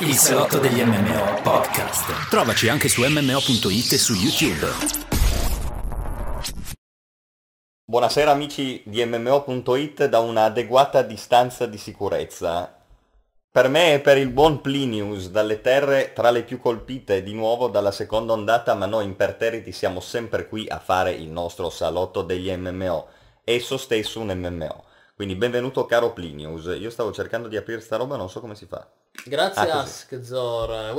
Il salotto degli MMO podcast. Trovaci anche su MMO.it e su YouTube. Buonasera amici di MMO.it da un'adeguata distanza di sicurezza. Per me e per il buon Plinius, dalle terre tra le più colpite di nuovo dalla seconda ondata, ma noi imperterriti siamo sempre qui a fare il nostro salotto degli MMO, esso stesso un MMO. Quindi benvenuto caro Plinius, io stavo cercando di aprire sta roba, non so come si fa. Grazie Askzor,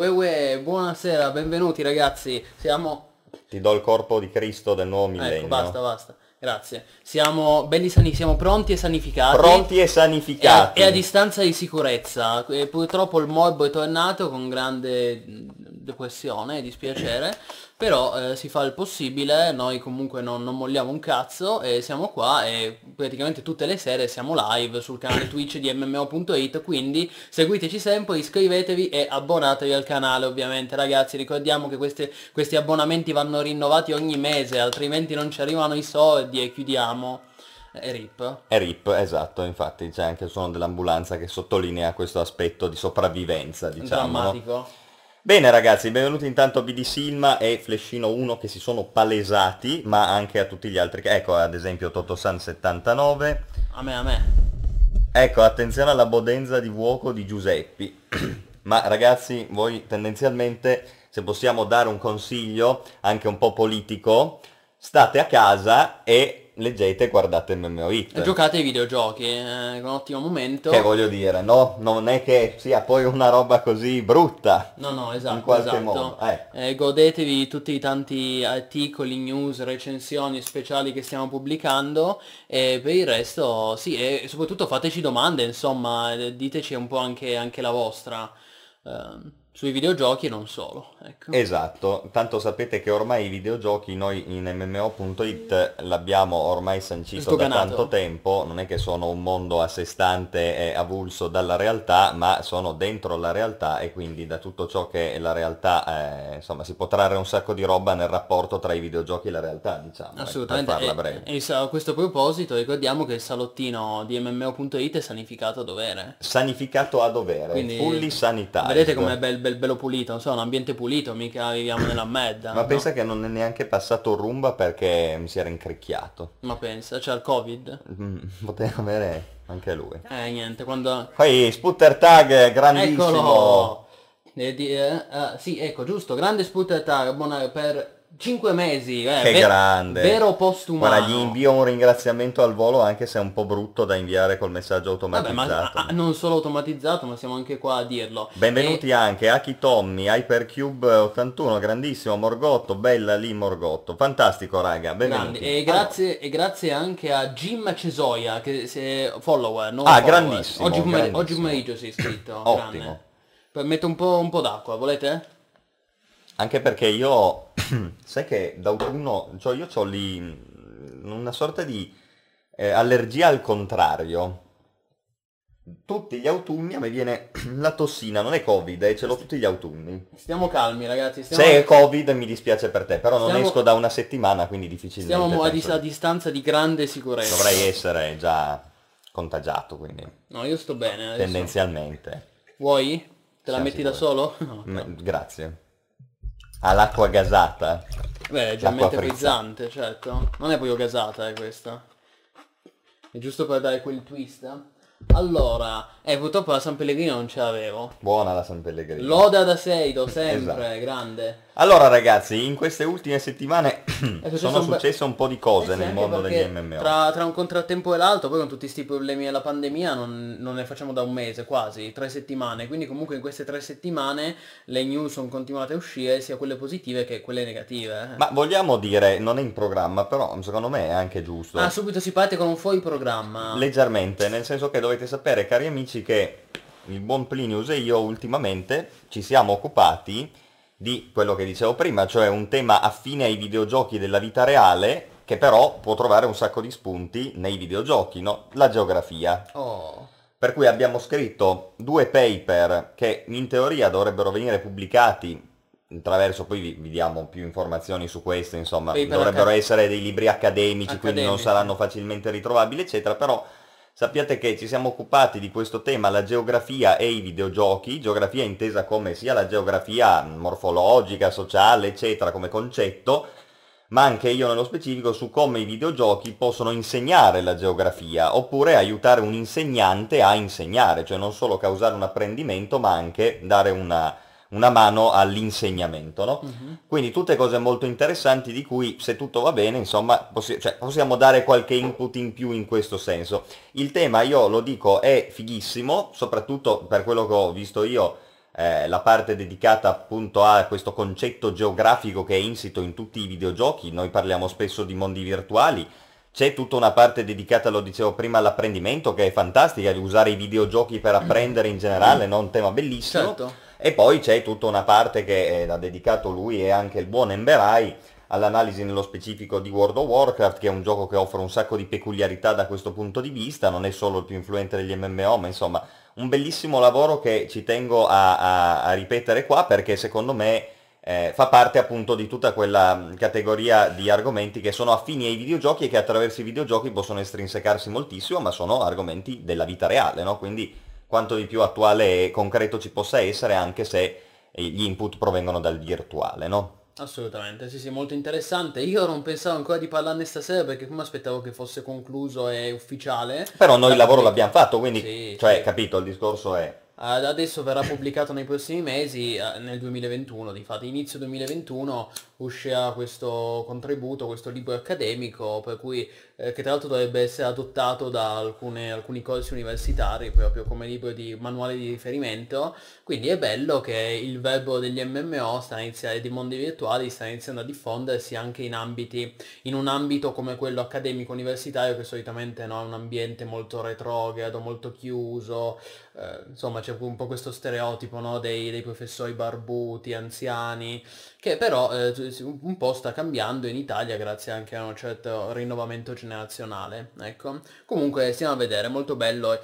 buonasera, benvenuti ragazzi, siamo... Ti do il corpo di Cristo del nuovo millennio. Ecco, basta. Grazie, siamo belli sani, siamo pronti e sanificati. E a distanza di sicurezza. E purtroppo il morbo è tornato con grande depressione e dispiacere. Però si fa il possibile, noi comunque non molliamo un cazzo e siamo qua e praticamente tutte le sere siamo live sul canale Twitch di MMO.it, quindi seguiteci sempre, iscrivetevi e abbonatevi al canale ovviamente ragazzi, ricordiamo che questi abbonamenti vanno rinnovati ogni mese, altrimenti non ci arrivano i soldi e chiudiamo. E rip, esatto, infatti c'è anche il suono dell'ambulanza che sottolinea questo aspetto di sopravvivenza, diciamo. Drammatico. Bene ragazzi, benvenuti intanto a B.D. Silma e Fleshino 1 che si sono palesati, ma anche a tutti gli altri, ecco ad esempio Toto San 79. A me. Ecco, attenzione alla bodenza di vuoco di Giuseppi. Ma ragazzi, voi tendenzialmente, se possiamo dare un consiglio, anche un po' politico, state a casa e... leggete e guardate MMO.it. Giocate ai videogiochi, un ottimo momento. Che voglio dire, no? Non è che sia poi una roba così brutta. No, esatto. In qualche modo. Godetevi tutti i tanti articoli, news, recensioni speciali che stiamo pubblicando. E per il resto, sì, e soprattutto fateci domande, insomma, diteci un po' anche la vostra. Sui videogiochi e non solo, ecco. Esatto, tanto sapete che ormai i videogiochi noi in MMO.it l'abbiamo ormai sancito sdoganato da tanto tempo, non è che sono un mondo a sé stante e avulso dalla realtà, ma sono dentro la realtà e quindi da tutto ciò che è la realtà, insomma, si può trarre un sacco di roba nel rapporto tra i videogiochi e la realtà, diciamo. Assolutamente, per farla breve. E a questo proposito ricordiamo che il salottino di MMO.it è sanificato a dovere. Sanificato a dovere, quindi, fully sanitario. Vedete com'è bello pulito, non so, un ambiente pulito, mica viviamo nella merda. Ma no? Pensa che non è neanche passato rumba perché mi si era incricchiato. Ma pensa, c'è il Covid? Poteva avere anche lui. Niente, quando... Poi Sputter Tag, grandissimo. Eccolo! Sì, ecco, giusto, grande Sputter Tag, buona per... 5 mesi, che grande, vero postumano. Guarda, gli invio un ringraziamento al volo, anche se è un po' brutto da inviare col messaggio automatizzato. Vabbè, ma non solo automatizzato, ma siamo anche qua a dirlo. Benvenuti anche Aki Tommy, Hypercube 81, grandissimo, Morgotto, bella lì Morgotto, fantastico raga, benvenuti. Grandi. E grazie anche a Jim Cesoia, che se follower, non follower. Grandissimo. Oggi pomeriggio si è iscritto. Ottimo. Metto un po' d'acqua, volete? Anche perché io, sai che d'autunno, cioè io c'ho lì una sorta di allergia al contrario. Tutti gli autunni a me viene la tossina, non è Covid, ce l'ho tutti gli autunni. Stiamo calmi ragazzi. Se è Covid mi dispiace per te, però non esco da una settimana, quindi difficilmente. Siamo a distanza di grande sicurezza. Dovrei essere già contagiato, quindi. No, io sto bene adesso. Tendenzialmente. Vuoi? Te la metti da solo? No. Grazie. All'acqua gasata. Beh, è leggermente frizzante, certo. Non è proprio gasata, questa. È giusto per dare quel twist. Allora, purtroppo la San Pellegrino non ce l'avevo. Buona la San Pellegrino. Loda da Seido, sempre, esatto. Grande. Allora ragazzi, in queste ultime settimane sono successe un po' di cose nel mondo degli MMO. Tra un contrattempo e l'altro, poi con tutti sti problemi della pandemia non ne facciamo da un mese, quasi, 3 settimane. Quindi comunque in queste 3 settimane le news sono continuate a uscire, sia quelle positive che quelle negative. Ma vogliamo dire, non è in programma, però secondo me è anche giusto. Subito si parte con un fuori programma. Leggermente, nel senso che dovete sapere, cari amici, che il buon Plinius e io ultimamente ci siamo occupati di quello che dicevo prima, cioè un tema affine ai videogiochi della vita reale, che però può trovare un sacco di spunti nei videogiochi, no? La geografia. Per cui abbiamo scritto 2 paper che in teoria dovrebbero venire pubblicati attraverso, poi vi diamo più informazioni su questo, insomma, dovrebbero essere dei libri accademici, quindi non saranno facilmente ritrovabili, eccetera, però sappiate che ci siamo occupati di questo tema, la geografia e i videogiochi, geografia intesa come sia la geografia morfologica, sociale, eccetera, come concetto, ma anche io nello specifico su come i videogiochi possono insegnare la geografia, oppure aiutare un insegnante a insegnare, cioè non solo causare un apprendimento, ma anche dare una mano all'insegnamento, no? Uh-huh. Quindi tutte cose molto interessanti di cui, se tutto va bene, insomma, possiamo dare qualche input in più in questo senso. Il tema, io lo dico, è fighissimo, soprattutto per quello che ho visto io, la parte dedicata appunto a questo concetto geografico che è insito in tutti i videogiochi. Noi parliamo spesso di mondi virtuali, c'è tutta una parte dedicata, lo dicevo prima, all'apprendimento, che è fantastica, di usare i videogiochi per apprendere in generale, no? Un tema bellissimo. Certo. E poi c'è tutta una parte che ha dedicato lui e anche il buon Emberai all'analisi nello specifico di World of Warcraft, che è un gioco che offre un sacco di peculiarità da questo punto di vista, non è solo il più influente degli MMO, ma insomma... un bellissimo lavoro che ci tengo a ripetere qua, perché secondo me fa parte appunto di tutta quella categoria di argomenti che sono affini ai videogiochi e che attraverso i videogiochi possono estrinsecarsi moltissimo, ma sono argomenti della vita reale, no? Quindi quanto di più attuale e concreto ci possa essere, anche se gli input provengono dal virtuale, no? Assolutamente, sì, molto interessante. Io non pensavo ancora di parlarne stasera, perché prima aspettavo che fosse concluso e ufficiale. Però noi il lavoro l'abbiamo fatto, quindi sì, cioè, sì, capito, il discorso è... adesso verrà pubblicato nei prossimi mesi, nel 2021, difatti inizio 2021 uscirà questo contributo, questo libro accademico, per cui che tra l'altro dovrebbe essere adottato da alcuni corsi universitari proprio come libro di manuale di riferimento. Quindi è bello che il verbo degli MMO dei mondi virtuali sta iniziando a diffondersi anche in un ambito come quello accademico universitario, che solitamente, no, è un ambiente molto retrogrado, molto chiuso, insomma c'è un po' questo stereotipo, no, dei professori barbuti, anziani, che però un po' sta cambiando in Italia grazie anche a un certo rinnovamento generazionale, ecco. Comunque stiamo a vedere, molto bello,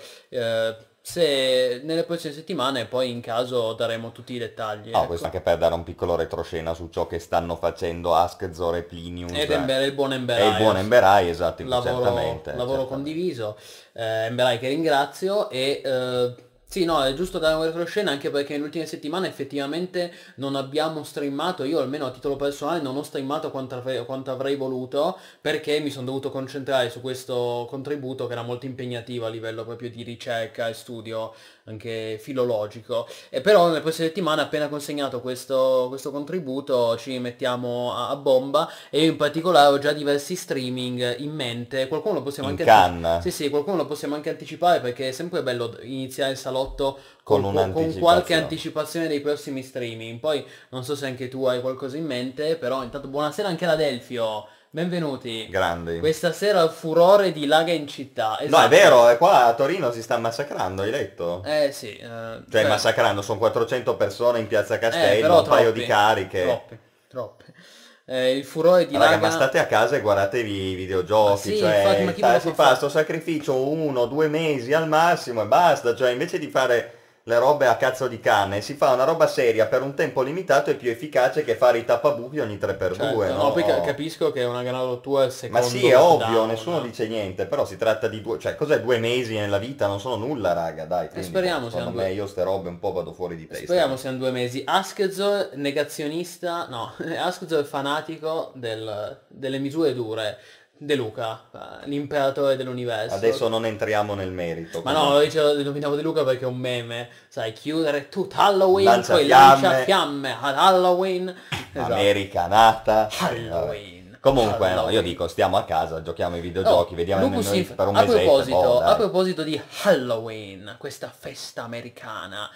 se nelle prossime settimane poi in caso daremo tutti i dettagli, ecco. Questo anche per dare un piccolo retroscena su ciò che stanno facendo Askzor e Plinius e il buon Emberai, esatto, lavoro certamente. Condiviso, Emberai che ringrazio, e sì, no, è giusto dare un retroscena, anche perché nelle ultime settimane effettivamente non abbiamo streamato, io almeno a titolo personale non ho streamato quanto avrei voluto, perché mi sono dovuto concentrare su questo contributo che era molto impegnativo a livello proprio di ricerca e studio anche filologico. E però nelle prossime settimane, appena consegnato questo contributo, ci mettiamo a bomba, e io in particolare ho già diversi streaming in mente, qualcuno lo possiamo anche anticipare. Sì, qualcuno lo possiamo anche anticipare, perché è sempre bello iniziare il salotto con qualche anticipazione dei prossimi streaming. Poi non so se anche tu hai qualcosa in mente, però intanto buonasera anche ad Adelfio, benvenuti. Grandi. Questa sera il furore di Laga in città. Esatto. No, è vero, qua a Torino si sta massacrando, hai detto? Sì. Cioè massacrando, sono 400 persone in piazza Castello, un paio di cariche. Troppe. Il furore di Laga... Ma state a casa e guardatevi i videogiochi, sì, cioè infatti, si fa sto sacrificio 1-2 mesi al massimo e basta, cioè invece di fare le robe a cazzo di cane si fa una roba seria per un tempo limitato e più efficace che fare i tappabuchi ogni 3x2. Certo, no? Poi capisco che è una grana rottura al secondo. Ma sì, è ovvio, nessuno dice niente, però si tratta di due, cioè cos'è 2 mesi nella vita? Non sono nulla, raga, dai. Quindi, speriamo siano due. Io ste robe un po' vado fuori di testa. Speriamo siano 2 mesi. Askzor negazionista, no, Askzor fanatico delle misure dure. De Luca, l'imperatore dell'universo. Adesso non entriamo nel merito. Ma no, io lo nominiamo De Luca perché è un meme. Sai, chiudere tutto Halloween, poi lancia fiamme ad Halloween. Esatto. Americanata. Halloween. Comunque, Halloween. No, io dico, stiamo a casa, giochiamo ai videogiochi, vediamo per un mesetto. A proposito di Halloween, questa festa americana.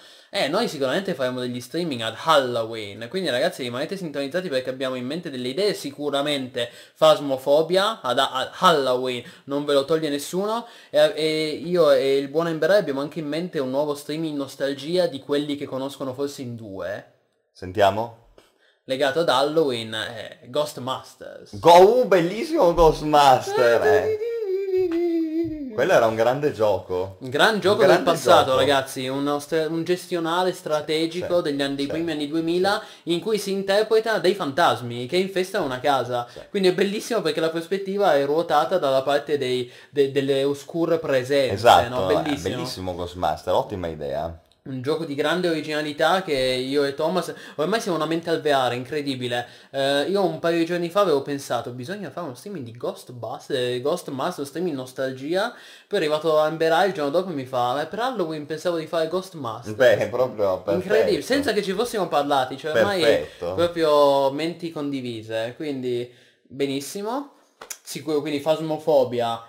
Noi sicuramente faremo degli streaming ad Halloween, quindi ragazzi rimanete sintonizzati perché abbiamo in mente delle idee, sicuramente Phasmophobia ad Halloween, non ve lo toglie nessuno, e io e il buon Emberai abbiamo anche in mente un nuovo streaming nostalgia di quelli che conoscono forse in due. Sentiamo? Legato ad Halloween, Ghostmasters. Bellissimo Ghostmasters! Quello era un grande gioco. Un gran gioco del passato, ragazzi. Un gestionale strategico dei primi anni 2000 in cui si interpreta dei fantasmi che infestano una casa. Quindi è bellissimo perché la prospettiva è ruotata dalla parte delle oscure presenze. Esatto, no? Bellissimo. Bellissimo Ghostmaster, ottima idea. Un gioco di grande originalità che io e Thomas ormai siamo una mente alveare, incredibile. Io un paio di giorni fa avevo pensato bisogna fare uno streaming di Ghostmaster, uno streaming nostalgia. Poi è arrivato a Emberai il giorno dopo e mi fa per Halloween pensavo di fare Ghostmaster. Beh, proprio perfetto. Incredibile, senza che ci fossimo parlati, cioè ormai proprio menti condivise, quindi benissimo. Sicuro, quindi Phasmophobia,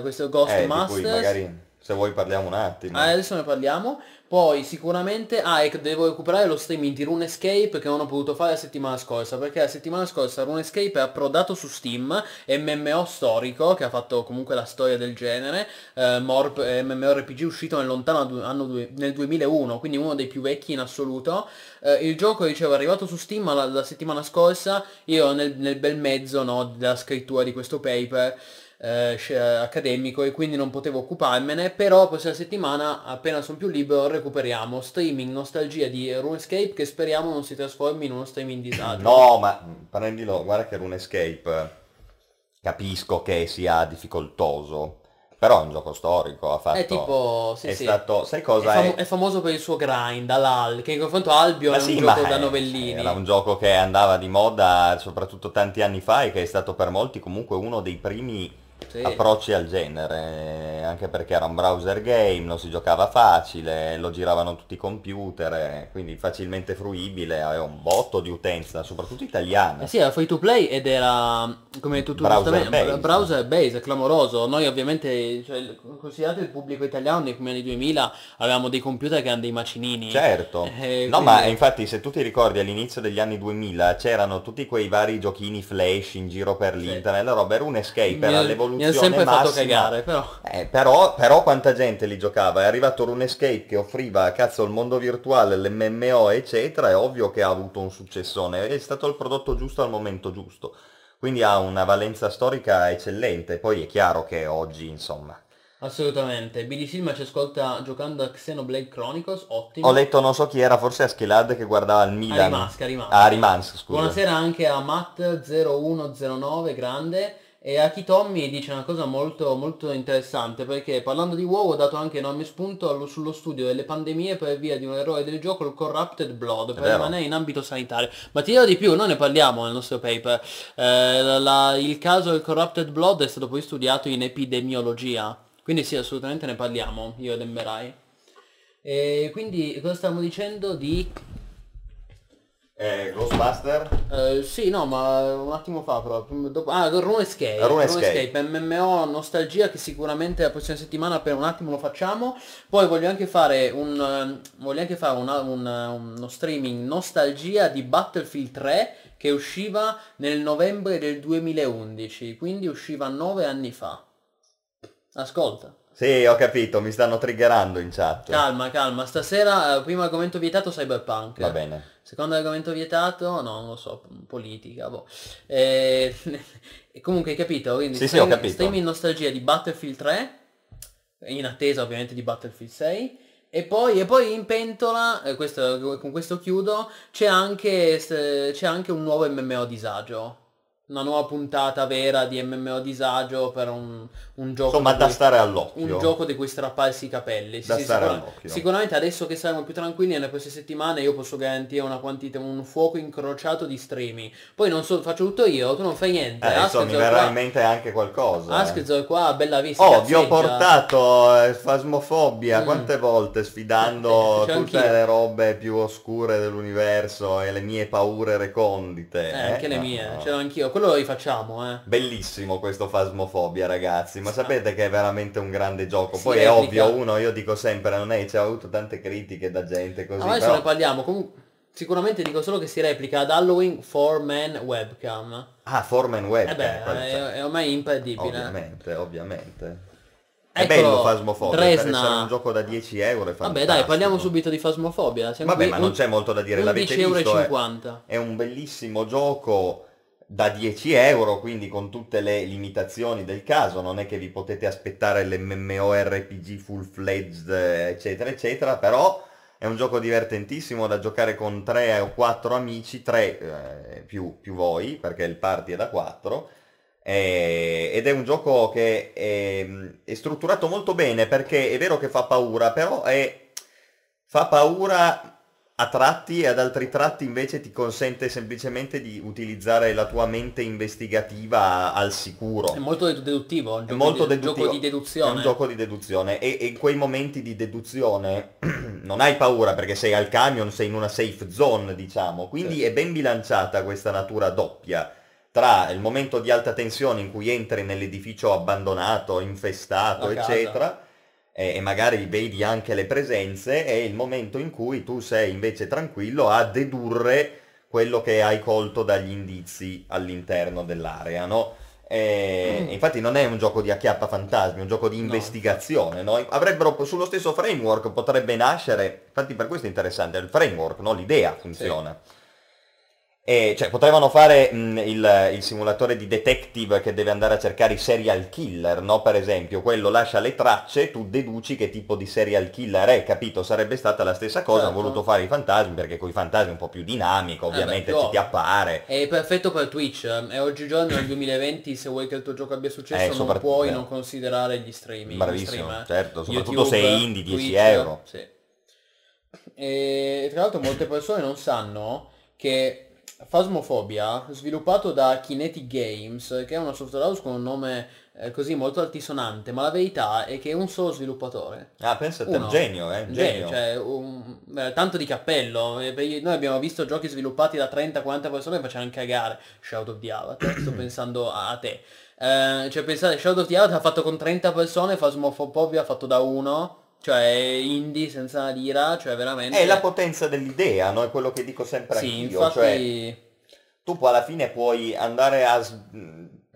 questo Ghostmaster. Magari se vuoi parliamo un attimo. Adesso ne parliamo. Poi sicuramente, devo recuperare lo streaming di RuneScape che non ho potuto fare la settimana scorsa, perché la settimana scorsa RuneScape è approdato su Steam, MMO storico, che ha fatto comunque la storia del genere, MMORPG uscito nel lontano nel 2001, quindi uno dei più vecchi in assoluto. Il gioco, dicevo, è arrivato su Steam la settimana scorsa, io nel bel mezzo, no, della scrittura di questo paper accademico, e quindi non potevo occuparmene. Però questa settimana, appena sono più libero, recuperiamo streaming nostalgia di RuneScape, che speriamo non si trasformi in uno streaming disagio. No, ma prendilo, guarda che RuneScape capisco che sia difficoltoso, però è un gioco storico, ha fatto... È stato... Sai cosa è? È famoso per il suo grind, che in confronto a Albion è un gioco da novellini. Era un gioco che andava di moda soprattutto tanti anni fa e che è stato per molti comunque uno dei primi... approcci al genere, anche perché era un browser game, lo si giocava facile, lo giravano tutti i computer, quindi facilmente fruibile, aveva un botto di utenza, soprattutto italiana. Sì, era free to play ed era, come tu giustamente, browser based, clamoroso. Noi ovviamente, cioè, considerate il pubblico italiano nei primi anni 2000, avevamo dei computer che erano dei macinini. Certo, no, quindi... ma infatti se tu ti ricordi all'inizio degli anni 2000 c'erano tutti quei vari giochini flash in giro per l'internet, la roba era un escape, era l'evoluzione. Mi ha sempre fatto cagare, però. Però quanta gente li giocava. È arrivato RuneScape che offriva, cazzo, il mondo virtuale, l'MMO eccetera. È ovvio che ha avuto un successone, è stato il prodotto giusto al momento giusto, quindi ha una valenza storica eccellente. Poi è chiaro che oggi, insomma, assolutamente. B.D. Silma ci ascolta giocando a Xenoblade Chronicles, ottimo. Ho letto non so chi era, forse Askeladd, che guardava il Milan. Arimansk, scusa. Buonasera anche a Matt0109, grande. E Aki Tommy dice una cosa molto molto interessante, perché parlando di WoW ho dato anche enorme spunto sullo studio delle pandemie per via di un errore del gioco, il Corrupted Blood, per rimanere in ambito sanitario. Ma ti dirò di più, noi ne parliamo nel nostro paper. Il caso del Corrupted Blood è stato poi studiato in epidemiologia, quindi sì, assolutamente ne parliamo, io ed Emberai. E quindi cosa stavamo dicendo di... Ghostmaster? Sì, no, ma un attimo fa però. RuneScape, MMO nostalgia, che sicuramente la prossima settimana per un attimo lo facciamo. Poi voglio anche fare uno streaming nostalgia di Battlefield 3, che usciva nel novembre del 2011, quindi usciva 9 anni fa. Ascolta. Sì, ho capito, mi stanno triggerando in chat. Calma, calma, stasera primo argomento vietato Cyberpunk. Va bene. Secondo argomento vietato, no, non lo so, politica, boh. Comunque hai capito, quindi sì, ho capito. Streaming nostalgia di Battlefield 3, in attesa ovviamente di Battlefield 6. E poi in pentola, con questo chiudo, c'è anche un nuovo MMO disagio. Una nuova puntata vera di MMO disagio per un gioco, insomma, da stare all'occhio. Un gioco di cui strapparsi i capelli. Sì, sicuramente adesso che saremo più tranquilli nelle prossime settimane io posso garantire una quantità, un fuoco incrociato di streaming. Poi non so, faccio tutto io, tu non fai niente. Adesso mi verrà in mente anche qualcosa. Askzor qua, bella vista. Oh, vi ho portato Phasmophobia quante volte, sfidando tutte le robe più oscure dell'universo e le mie paure recondite. Anche le mie, c'ero anch'io. Quello lo rifacciamo, Bellissimo questo Phasmophobia, ragazzi. Ma sapete che è veramente un grande gioco. Sì, poi è ovvio, io dico sempre, non è, c'è avuto tante critiche da gente così. Ma adesso ne parliamo, comunque. Sicuramente dico solo che si replica ad Halloween 4Man Webcam. Ah, 4Man Webcam. È ormai imperdibile. Ovviamente. È bello Phasmophobia, per essere un gioco da 10 euro è fantastico. Vabbè, dai, parliamo subito di Phasmophobia. Vabbè, ma non c'è molto da dire, l'avete visto. 11,50 euro. È un bellissimo gioco da 10 euro, quindi con tutte le limitazioni del caso, non è che vi potete aspettare l'MMORPG full-fledged, eccetera, eccetera, però è un gioco divertentissimo da giocare con 3 o 4 amici, 3 più voi, perché il party è da 4, ed è un gioco che è strutturato molto bene, perché è vero che fa paura, però fa paura a tratti, e ad altri tratti invece ti consente semplicemente di utilizzare la tua mente investigativa al sicuro. È molto deduttivo, è molto deduttivo. Gioco di deduzione. È un gioco di deduzione, e in quei momenti di deduzione non hai paura, perché sei al camion, sei in una safe zone, diciamo, quindi è ben bilanciata questa natura doppia tra il momento di alta tensione in cui entri nell'edificio abbandonato, infestato, la eccetera, casa, e magari vedi anche le presenze, è il momento in cui tu sei invece tranquillo a dedurre quello che hai colto dagli indizi all'interno dell'area, no? Infatti non è un gioco di acchiappa fantasmi, è un gioco di investigazione, no? Avrebbero sullo stesso framework, potrebbe nascere, infatti per questo è interessante, il framework, no? L'idea funziona. Sì. E cioè, potevano fare il simulatore di detective che deve andare a cercare i serial killer, no? Per esempio, quello lascia le tracce, tu deduci che tipo di serial killer è, capito? Sarebbe stata la stessa cosa, certo. Ho voluto fare i fantasmi, perché con i fantasmi è un po' più dinamico, ovviamente ci ti appare. È perfetto per Twitch, e oggigiorno nel 2020 se vuoi che il tuo gioco abbia successo non puoi non considerare gli streaming. Bravissimo, gli stream, certo, soprattutto YouTube, se è indie, Twitch, 10 euro. Sì. E tra l'altro molte persone non sanno che Phasmophobia, sviluppato da Kinetic Games, che è una software house con un nome così molto altisonante, ma la verità è che è un solo sviluppatore. Ah, pensa te, un genio, eh? Un genio. Cioè, tanto di cappello. Noi abbiamo visto giochi sviluppati da 30-40 persone che facevano cagare. Shadow of the Avatar, sto pensando a te. Cioè, pensate, Shadow of the Avatar ha fatto con 30 persone, Phasmophobia ha fatto da uno. Cioè indie senza lira, cioè veramente... È la potenza dell'idea, no? È quello che dico sempre anch'io. Infatti... Cioè, tu alla fine puoi andare a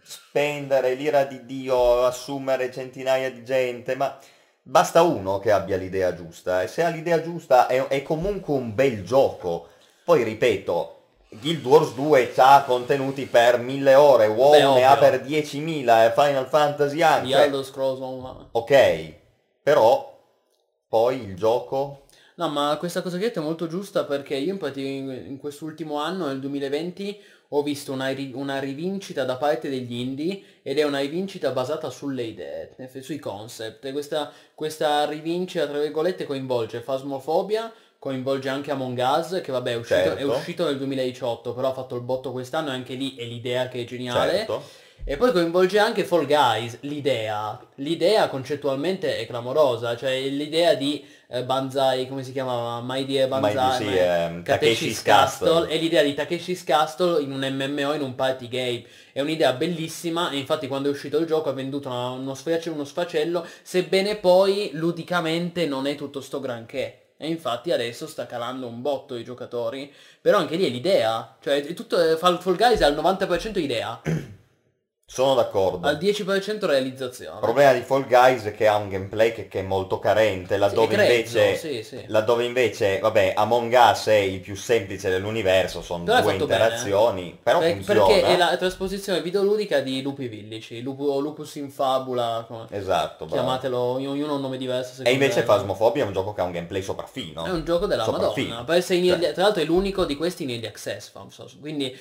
spendere l'ira di Dio, assumere centinaia di gente, ma basta uno che abbia l'idea giusta. E se ha l'idea giusta è comunque un bel gioco. Poi ripeto... Guild Wars 2 ha contenuti per 1000 ore, WoW ne ha per 10.000, e Final Fantasy anche. The Elder Scrolls Online. Ok, però... Poi il gioco... No, ma questa cosa che hai detto è molto giusta, perché io in quest'ultimo anno, nel 2020, ho visto una rivincita da parte degli indie, ed è una rivincita basata sulle idee, sui concept. E questa rivincita, tra virgolette, coinvolge Phasmophobia, coinvolge anche Among Us, che vabbè è uscito nel 2018, però ha fatto il botto quest'anno, e anche lì è l'idea che è geniale. Certo. E poi coinvolge anche Fall Guys, l'idea concettualmente è clamorosa, cioè l'idea di Banzai, come si chiamava? Mai dire Banzai, Takeshi's Castle, è l'idea di Takeshi's Castle in un MMO, in un party game, è un'idea bellissima, e infatti quando è uscito il gioco ha venduto uno sfacello, sebbene poi ludicamente non è tutto sto granché. E infatti adesso sta calando un botto i giocatori, però anche lì è l'idea, cioè è tutto, Fall Guys è al 90% idea. Sono d'accordo. Al 10% realizzazione. Il problema di Fall Guys è che ha un gameplay che è molto carente, laddove invece vabbè, Among Us è il più semplice dell'universo, sono due interazioni, però funziona. Perché è la trasposizione videoludica di Lupi Villici, Lupus in Fabula, come... Esatto, bravo. Chiamatelo, ognuno ha un nome diverso. E invece Phasmophobia è un gioco che ha un gameplay sopraffino. È un gioco della Madonna. Tra l'altro è l'unico di questi in early access, quindi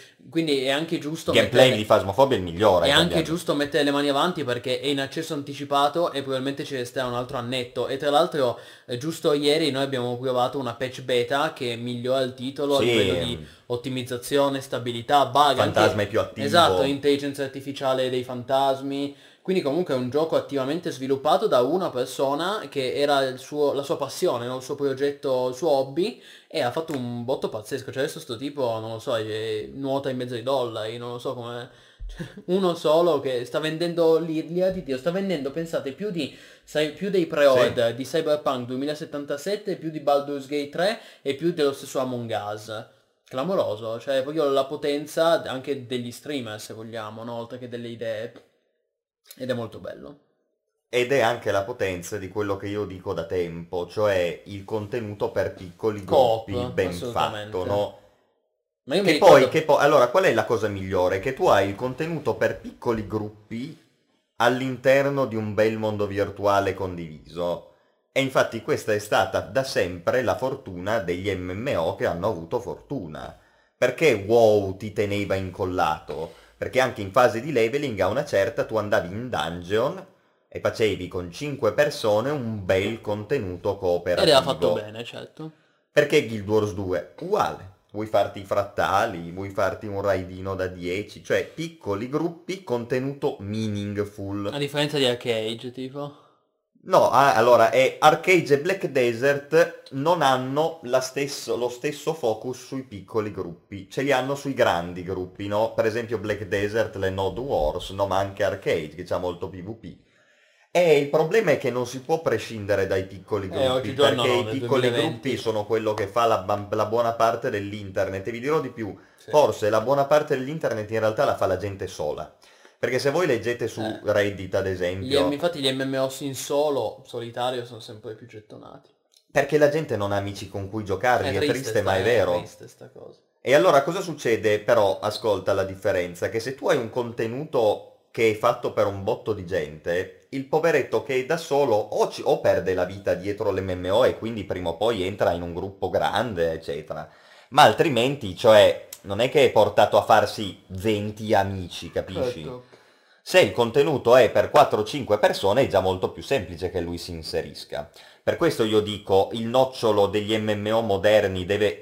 è anche giusto... Il gameplay di Phasmophobia è il migliore. Anche giusto mettere le mani avanti, perché è in accesso anticipato e probabilmente ci resterà un altro annetto. E tra l'altro giusto ieri noi abbiamo provato una patch beta che migliora il titolo a livello di ottimizzazione, stabilità, bug, fantasma è più attivo, esatto, intelligenza artificiale dei fantasmi. Quindi comunque è un gioco attivamente sviluppato da una persona che era la sua passione, no? Il suo progetto, il suo hobby, e ha fatto un botto pazzesco. Cioè adesso sto tipo, non lo so, nuota in mezzo ai dollari, non lo so come... Uno solo che sta vendendo l'ira di Dio, sta vendendo, pensate, più dei pre-order di Cyberpunk 2077, più di Baldur's Gate 3 e più dello stesso Among Us. Clamoroso, cioè voglio la potenza anche degli streamer, se vogliamo, no? Oltre che delle idee, ed è molto bello. Ed è anche la potenza di quello che io dico da tempo, cioè il contenuto per piccoli gruppi ben fatto, no? Ma io che poi, allora, qual è la cosa migliore? Che tu hai il contenuto per piccoli gruppi all'interno di un bel mondo virtuale condiviso. E infatti questa è stata da sempre la fortuna degli MMO che hanno avuto fortuna. Perché WoW ti teneva incollato? Perché anche in fase di leveling a una certa tu andavi in dungeon e facevi con 5 persone un bel contenuto cooperativo. Ed era fatto bene, certo. Perché Guild Wars 2? Uguale. Vuoi farti i frattali, vuoi farti un raidino da 10, cioè piccoli gruppi, contenuto meaningful. A differenza di ArcheAge, tipo? No, allora, ArcheAge e Black Desert non hanno lo stesso focus sui piccoli gruppi, ce li hanno sui grandi gruppi, no? Per esempio Black Desert, le Node Wars, no? Ma anche ArcheAge, che c'ha molto PvP. E il problema è che non si può prescindere dai piccoli gruppi, perché i piccoli 2020. Gruppi sono quello che fa la buona parte dell'internet. E vi dirò di più, sì. Forse la buona parte dell'internet in realtà la fa la gente sola. Perché se voi leggete su Reddit, ad esempio... Infatti gli MMO in solitario sono sempre più gettonati. Perché la gente non ha amici con cui giocarli, è triste ma è vero. È triste sta cosa. E allora cosa succede? Però, ascolta la differenza, che se tu hai un contenuto che è fatto per un botto di gente, il poveretto che è da solo o perde la vita dietro l'MMO e quindi prima o poi entra in un gruppo grande, eccetera. Ma altrimenti, cioè... non è che è portato a farsi 20 amici, capisci? Certo. Se il contenuto è per 4-5 persone è già molto più semplice che lui si inserisca. Per questo io dico, il nocciolo degli MMO moderni deve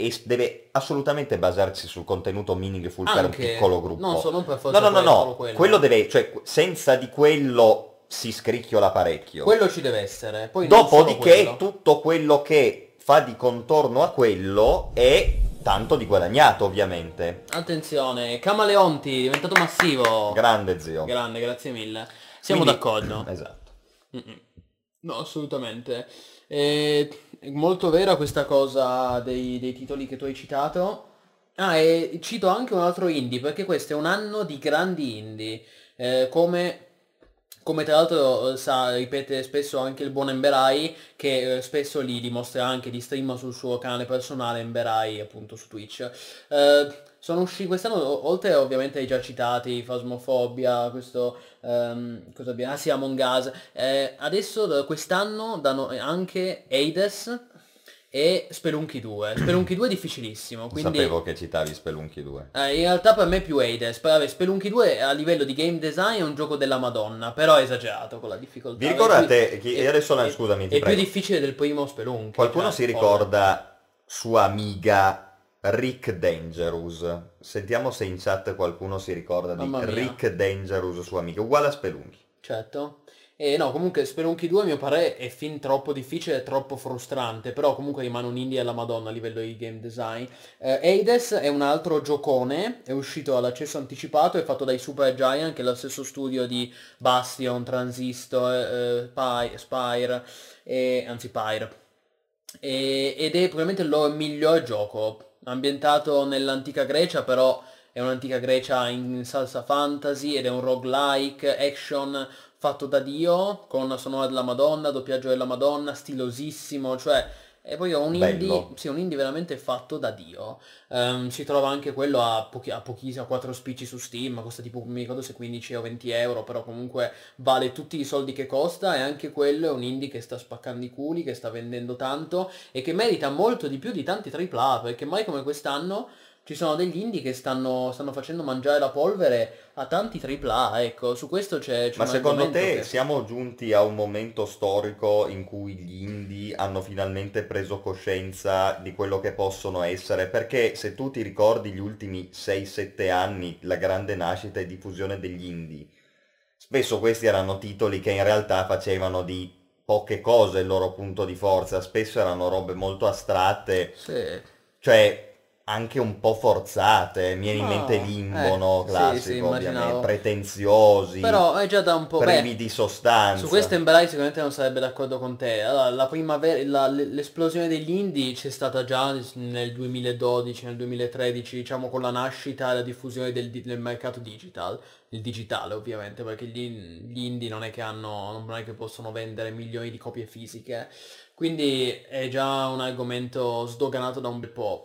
assolutamente basarsi sul contenuto meaningful. Anche per un piccolo gruppo. Non solo per forza quello deve, cioè senza di quello si scricchiola parecchio. Quello ci deve essere. Poi dopodiché tutto quello che fa di contorno a quello è... tanto di guadagnato, ovviamente. Attenzione, Camaleonti, diventato massivo. Grande, zio. Grande, grazie mille. Siamo d'accordo. Esatto. No, assolutamente. È molto vera questa cosa dei titoli che tu hai citato. Ah, e cito anche un altro indie, perché questo è un anno di grandi indie. Come tra l'altro ripete spesso anche il buon Emberai, che spesso li dimostra anche, li streama sul suo canale personale Emberai, appunto su Twitch. Sono usciti quest'anno, oltre ovviamente ai già citati, Phasmophobia, questo... cosa abbiamo? Ah sì, Among Us. Adesso quest'anno danno anche Hades e Spelunky 2. Spelunky 2 è difficilissimo, quindi... Sapevo che citavi Spelunky 2. In realtà per me è più Hades. Spelunky 2 a livello di game design è un gioco della Madonna, però è esagerato con la difficoltà. Vi ricordate, scusami, ti prego. È più difficile del primo Spelunky. Qualcuno si ricorda sua amiga Rick Dangerous? Sentiamo se in chat qualcuno si ricorda di Rick Dangerous, sua amica, uguale a Spelunky. Certo. No, comunque Spelunky 2 a mio parere è fin troppo difficile e troppo frustrante, però comunque rimane un indie alla Madonna a livello di game design. Hades è un altro giocone, è uscito all'accesso anticipato, è fatto dai Supergiant, che è lo stesso studio di Bastion, Transistor, Pyre, ed è probabilmente il loro miglior gioco, ambientato nell'antica Grecia, però è un'antica Grecia in salsa fantasy ed è un roguelike, action... fatto da Dio, con una sonora della Madonna, doppiaggio della Madonna, stilosissimo, cioè... E poi ho un indie, sì, un indie veramente fatto da Dio. Si trova anche quello a 4 spicci su Steam, costa tipo, mi ricordo se 15 o 20 euro, però comunque vale tutti i soldi che costa, e anche quello è un indie che sta spaccando i culi, che sta vendendo tanto, e che merita molto di più di tanti AAA, perché mai come quest'anno... ci sono degli indie che stanno facendo mangiare la polvere a tanti AAA, ecco, su questo c'è... Ma secondo te siamo giunti a un momento storico in cui gli indie hanno finalmente preso coscienza di quello che possono essere? Perché se tu ti ricordi gli ultimi 6-7 anni, la grande nascita e diffusione degli indie, spesso questi erano titoli che in realtà facevano di poche cose il loro punto di forza, spesso erano robe molto astratte, sì. Cioè... anche un po' forzate, mi viene in mente Limbo, no? Classico, sì, ovviamente, pretenziosi, però è già da un po' privi di sostanza. Su questo Emberai sicuramente non sarebbe d'accordo con te. Allora, l'esplosione degli indie c'è stata già nel 2012, nel 2013, diciamo, con la nascita e la diffusione del mercato digital. Il digitale, ovviamente, perché gli indie non è che possono vendere milioni di copie fisiche. Quindi è già un argomento sdoganato da un bel po'.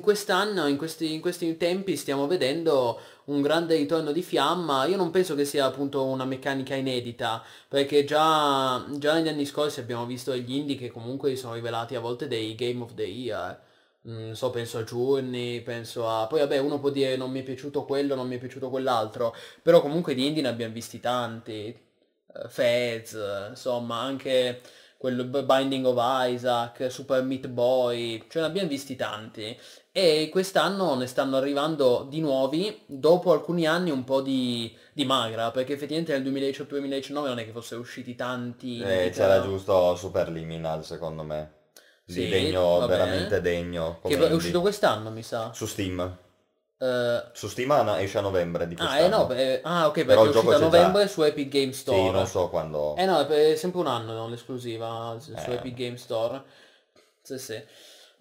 Quest'anno, in questi tempi, stiamo vedendo un grande ritorno di fiamma. Io non penso che sia appunto una meccanica inedita, perché già negli anni scorsi abbiamo visto gli indie che comunque si sono rivelati a volte dei Game of the Year. Penso a Journey, penso a... Poi vabbè, uno può dire non mi è piaciuto quello, non mi è piaciuto quell'altro, però comunque di indie ne abbiamo visti tanti. Fez, insomma, anche... quello Binding of Isaac, Super Meat Boy, ce ne abbiamo visti tanti. E quest'anno ne stanno arrivando di nuovi, dopo alcuni anni un po' di magra, perché effettivamente nel 2018-2019 non è che fossero usciti tanti. C'era giusto Superliminal, secondo me. Sì, degno, veramente degno. Che è uscito quest'anno, mi sa. Su Steam. Su Steam esce a novembre di quest'anno. Ok, perché è uscita a novembre già... su Epic Game Store. Sì, non so quando. No, è sempre un anno, non l'esclusiva su Epic Game Store. Sì, sì.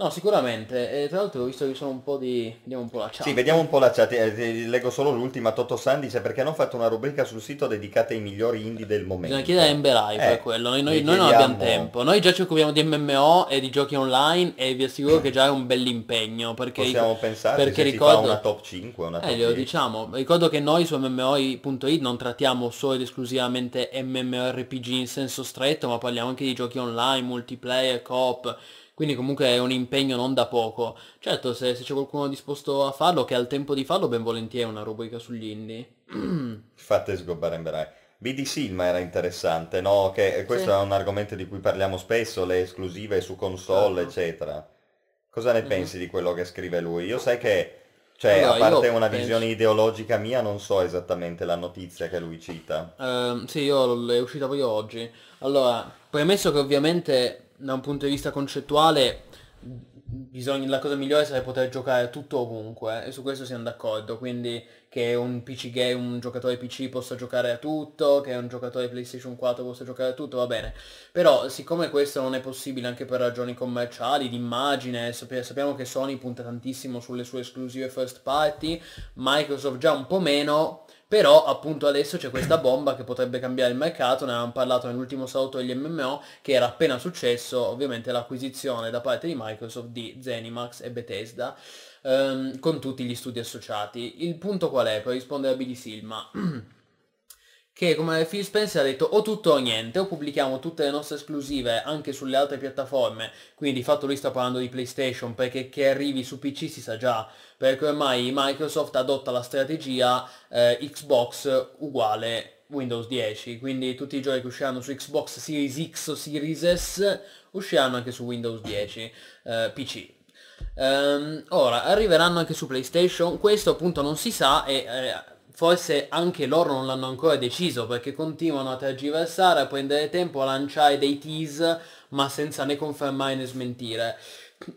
No, sicuramente. Tra l'altro ho visto che sono un po' di... Vediamo un po' la chat. Sì, vediamo un po' la chat. Leggo solo l'ultima. Toto San dice: perché hanno fatto una rubrica sul sito dedicata ai migliori indie del momento? Bisogna chiedere a Emberai per quello. Noi non abbiamo tempo. Noi già ci occupiamo di MMO e di giochi online, e vi assicuro che già è un bell'impegno. Possiamo pensare, perché se ricordo... si fa una top 5, una top 10. Lo diciamo. Ricordo che noi su MMO.it non trattiamo solo ed esclusivamente MMORPG in senso stretto, ma parliamo anche di giochi online, multiplayer, co-op. Quindi comunque è un impegno non da poco. Certo, se c'è qualcuno disposto a farlo, che ha il tempo di farlo, ben volentieri una rubrica sugli indie. Fate sgobbare Emberai. B.D. Silma era interessante, no? Che questo è un argomento di cui parliamo spesso, le esclusive su console, eccetera. Cosa ne pensi di quello che scrive lui? Io sai che... Cioè, allora, a parte una visione ideologica mia, non so esattamente la notizia che lui cita. Sì, io è uscita poi oggi. Allora, premesso che ovviamente... da un punto di vista concettuale la cosa migliore sarebbe poter giocare tutto ovunque, e su questo siamo d'accordo, quindi che un PC game, un giocatore PC possa giocare a tutto, che un giocatore PlayStation 4 possa giocare a tutto, va bene. Però siccome questo non è possibile anche per ragioni commerciali, di immagine, sappiamo che Sony punta tantissimo sulle sue esclusive first party, Microsoft già un po' meno. Però appunto adesso c'è questa bomba che potrebbe cambiare il mercato, ne avevamo parlato nell'ultimo saluto degli MMO, che era appena successo, ovviamente l'acquisizione da parte di Microsoft di Zenimax e Bethesda, con tutti gli studi associati. Il punto qual è? Per rispondere a B.D. Silma, che come Phil Spencer ha detto o tutto o niente, o pubblichiamo tutte le nostre esclusive anche sulle altre piattaforme, quindi di fatto lui sta parlando di PlayStation, perché che arrivi su PC si sa già, perché ormai Microsoft adotta la strategia Xbox uguale Windows 10, quindi tutti i giochi che usciranno su Xbox Series X o Series S usciranno anche su Windows 10 PC. Ora, arriveranno anche su PlayStation, questo appunto non si sa, e forse anche loro non l'hanno ancora deciso, perché continuano a tergiversare, a prendere tempo, a lanciare dei tease, ma senza né confermare né smentire.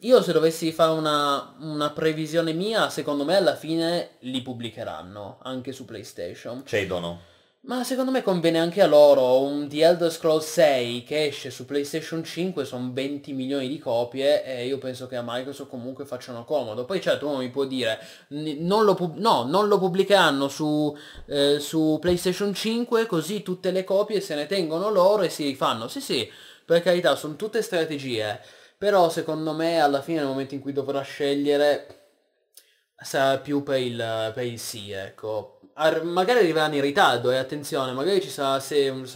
Io, se dovessi fare una previsione mia, secondo me alla fine li pubblicheranno anche su PlayStation. Cedono. Ma secondo me conviene anche a loro. Un The Elder Scrolls 6 che esce su PlayStation 5 sono 20 milioni di copie, e io penso che a Microsoft comunque facciano comodo. Poi certo uno mi può dire non lo pubblicheranno su PlayStation 5, così tutte le copie se ne tengono loro e si rifanno. Sì, per carità, sono tutte strategie. Però secondo me alla fine, nel momento in cui dovrà scegliere, sarà più per il sì, ecco. Magari arriveranno in ritardo, e attenzione, magari ci sarà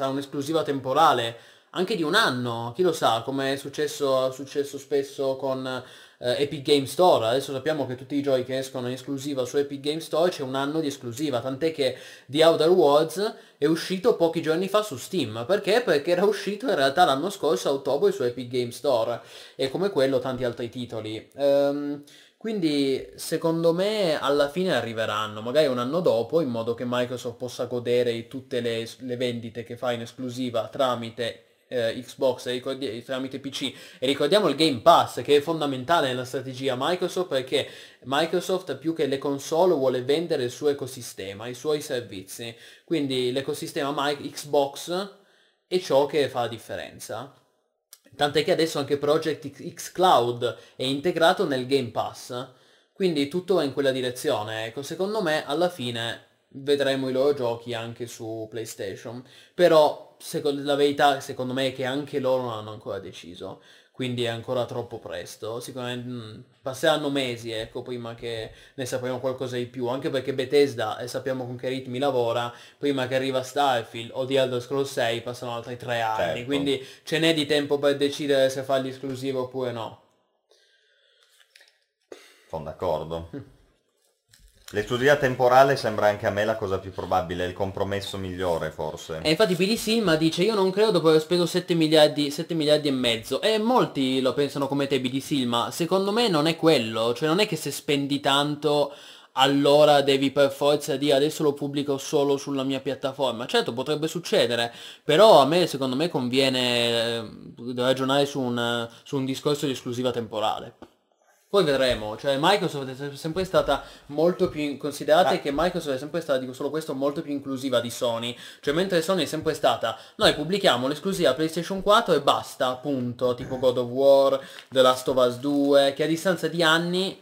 un'esclusiva temporale, anche di un anno, chi lo sa, come è successo spesso con Epic Game Store. Adesso sappiamo che tutti i giochi che escono in esclusiva su Epic Game Store c'è un anno di esclusiva, tant'è che The Outer Worlds è uscito pochi giorni fa su Steam. Perché? Perché era uscito in realtà l'anno scorso a ottobre su Epic Game Store, e come quello tanti altri titoli. Quindi secondo me alla fine arriveranno, magari un anno dopo, in modo che Microsoft possa godere di tutte le vendite che fa in esclusiva tramite Xbox, tramite PC. E ricordiamo il Game Pass, che è fondamentale nella strategia Microsoft, perché Microsoft più che le console vuole vendere il suo ecosistema, i suoi servizi. Quindi l'ecosistema Xbox è ciò che fa la differenza. Tant'è che adesso anche Project X Cloud è integrato nel Game Pass, quindi tutto va in quella direzione. Ecco, secondo me alla fine vedremo i loro giochi anche su PlayStation, però la verità secondo me è che anche loro non hanno ancora deciso, quindi è ancora troppo presto. Sicuramente passeranno mesi, ecco, prima che ne sapremo qualcosa di più, anche perché Bethesda, sappiamo con che ritmi lavora, prima che arriva Starfield o di Elder Scrolls 6 passano altri 3 anni, certo. Quindi ce n'è di tempo per decidere se fargli esclusivo oppure no. Sono d'accordo. L'esclusività temporale sembra anche a me la cosa più probabile, il compromesso migliore forse. E infatti B.D. Silma dice: io non credo dopo aver speso 7 miliardi e mezzo. E molti lo pensano come te, B.D. Silma. Secondo me non è quello. Cioè non è che se spendi tanto allora devi per forza dire adesso lo pubblico solo sulla mia piattaforma. Certo, potrebbe succedere, però a me, secondo me, conviene ragionare su un discorso di esclusiva temporale. Poi vedremo, cioè Microsoft è sempre stata molto più, considerate che Microsoft è sempre stata, dico solo questo, molto più inclusiva di Sony. Cioè mentre Sony è sempre stata, noi pubblichiamo l'esclusiva PlayStation 4 e basta, punto. Tipo God of War, The Last of Us 2, che a distanza di anni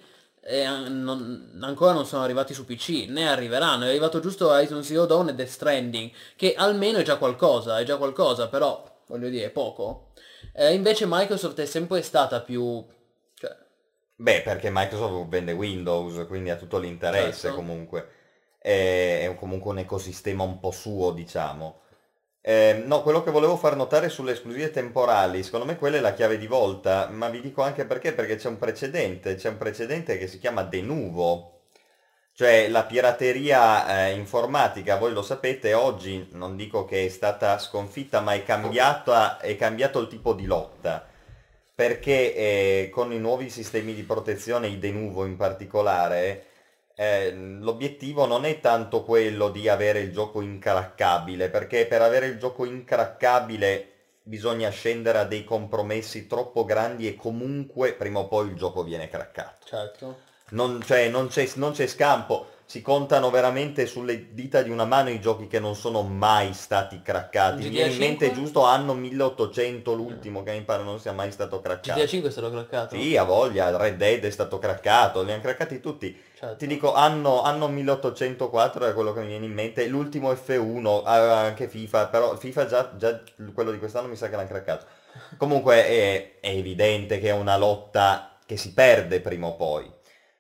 ancora non sono arrivati su PC, né arriveranno. È arrivato giusto Horizon Zero Dawn e Death Stranding, che almeno è già qualcosa, però voglio dire, è poco. Invece Microsoft è sempre stata più... Beh, perché Microsoft vende Windows, quindi ha tutto l'interesse, certo. Comunque è comunque un ecosistema un po' suo, diciamo. No, quello che volevo far notare sulle esclusive temporali, secondo me quella è la chiave di volta, ma vi dico anche perché, perché c'è un precedente che si chiama de nuvo, cioè la pirateria informatica. Voi lo sapete, oggi non dico che è stata sconfitta, ma è cambiato il tipo di lotta, perché con i nuovi sistemi di protezione, i de nuvo in particolare, l'obiettivo non è tanto quello di avere il gioco incraccabile, perché per avere il gioco incraccabile bisogna scendere a dei compromessi troppo grandi e comunque prima o poi il gioco viene craccato. Certo. Non c'è scampo, si contano veramente sulle dita di una mano i giochi che non sono mai stati craccati. Mi viene in mente giusto anno 1800 l'ultimo, che mi pare non sia mai stato craccato. GTA 5 è stato craccato? Sì, a voglia, Red Dead è stato craccato, li hanno craccati tutti. Certo. Ti dico, anno 1804 è quello che mi viene in mente, l'ultimo F1, anche FIFA, però FIFA già quello di quest'anno mi sa che l'hanno craccato. Comunque è evidente che è una lotta che si perde prima o poi.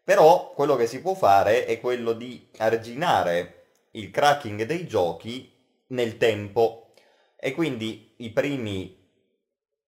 Però quello che si può fare è quello di arginare il cracking dei giochi nel tempo, e quindi i primi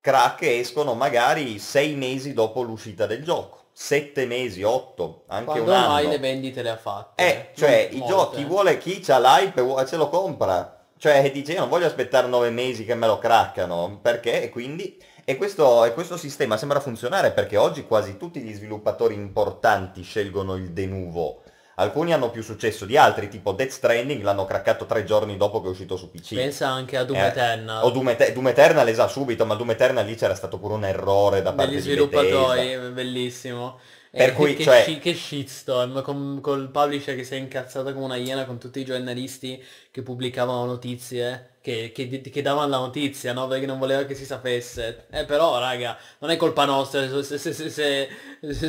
crack escono magari 6 mesi dopo l'uscita del gioco, 7 mesi, 8, anche quando un anno. Quando mai le vendite le ha fatte. Cioè i giochi vuole chi c'ha l'hype, ce lo compra. Cioè dice io non voglio aspettare 9 mesi che me lo craccano, perché e quindi... E questo sistema sembra funzionare, perché oggi quasi tutti gli sviluppatori importanti scelgono il de nuvo. Alcuni hanno più successo di altri, tipo Death Stranding l'hanno craccato 3 giorni dopo che è uscito su PC. Pensa anche a Doom Eternal. O Doom Eternal esatto, subito, ma Doom Eternal lì c'era stato pure un errore da parte degli sviluppatori, Bethesda. Bellissimo. Per cui, che shitstorm col publisher che si è incazzato come una iena con tutti i giornalisti che pubblicavano notizie, che davano la notizia, no? Perché non voleva che si sapesse. Però, raga, non è colpa nostra se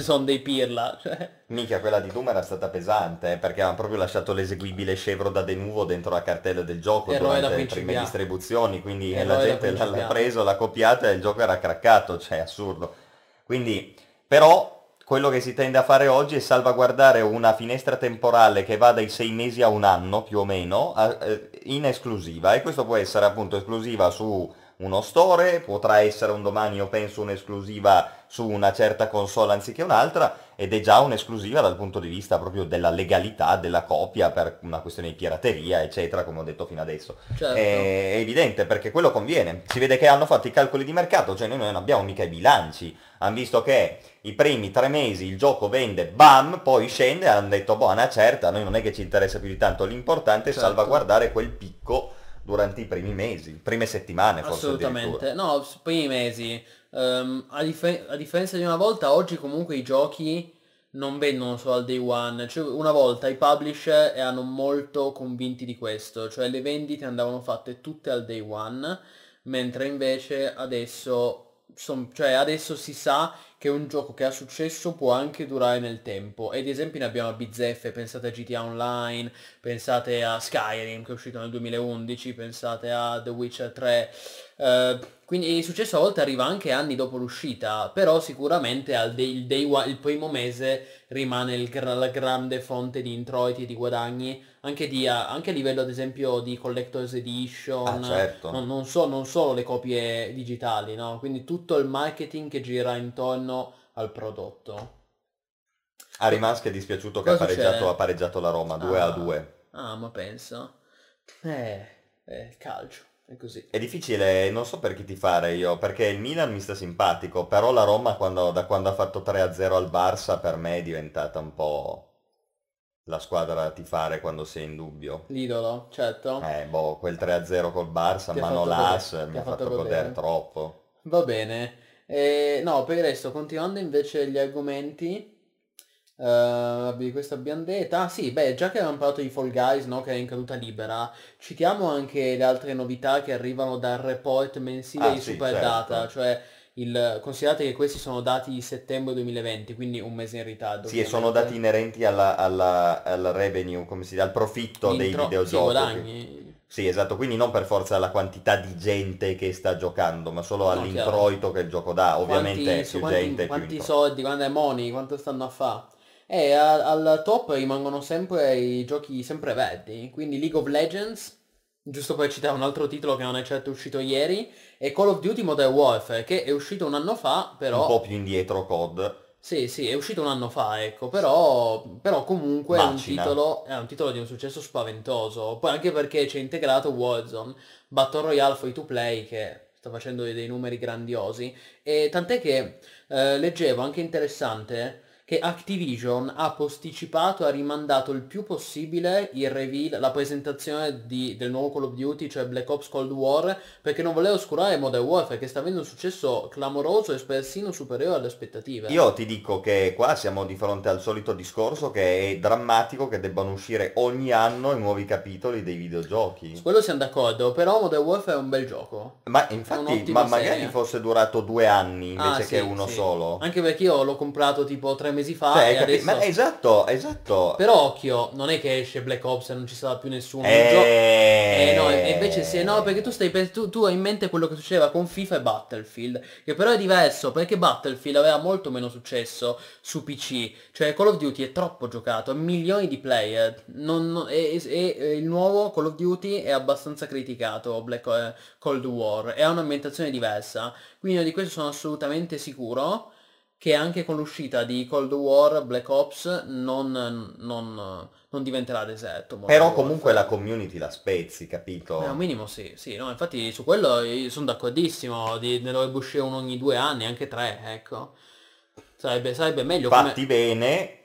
sono dei pirla. Cioè. Minchia, quella di Doom era stata pesante, perché avevano proprio lasciato l'eseguibile scevro da de nuvo dentro la cartella del gioco durante le prime distribuzioni, quindi la gente l'ha preso, l'ha copiata e il gioco era craccato, cioè assurdo. Quindi, però... Quello che si tende a fare oggi è salvaguardare una finestra temporale che va dai 6 mesi a un anno più o meno in esclusiva, e questo può essere appunto esclusiva su uno store, potrà essere un domani io penso un'esclusiva su una certa console anziché un'altra, ed è già un'esclusiva dal punto di vista proprio della legalità della copia per una questione di pirateria eccetera, come ho detto fino adesso. Certo. È evidente, perché quello conviene, si vede che hanno fatto i calcoli di mercato, cioè noi non abbiamo mica i bilanci, hanno visto che i primi 3 mesi il gioco vende, bam, poi scende, hanno detto boh, una certa, noi non è che ci interessa più di tanto, l'importante è certo. Salvaguardare quel picco durante i primi mesi, prime settimane forse addirittura. Assolutamente, no, primi mesi. A differenza di una volta, oggi comunque i giochi non vendono solo al day one, cioè una volta i publisher erano molto convinti di questo, cioè le vendite andavano fatte tutte al day one, mentre invece adesso si sa che un gioco che ha successo può anche durare nel tempo, e di esempi ne abbiamo a bizzeffe. Pensate a GTA Online, pensate a Skyrim che è uscito nel 2011, pensate a The Witcher 3, quindi il successo a volte arriva anche anni dopo l'uscita, però sicuramente al il primo mese rimane la grande fonte di introiti e di guadagni, anche a livello ad esempio di collector's edition, certo. Non solo le copie digitali, no? Quindi tutto il marketing che gira intorno al prodotto. A Rimaschi è dispiaciuto che ha pareggiato la Roma 2-2. Ah, ma penso. Il calcio è così. È difficile, non so per chi tifare io, perché il Milan mi sta simpatico, però la Roma da quando ha fatto 3-0 al Barça per me è diventata un po' la squadra da tifare quando sei in dubbio. L'idolo, certo. Boh, quel 3-0 col Barça, mano l'As, mi ha fatto godere troppo. Va bene. No, per il resto, continuando invece gli argomenti, di questa biandetta. Ah sì, beh, già che avevamo parlato di Fall Guys, no, che è in caduta libera, citiamo anche le altre novità che arrivano dal report mensile di Superdata, certo. Cioè... considerate che questi sono dati di settembre 2020, quindi un mese in ritardo. Sì, e sono dati inerenti al revenue, come si dice, al profitto dei videogiochi. Guadagni. Sì, esatto, quindi non per forza alla quantità di gente che sta giocando, ma solo all'introito che il gioco dà. Ovviamente quanti soldi, quanto è money, quanto stanno a fa'. E al top rimangono sempre i giochi sempre verdi, quindi League of Legends, giusto per citare un altro titolo che non è certo uscito ieri, e Call of Duty Modern Warfare, che è uscito un anno fa, però... Un po' più indietro, COD. Sì, è uscito un anno fa, ecco, però comunque è un titolo di un successo spaventoso. Poi anche perché c'è integrato Warzone, Battle Royale Free to Play, che... sta facendo dei numeri grandiosi. E tant'è che, leggevo, anche interessante... che Activision ha posticipato, ha rimandato il più possibile il reveal, la presentazione del nuovo Call of Duty, cioè Black Ops Cold War, perché non voleva oscurare Modern Warfare, che sta avendo un successo clamoroso e persino superiore alle aspettative. Io ti dico che qua siamo di fronte al solito discorso che è drammatico che debbano uscire ogni anno i nuovi capitoli dei videogiochi. Su quello siamo d'accordo, però Modern Warfare è un bel gioco. Ma infatti, magari fosse durato 2 anni invece che uno solo. Anche perché io l'ho comprato tipo 3 mesi fa, cioè, e adesso... Ma esatto. Però occhio, non è che esce Black Ops e non ci sarà più nessuno. No, invece se no, perché tu hai in mente quello che succedeva con FIFA e Battlefield, che però è diverso, perché Battlefield aveva molto meno successo su PC, cioè Call of Duty è troppo giocato, milioni di player, e il nuovo Call of Duty è abbastanza criticato, Black Cold War, e ha un'ambientazione diversa, quindi di questo sono assolutamente sicuro, che anche con l'uscita di Cold War, Black Ops non diventerà deserto. Però comunque la community la spezzi, capito? Un minimo sì, no, infatti su quello sono d'accordissimo, ne dovrebbe uscire uno ogni 2 anni, anche 3, ecco. Sarebbe meglio. Fatti bene,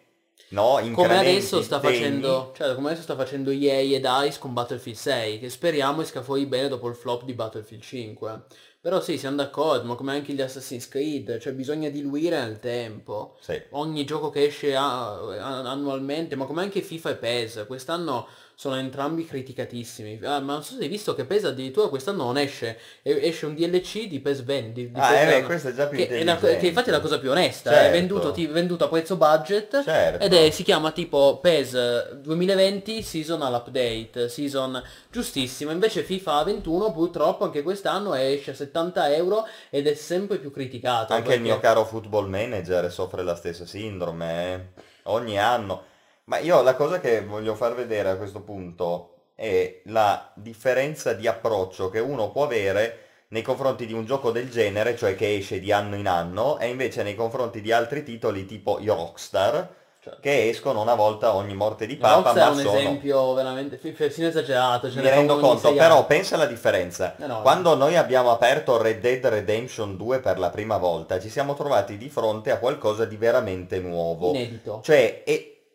no? Come adesso sta facendo, cioè, come adesso sta facendo EA e DICE con Battlefield 6, che speriamo esca fuori bene dopo il flop di Battlefield 5. Però sì, siamo d'accordo, ma come anche gli Assassin's Creed, cioè bisogna diluire nel tempo. Sì. Ogni gioco che esce annualmente, ma come anche FIFA e PES, quest'anno sono entrambi criticatissimi. Ma non so se hai visto che PES addirittura quest'anno non esce, esce un DLC di PES 20. Questo è già più intelligente. Che infatti è la cosa più onesta, certo. È venduto a prezzo budget, certo. Ed si chiama tipo PES 2020 Seasonal Update, season giustissima, invece FIFA 21 purtroppo anche quest'anno esce a €70 ed è sempre più criticato. Anche perché... il mio caro Football Manager soffre la stessa sindrome, ogni anno. Ma io la cosa che voglio far vedere a questo punto è la differenza di approccio che uno può avere nei confronti di un gioco del genere, cioè che esce di anno in anno, e invece nei confronti di altri titoli tipo i Rockstar, certo, che escono una volta ogni morte di papa, ma sono... un esempio veramente persino esagerato. Mi rendo conto, però pensa alla differenza. Quando noi abbiamo aperto Red Dead Redemption 2 per la prima volta, ci siamo trovati di fronte a qualcosa di veramente nuovo. Inedito. Cioè,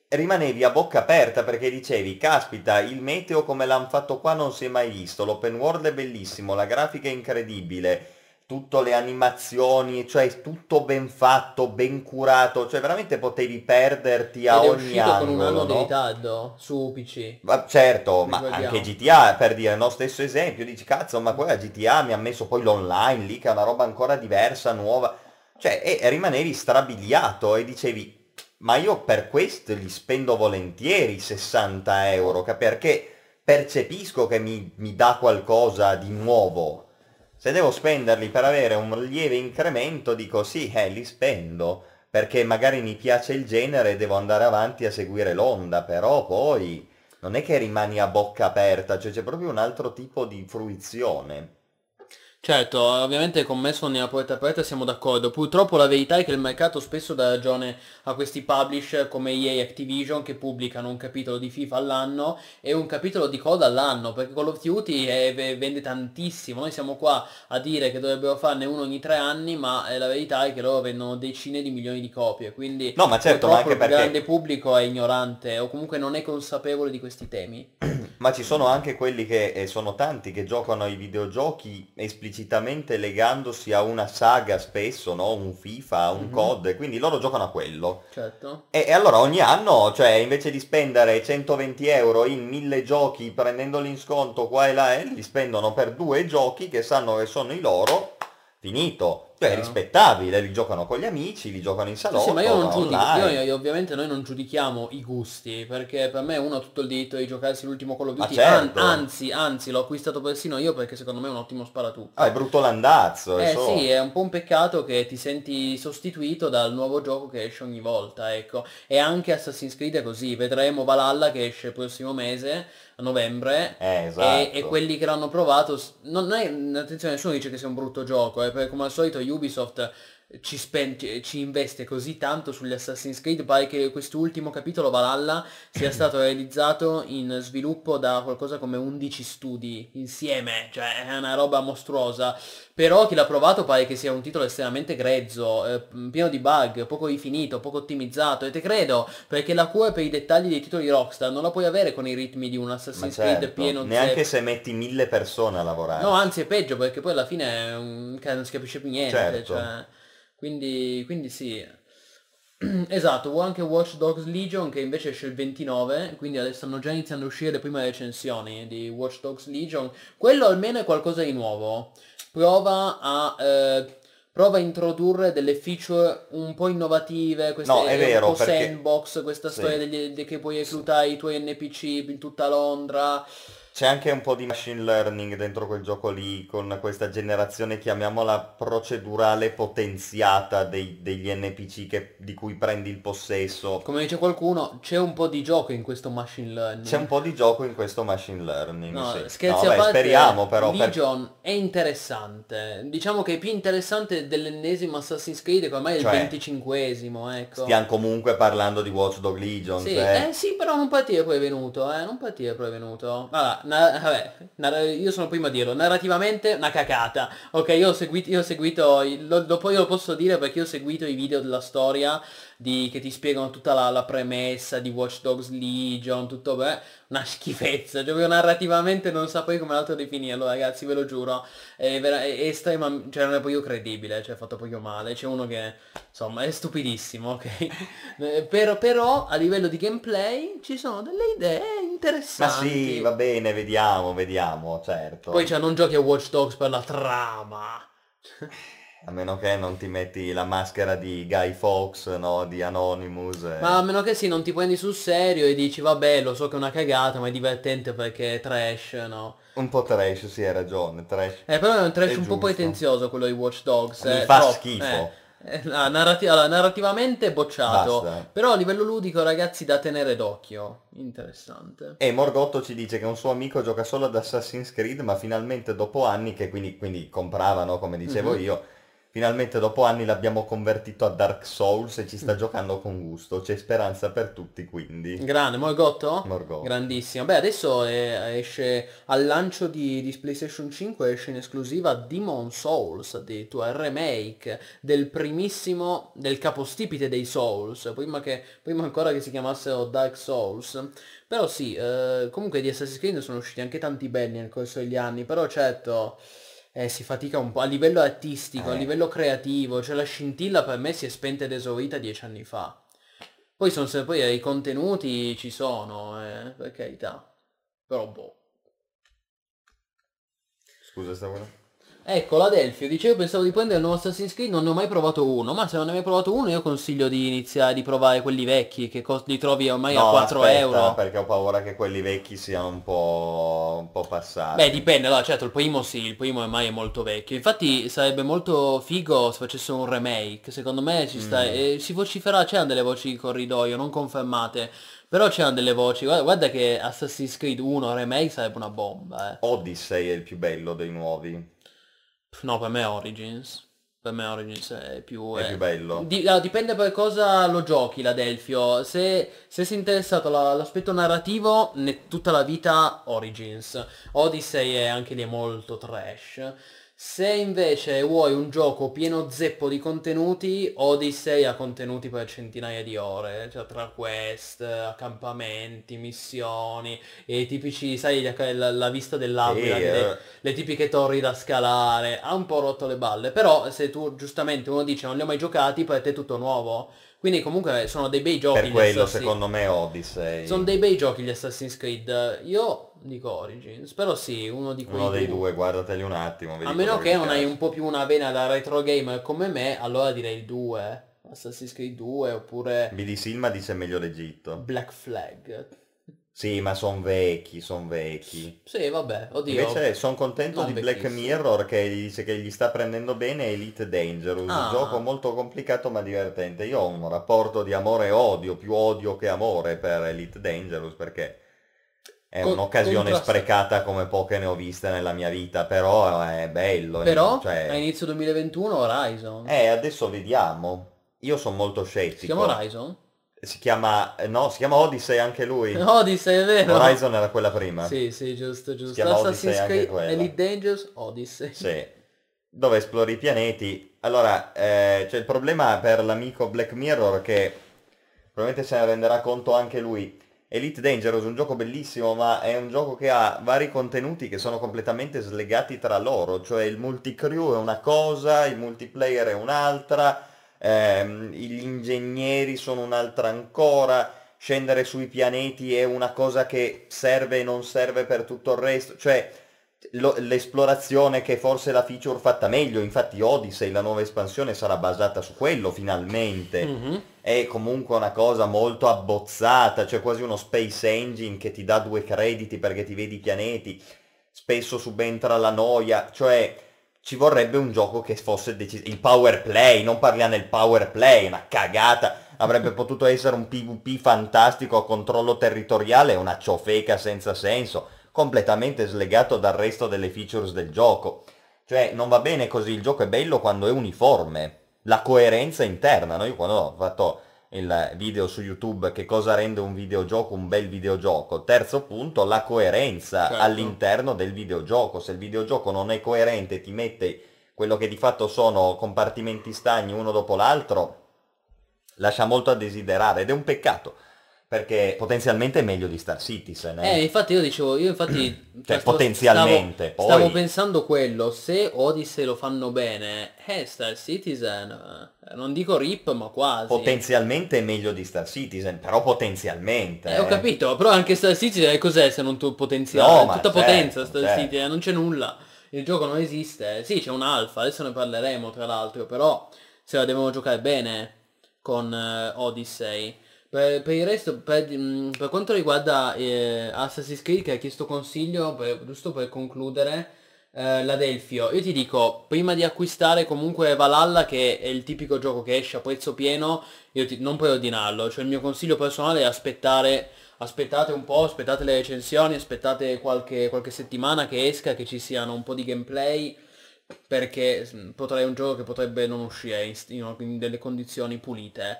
rimanevi a bocca aperta perché dicevi, caspita, il meteo come l'hanno fatto qua non si è mai visto, l'open world è bellissimo, la grafica è incredibile, tutte le animazioni, cioè tutto ben fatto, ben curato, cioè veramente potevi perderti a ogni angolo, con un anno, no? Di ritardo su PC. Ma certo, ma anche GTA, per dire, no, stesso esempio, dici, cazzo, ma quella GTA mi ha messo poi l'online lì, che è una roba ancora diversa, nuova. Cioè, e rimanevi strabiliato e dicevi, ma io per questo li spendo volentieri 60 euro, perché percepisco che mi dà qualcosa di nuovo. Se devo spenderli per avere un lieve incremento, dico sì, li spendo, perché magari mi piace il genere e devo andare avanti a seguire l'onda, però poi non è che rimani a bocca aperta, cioè c'è proprio un altro tipo di fruizione. Certo, ovviamente con me sono nella poeta poeta siamo d'accordo, purtroppo la verità è che il mercato spesso dà ragione a questi publisher come EA e Activision che pubblicano un capitolo di FIFA all'anno e un capitolo di COD all'anno, perché Call of Duty vende tantissimo, noi siamo qua a dire che dovrebbero farne uno ogni 3 anni, ma la verità è che loro vendono decine di milioni di copie, quindi no, ma certo, ma anche il grande pubblico è ignorante o comunque non è consapevole di questi temi. Ma ci sono anche quelli che, sono tanti, che giocano ai videogiochi esplicitamente legandosi a una saga spesso, no? Un FIFA, un COD, quindi loro giocano a quello. Certo. E allora ogni anno, cioè, invece di spendere 120 euro in 1000 giochi prendendoli in sconto qua e là, li spendono per 2 giochi che sanno che sono i loro, finito. Cioè, rispettabile, li giocano con gli amici, li giocano in salotto. Sì, ma io non giudico, io ovviamente noi non giudichiamo i gusti, perché per me uno ha tutto il diritto di giocarsi l'ultimo Call of Duty, certo. anzi l'ho acquistato persino io perché secondo me è un ottimo sparatutto. Ah, è brutto l'andazzo. Sì, è un po' un peccato che ti senti sostituito dal nuovo gioco che esce ogni volta, ecco. E anche Assassin's Creed è così, vedremo Valhalla che esce il prossimo mese, a novembre, esatto. e quelli che l'hanno provato, non è, attenzione, nessuno dice che sia un brutto gioco, perché come al solito Ubisoft ci investe così tanto sugli Assassin's Creed, pare che quest'ultimo capitolo Valhalla sia stato realizzato in sviluppo da qualcosa come 11 studi insieme, cioè è una roba mostruosa, però chi l'ha provato pare che sia un titolo estremamente grezzo, pieno di bug, poco rifinito, poco ottimizzato, e te credo, perché la cura per i dettagli dei titoli Rockstar non la puoi avere con i ritmi di un Assassin's Creed pieno di... Neanche se metti 1000 persone a lavorare. No, anzi è peggio, perché poi alla fine non si capisce più niente, cioè... Quindi sì, esatto, anche Watch Dogs Legion che invece esce il 29, quindi adesso stanno già iniziando a uscire le prime recensioni di Watch Dogs Legion, quello almeno è qualcosa di nuovo, prova a introdurre delle feature un po' innovative, queste un po' sandbox, questa storia che puoi reclutare i tuoi NPC in tutta Londra. C'è anche un po' di machine learning dentro quel gioco lì, con questa generazione, chiamiamola procedurale potenziata, degli NPC di cui prendi il possesso. Come dice qualcuno, c'è un po' di gioco in questo machine learning. No, sì. Scherzi a parte, speriamo però. Legion è interessante. Diciamo che è più interessante dell'ennesimo Assassin's Creed, che ormai è il 25esimo, ecco. Stiamo comunque parlando di Watch Dogs Legion. Sì, sì, però non partire poi è venuto, non partire poi è venuto. Allora, io sono prima a dirlo, narrativamente una cacata, ok, io lo posso dire perché io ho seguito i video della storia che ti spiegano tutta la premessa di Watch Dogs Legion, tutto, una schifezza, cioè narrativamente non saprei come altro definirlo, ragazzi, ve lo giuro, è estrema, cioè non è proprio credibile, cioè è fatto proprio male, c'è uno che insomma è stupidissimo, ok. però a livello di gameplay ci sono delle idee interessanti. Ma sì, va bene, vediamo, certo. Poi non giochi a Watch Dogs per la trama. A meno che non ti metti la maschera di Guy Fawkes, no? Di Anonymous. Ma a meno che non ti prendi sul serio e dici, vabbè, lo so che è una cagata, ma è divertente perché è trash, no? Un po' trash, sì, hai ragione, trash. Però è un trash un po' pretenzioso quello di Watch Dogs. Mi fa schifo. Narrativamente bocciato. Basta. Però a livello ludico, ragazzi, da tenere d'occhio. Interessante. E Morgotto ci dice che un suo amico gioca solo ad Assassin's Creed, ma finalmente dopo anni, che quindi compravano, come dicevo io, finalmente dopo anni l'abbiamo convertito a Dark Souls e ci sta giocando con gusto. C'è speranza per tutti, quindi. Grande, Morgotto? Morgotto. Grandissimo. Beh, adesso esce al lancio di PlayStation 5, esce in esclusiva Demon Souls, addirittura il remake del primissimo, del capostipite dei Souls, prima ancora che si chiamassero Dark Souls. Però sì, comunque di Assassin's Creed sono usciti anche tanti belli nel corso degli anni, però certo... si fatica un po' a livello artistico, a livello creativo, cioè la scintilla per me si è spenta ed esaurita 10 anni fa. Poi i contenuti ci sono, per carità. Però boh. Scusa, stavo... Ecco, la Delfio dice: io pensavo di prendere il nuovo Assassin's Creed, non ne ho mai provato uno. Ma se non ne hai mai provato uno, io consiglio di iniziare, di provare quelli vecchi, che li trovi ormai a 4 euro. Perché ho paura che quelli vecchi siano un po' passati. Beh, dipende, no, certo, il primo sì, il primo ormai è molto vecchio. Infatti sarebbe molto figo se facesse un remake. Secondo me ci sta, si vociferà, c'erano delle voci di corridoio, non confermate. Però c'erano delle voci, guarda che Assassin's Creed 1 remake sarebbe una bomba, eh. Odyssey è il più bello dei nuovi. No, per me è Origins. Per me Origins è più bello. Dipende per cosa lo giochi, la Delfio. Se sei interessato all'aspetto narrativo, tutta la vita Origins. Odyssey è anche lì molto trash. Se invece vuoi un gioco pieno zeppo di contenuti, Odyssey ha contenuti per centinaia di ore, cioè tra quest, accampamenti, missioni, e i tipici, sai, la vista dell'aquila, le tipiche torri da scalare, ha un po' rotto le balle, però se tu giustamente uno dice non li ho mai giocati, per te è tutto nuovo. Quindi comunque sono dei bei giochi. Per quello secondo me Odyssey. Sono dei bei giochi gli Assassin's Creed. Io dico Origins, però sì, uno di quelli. Uno dei due, guardateli un attimo. A meno che non hai un po' più una vena da retro gamer come me, allora direi 2. Assassin's Creed 2 oppure... B.D. Silma dice meglio l'Egitto. Black Flag. Sì, ma sono vecchi, sono vecchi. Sì, vabbè, oddio. Invece sono contento di Black Mirror, che dice che gli sta prendendo bene Elite Dangerous, un gioco molto complicato ma divertente. Io ho un rapporto di amore e odio, più odio che amore per Elite Dangerous, perché è un'occasione sprecata come poche ne ho viste nella mia vita, però è bello. Però, cioè... a inizio 2021 Horizon. Adesso vediamo. Io sono molto scettico. Si chiama Horizon? Si chiama Odyssey anche lui. Odyssey, è vero. Horizon era quella prima. Sì, giusto. Si chiama Assassin's Creed Elite Dangerous Odyssey. Sì. Dove esplori i pianeti. Allora, c'è il problema per l'amico Black Mirror, che probabilmente se ne renderà conto anche lui. Elite Dangerous è un gioco bellissimo, ma è un gioco che ha vari contenuti che sono completamente slegati tra loro. Cioè il multicrew è una cosa, il multiplayer è un'altra... gli ingegneri sono un'altra ancora, scendere sui pianeti è una cosa che serve e non serve per tutto il resto, cioè l'esplorazione, che forse la feature fatta meglio, infatti Odyssey, la nuova espansione, sarà basata su quello finalmente. È comunque una cosa molto abbozzata, cioè quasi uno space engine che ti dà 2 crediti perché ti vedi i pianeti, spesso subentra la noia, cioè... Ci vorrebbe un gioco che fosse deciso. Il power play, non parliamo del power play, una cagata. Avrebbe potuto essere un PvP fantastico a controllo territoriale, una ciofeca senza senso, completamente slegato dal resto delle features del gioco. Cioè, non va bene così, il gioco è bello quando è uniforme. La coerenza interna, no? Io quando ho fatto il video su YouTube, che cosa rende un videogioco un bel videogioco, terzo punto, la coerenza, certo, all'interno del videogioco. Se il videogioco non è coerente, ti mette quello che di fatto sono compartimenti stagni uno dopo l'altro, lascia molto a desiderare, ed è un peccato, perché potenzialmente è meglio di Star Citizen. Infatti io dicevo, cioè potenzialmente stavo pensando quello, se Odyssey lo fanno bene, Star Citizen, non dico rip ma quasi. Potenzialmente è meglio di Star Citizen, però potenzialmente. Ho capito, però anche Star Citizen cos'è se non potenziale? No, è tutta potenza Star Citizen, non c'è nulla, il gioco non esiste. Sì, c'è un alfa, adesso ne parleremo tra l'altro, però se la devono giocare bene con Odyssey. Per il resto, per quanto riguarda Assassin's Creed, che ha chiesto consiglio, giusto per concludere, la Delfio, io ti dico, prima di acquistare comunque Valhalla, che è il tipico gioco che esce a prezzo pieno, non preordinarlo, cioè il mio consiglio personale è aspettate un po', aspettate le recensioni, aspettate qualche settimana che esca, che ci siano un po' di gameplay, perché è un gioco che potrebbe non uscire in delle condizioni pulite.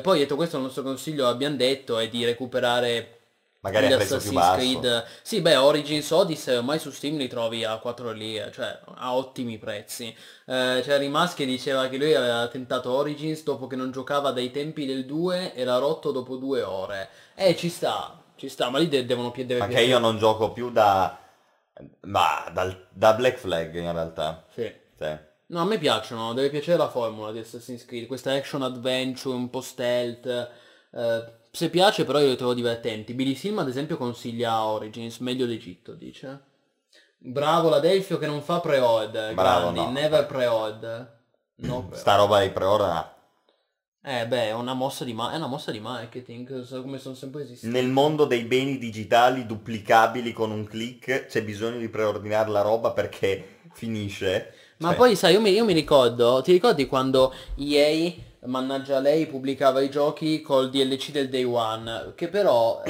Poi detto questo, il nostro consiglio, abbiamo detto, è di recuperare magari gli Assassin's Creed. Sì, beh, Origins, Odyssey ormai su Steam li trovi a 4 lire, cioè a ottimi prezzi. C'era Rimas che diceva che lui aveva tentato Origins dopo che non giocava dai tempi del 2, era rotto dopo 2 ore. Ci sta, ma lì devono piedere. Perché io non gioco più da Black Flag in realtà. Sì. No, a me piacciono, deve piacere la formula di Assassin's Creed, questa action adventure un po' stealth, se piace, però io le trovo divertenti. B.D. Silma ad esempio consiglia Origins, meglio l'Egitto, dice. Bravo la Delfio che non fa pre-order. Bravo, no. Never pre-order. No, sta roba di pre-order. Beh, è una mossa di marketing, so come sono sempre esistiti. Nel mondo dei beni digitali duplicabili con un click c'è bisogno di preordinare la roba perché finisce. Ma cioè, poi sai, io mi ricordo, ti ricordi quando EA, mannaggia lei, pubblicava i giochi col DLC del day one, che però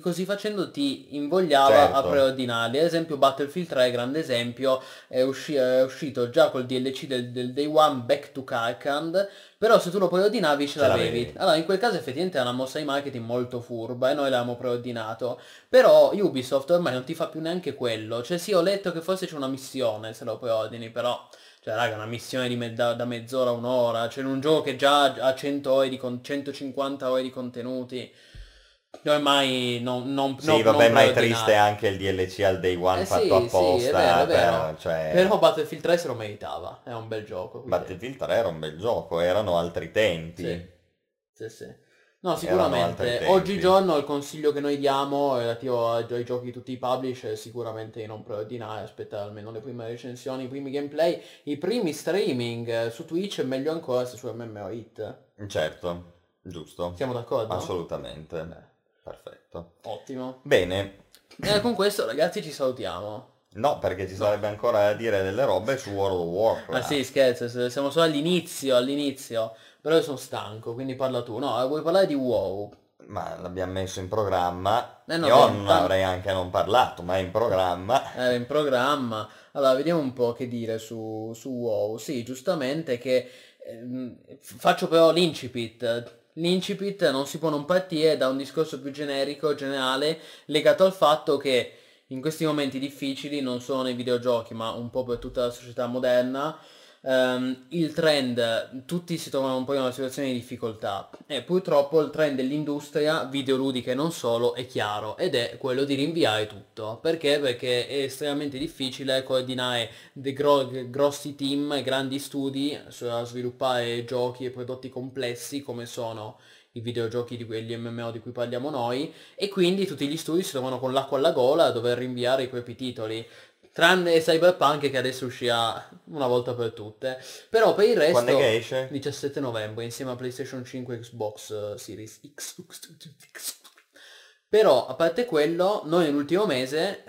così facendo ti invogliava, certo, a preordinarli. Ad esempio Battlefield 3, grande esempio, è uscito già col DLC del day one, Back to Karkand, però se tu lo preordinavi ce l'avevi. Allora in quel caso effettivamente è una mossa di marketing molto furba e noi l'avevamo preordinato. Però Ubisoft ormai non ti fa più neanche quello. Cioè sì, ho letto che forse c'è una missione se lo preordini, però cioè raga, una missione da mezz'ora a un'ora, cioè in un gioco che già ha 150 ore di contenuti. Ormai non vabbè, ma è triste anche il DLC al day one fatto apposta. Sì, è vero, però, cioè, però Battlefield 3 se lo meritava, è un bel gioco. Quindi. Battlefield 3 era un bel gioco, erano altri tempi. Sì, sì, sì. No, sicuramente, oggigiorno il consiglio che noi diamo relativo ai giochi di tutti i publisher è sicuramente di non preordinare, aspettare almeno le prime recensioni, i primi gameplay, i primi streaming su Twitch e meglio ancora se su MMO.it. Certo, giusto. Siamo d'accordo? Assolutamente. Beh. Perfetto. Ottimo. Bene. E con questo ragazzi ci salutiamo. No, perché ci sarebbe ancora da dire delle robe su World of Warcraft. Ma sì, scherzo, siamo solo all'inizio. Però io sono stanco, quindi parla tu. No, vuoi parlare di WoW? Ma l'abbiamo messo in programma. Io non avrei anche non parlato, ma è in programma. Era in programma. Allora, vediamo un po' che dire su WoW. Sì, giustamente che... faccio però l'incipit. L'incipit non si può non partire da un discorso più generico, generale, legato al fatto che in questi momenti difficili, non solo nei videogiochi ma un po' per tutta la società moderna, il trend, tutti si trovano un po' in una situazione di difficoltà e purtroppo il trend dell'industria videoludica e non solo è chiaro ed è quello di rinviare tutto. Perché? Perché è estremamente difficile coordinare grossi team, grandi studi a sviluppare giochi e prodotti complessi come sono i videogiochi di quegli MMO di cui parliamo noi, e quindi tutti gli studi si trovano con l'acqua alla gola a dover rinviare i propri titoli. Tranne Cyberpunk che adesso uscirà una volta per tutte. Però per il resto... Quando è che esce? 17 novembre insieme a PlayStation 5 e Xbox Series X. Però a parte quello, noi nell'ultimo mese,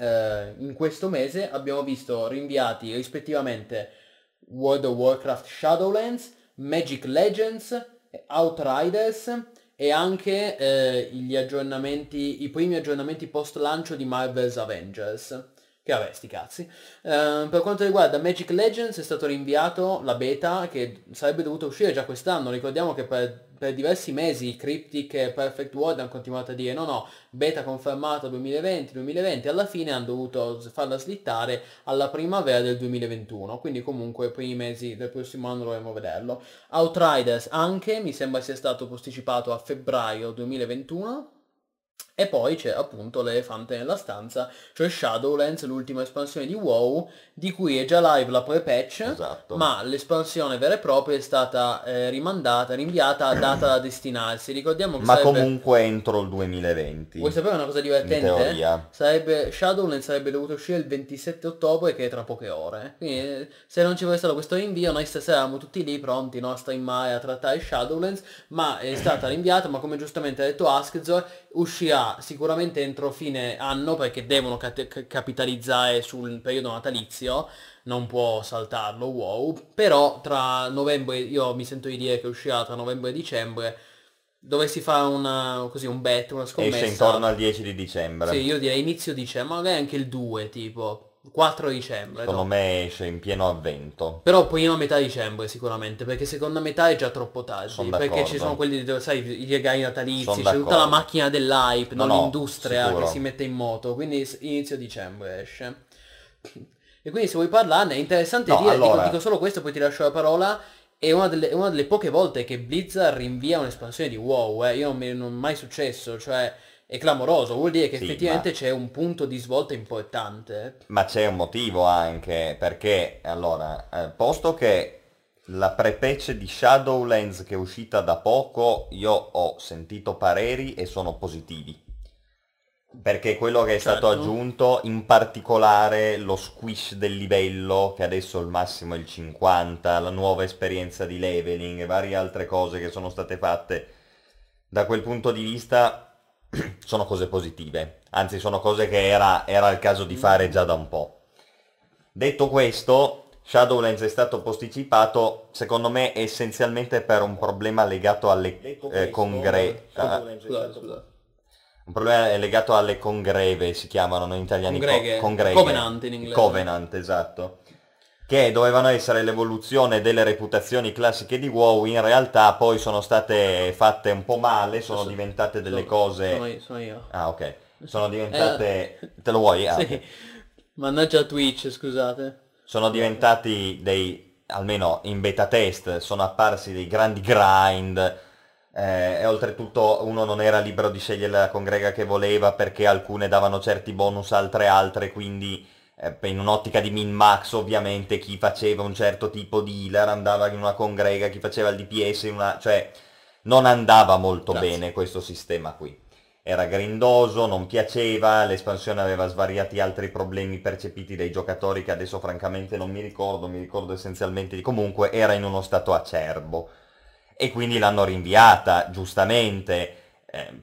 in questo mese, abbiamo visto rinviati rispettivamente World of Warcraft Shadowlands, Magic Legends, Outriders e anche i primi aggiornamenti post lancio di Marvel's Avengers. Che vabbè, sti cazzi. Per quanto riguarda Magic Legends è stato rinviato la beta che sarebbe dovuta uscire già quest'anno. Ricordiamo che per diversi mesi Cryptic e Perfect World hanno continuato a dire no, beta confermata 2020, alla fine hanno dovuto farla slittare alla primavera del 2021, quindi comunque i primi mesi del prossimo anno dovremo vederlo. Outriders anche, mi sembra sia stato posticipato a febbraio 2021. E poi c'è appunto l'elefante nella stanza, cioè Shadowlands, l'ultima espansione di WoW, di cui è già live la pre-patch, esatto, ma l'espansione vera e propria è stata rinviata a data da destinarsi. Ricordiamo che comunque entro il 2020. Vuoi sapere una cosa divertente? Shadowlands sarebbe dovuto uscire il 27 ottobre, che è tra poche ore. Quindi se non ci fosse stato questo rinvio, noi stasera eravamo tutti lì pronti a streamare, a trattare Shadowlands, ma è stata rinviata, ma come giustamente ha detto Askzor, uscirà sicuramente entro fine anno perché devono capitalizzare sul periodo natalizio, non può saltarlo WoW. Però tra novembre, io mi sento di dire che uscirà tra novembre e dicembre. Dovessi fare un bet, una scommessa, esce intorno al 10 di dicembre. Sì, io direi inizio dicembre, magari anche il 2, tipo 4 dicembre. Secondo me esce in pieno avvento. Però prima metà dicembre sicuramente, perché seconda metà è già troppo tardi. Perché ci sono quelli, sai, i regali natalizi, c'è tutta la macchina dell'hype, l'industria sicuro che si mette in moto. Quindi inizio dicembre esce. E quindi se vuoi parlarne è interessante dire, allora... dico solo questo, poi ti lascio la parola. È una delle poche volte che Blizzard rinvia un'espansione di WoW, io non è mai successo, cioè... È clamoroso, vuol dire che sì, effettivamente c'è un punto di svolta importante. Ma c'è un motivo anche, perché allora, posto che la pre-patch di Shadowlands che è uscita da poco, io ho sentito pareri e sono positivi. Perché quello che è stato aggiunto, in particolare lo squish del livello, che adesso il massimo è il 50, la nuova esperienza di leveling e varie altre cose che sono state fatte, da quel punto di vista sono cose positive, anzi sono cose che era il caso di fare già da un po'. Detto questo, Shadowlands è stato posticipato, secondo me, essenzialmente per un problema legato alle Un problema è legato alle congreve, si chiamano noi italiani congreve. Covenant in inglese. Covenant, esatto. Che dovevano essere l'evoluzione delle reputazioni classiche di WoW, in realtà poi sono state fatte un po' male, sono diventate delle cose... Sono io. Ah, ok. Sono diventate... Te lo vuoi? Ah, sì. Okay. Mannaggia Twitch, scusate. Sono diventati dei... almeno in beta test, sono apparsi dei grandi grind... e oltretutto uno non era libero di scegliere la congrega che voleva, perché alcune davano certi bonus, altre, quindi in un'ottica di min-max ovviamente chi faceva un certo tipo di healer andava in una congrega, chi faceva il DPS in una... cioè non andava molto bene questo sistema qui. Era grindoso, non piaceva, l'espansione aveva svariati altri problemi percepiti dai giocatori che adesso francamente non mi ricordo, mi ricordo essenzialmente di comunque era in uno stato acerbo. E quindi l'hanno rinviata, giustamente,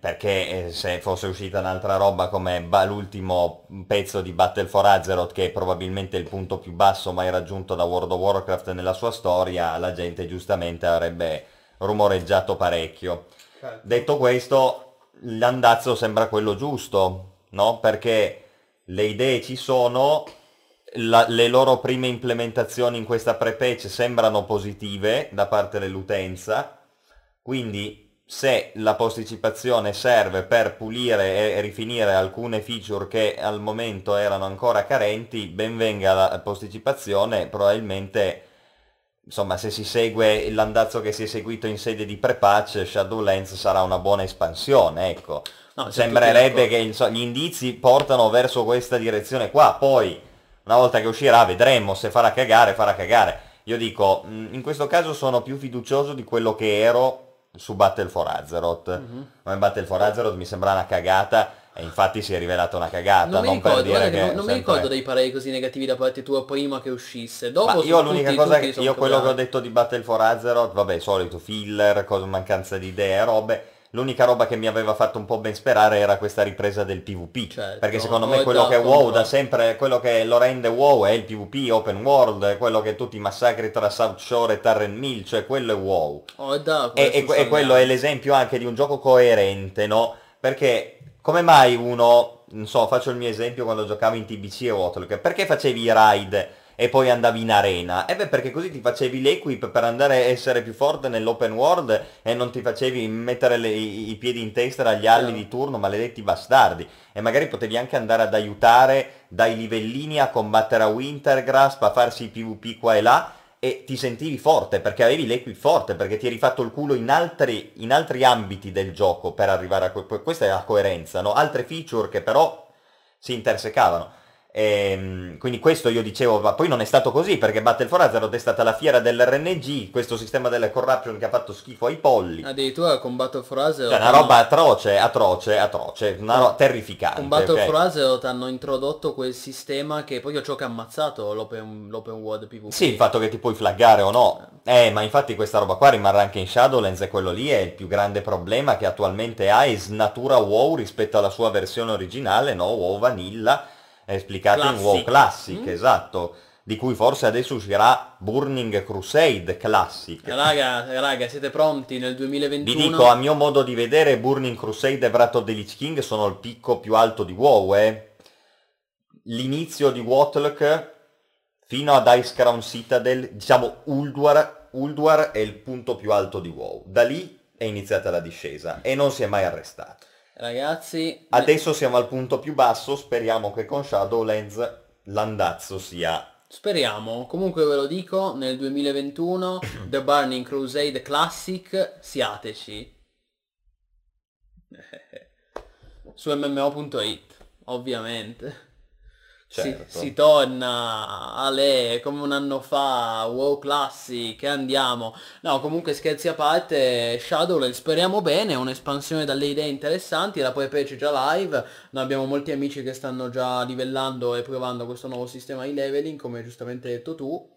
perché se fosse uscita un'altra roba come l'ultimo pezzo di Battle for Azeroth, che è probabilmente il punto più basso mai raggiunto da World of Warcraft nella sua storia, la gente giustamente avrebbe rumoreggiato parecchio. Okay. Detto questo, l'andazzo sembra quello giusto, no? Perché le idee ci sono... Le loro prime implementazioni in questa pre-patch sembrano positive da parte dell'utenza, quindi se la posticipazione serve per pulire e rifinire alcune feature che al momento erano ancora carenti, ben venga la posticipazione. Probabilmente, insomma, se si segue l'andazzo che si è seguito in sede di pre-patch, Shadowlands sarà una buona espansione, ecco. No, sembrerebbe che gli indizi portano verso questa direzione qua, poi... Una volta che uscirà vedremo se farà cagare, Io dico, in questo caso sono più fiducioso di quello che ero su Battle for Azeroth. Ma Battle for Azeroth mi sembra una cagata e infatti si è rivelata una cagata. Non mi ricordo dei pareri così negativi da parte tua prima che uscisse. Dopo io l'unica cosa che io quello che ho detto di Battle for Azeroth, vabbè, solito filler, mancanza di idee e robe. L'unica roba che mi aveva fatto un po' ben sperare era questa ripresa del PvP, perché secondo me quello che è WoW da sempre, quello che lo rende WoW è il PvP open world, è quello che tutti i massacri tra South Shore e Tarren Mill, cioè quello è WoW. E quello è l'esempio anche di un gioco coerente, no? Perché come mai uno, non so, faccio il mio esempio quando giocavo in TBC e Waterlock, perché facevi i raid e poi andavi in arena? E beh, perché così ti facevi l'equip per andare a essere più forte nell'open world e non ti facevi mettere i piedi in testa dagli alli di turno, maledetti bastardi. E magari potevi anche andare ad aiutare dai livellini a combattere a Wintergrasp, a farsi i PvP qua e là, e ti sentivi forte perché avevi l'equip forte, perché ti eri fatto il culo in altri ambiti del gioco per arrivare a questa è la coerenza, no? Altre feature che però si intersecavano. Quindi questo io dicevo, ma poi non è stato così, perché Battle for Azeroth è stata la fiera dell'RNG, questo sistema delle corruption che ha fatto schifo ai polli. Addirittura con Battle for Azeroth, cioè, una roba atroce, una roba terrificante. Con Battle for Azeroth hanno introdotto quel sistema che poi ho ciò che ha ammazzato l'open world PvP. Sì, il fatto che ti puoi flaggare o no. Ma infatti questa roba qua rimarrà anche in Shadowlands, e quello lì è il più grande problema che attualmente ha, e snatura WoW rispetto alla sua versione originale, no? WoW Vanilla. È esplicato in WoW Classic, esatto, di cui forse adesso uscirà Burning Crusade Classic. Raga, siete pronti nel 2021? Vi dico, a mio modo di vedere, Burning Crusade e Wrath of the Lich King sono il picco più alto di WoW, L'inizio di Watlk fino ad Ice Crown Citadel, diciamo Ulduar è il punto più alto di WoW. Da lì è iniziata la discesa e non si è mai arrestata. Ragazzi, adesso siamo al punto più basso, speriamo che con Shadowlands l'andazzo sia... Speriamo, comunque ve lo dico, nel 2021 The Burning Crusade Classic, siateci. Su MMO.it, ovviamente. Certo. Si torna alle, come un anno fa, WoW Classic, andiamo. No, comunque scherzi a parte, Shadowlands speriamo bene, è un'espansione dalle idee interessanti, la poi patch già live, noi abbiamo molti amici che stanno già livellando e provando questo nuovo sistema di leveling, come giustamente hai detto tu.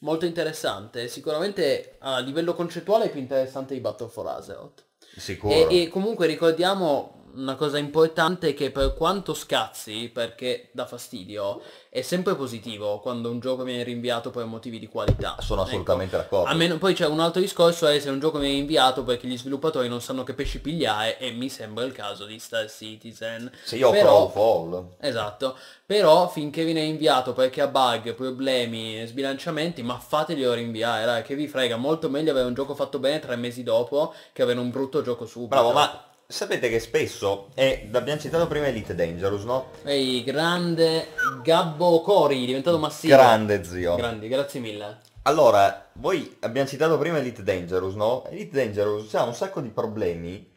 Molto interessante, sicuramente a livello concettuale è più interessante di Battle for Azeroth. Sicuro. E comunque ricordiamo una cosa importante, che per quanto scazzi, perché dà fastidio, è sempre positivo quando un gioco viene rinviato per motivi di qualità. Sono assolutamente d'accordo. A meno, poi c'è un altro discorso, è se un gioco viene rinviato perché gli sviluppatori non sanno che pesci pigliare, e mi sembra il caso di Star Citizen. Sì, io però, Fall. Esatto. Però finché viene rinviato perché ha bug, problemi, sbilanciamenti, ma fateglielo rinviare, raga, che vi frega. Molto meglio avere un gioco fatto bene 3 mesi dopo che avere un brutto gioco subito. Bravo, ma... Sapete che spesso, abbiamo citato prima Elite Dangerous, no? Ehi, grande Gabbo Cori, diventato massivo. Grande zio. Grandi, grazie mille. Allora, voi abbiamo citato prima Elite Dangerous, no? Elite Dangerous ha un sacco di problemi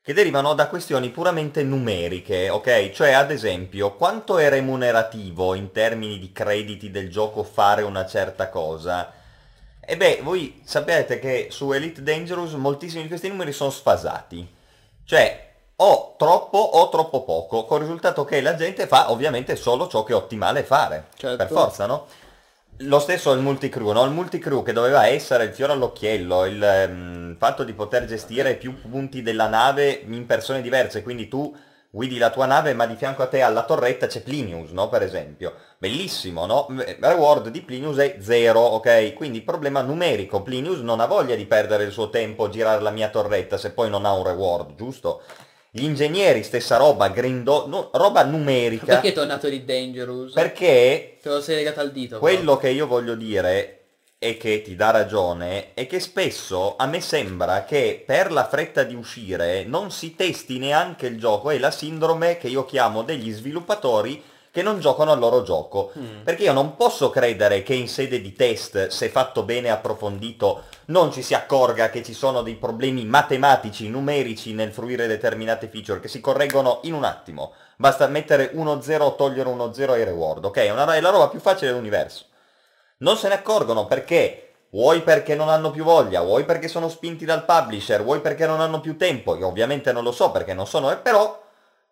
che derivano da questioni puramente numeriche, ok? Cioè, ad esempio, quanto è remunerativo in termini di crediti del gioco fare una certa cosa? E beh, voi sapete che su Elite Dangerous moltissimi di questi numeri sono sfasati. Cioè, o troppo poco, col risultato che la gente fa ovviamente solo ciò che è ottimale fare, certo. Per forza, no? Lo stesso il multicrew, no? Il multicrew che doveva essere il fiore all'occhiello, il fatto di poter gestire più punti della nave in persone diverse, quindi tu guidi la tua nave ma di fianco a te alla torretta c'è Plinius, no? Per esempio. Bellissimo, no? Reward di Plinius è 0, ok? Quindi problema numerico, Plinius non ha voglia di perdere il suo tempo a girare la mia torretta se poi non ha un reward, giusto? Gli ingegneri, stessa roba, no, roba numerica. Perché è tornato di Dangerous? Perché... Te lo sei legato al dito. Quello che io voglio dire, e che ti dà ragione, è che spesso a me sembra che per la fretta di uscire non si testi neanche il gioco, è la sindrome che io chiamo degli sviluppatori che non giocano al loro gioco, perché io non posso credere che in sede di test, se fatto bene e approfondito, non ci si accorga che ci sono dei problemi matematici, numerici nel fruire determinate feature, che si correggono in un attimo, basta mettere 1-0 o togliere 1-0 ai reward, ok? È la roba più facile dell'universo, non se ne accorgono perché, vuoi perché non hanno più voglia, vuoi perché sono spinti dal publisher, vuoi perché non hanno più tempo, io ovviamente non lo so perché non sono, però...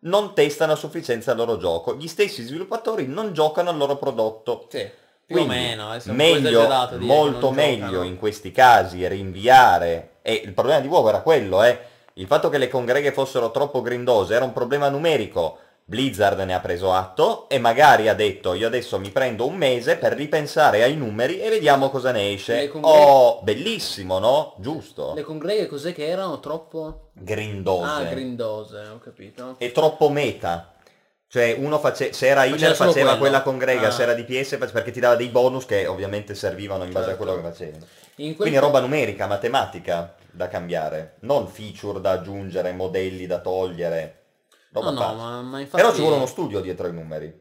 non testano a sufficienza il loro gioco, gli stessi sviluppatori non giocano al loro prodotto. Sì, più quindi, o meno, meglio, molto meglio giocano. In questi casi rinviare, e il problema di WoW era quello, il fatto che le congreghe fossero troppo grindose era un problema numerico, Blizzard ne ha preso atto e magari ha detto io adesso mi prendo 1 mese per ripensare ai numeri e vediamo cosa ne esce. Oh, bellissimo, no? Giusto. Le congreghe cos'è che erano? Troppo? Grindose. Ah, grindose, ho capito. E troppo meta. Cioè uno se era healer faceva quella congrega, se era DPS perché ti dava dei bonus che ovviamente servivano in base a quello che facevano. Quindi roba numerica, matematica da cambiare, non feature da aggiungere, modelli da togliere. No, ma infatti... Però ci vuole uno studio dietro ai numeri.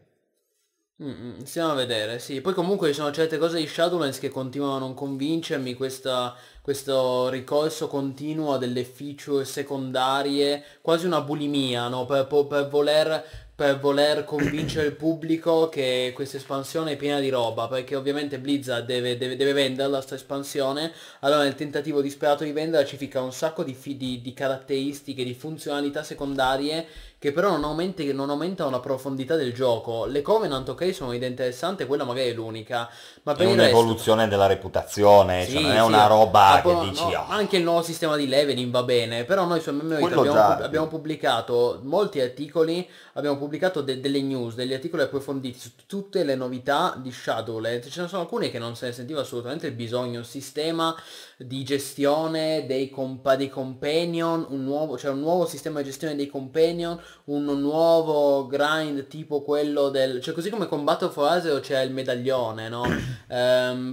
Stiamo a vedere, sì. Poi comunque ci sono certe cose di Shadowlands che continuano a non convincermi, questo ricorso continuo a delle feature secondarie, quasi una bulimia, no? Per voler convincere il pubblico che questa espansione è piena di roba, perché ovviamente Blizzard deve venderla sta espansione, allora nel tentativo disperato di venderla ci ficca un sacco di caratteristiche, di funzionalità secondarie che però non aumentano la profondità del gioco. Le Covenant, ok, sono idea interessante, quella magari è l'unica, ma per è un'evoluzione della reputazione, sì, cioè non è una roba che dici no, anche il nuovo sistema di leveling va bene, però noi su MMO.it abbiamo pubblicato molti articoli, abbiamo pubblicato delle news, degli articoli approfonditi su tutte le novità di Shadowlands, ce ne sono alcune che non se ne sentiva assolutamente il bisogno, un sistema di gestione dei companion, un nuovo sistema di gestione dei companion, un nuovo grind tipo quello del... Cioè così come con Battle for Azeroth c'è il medaglione, no?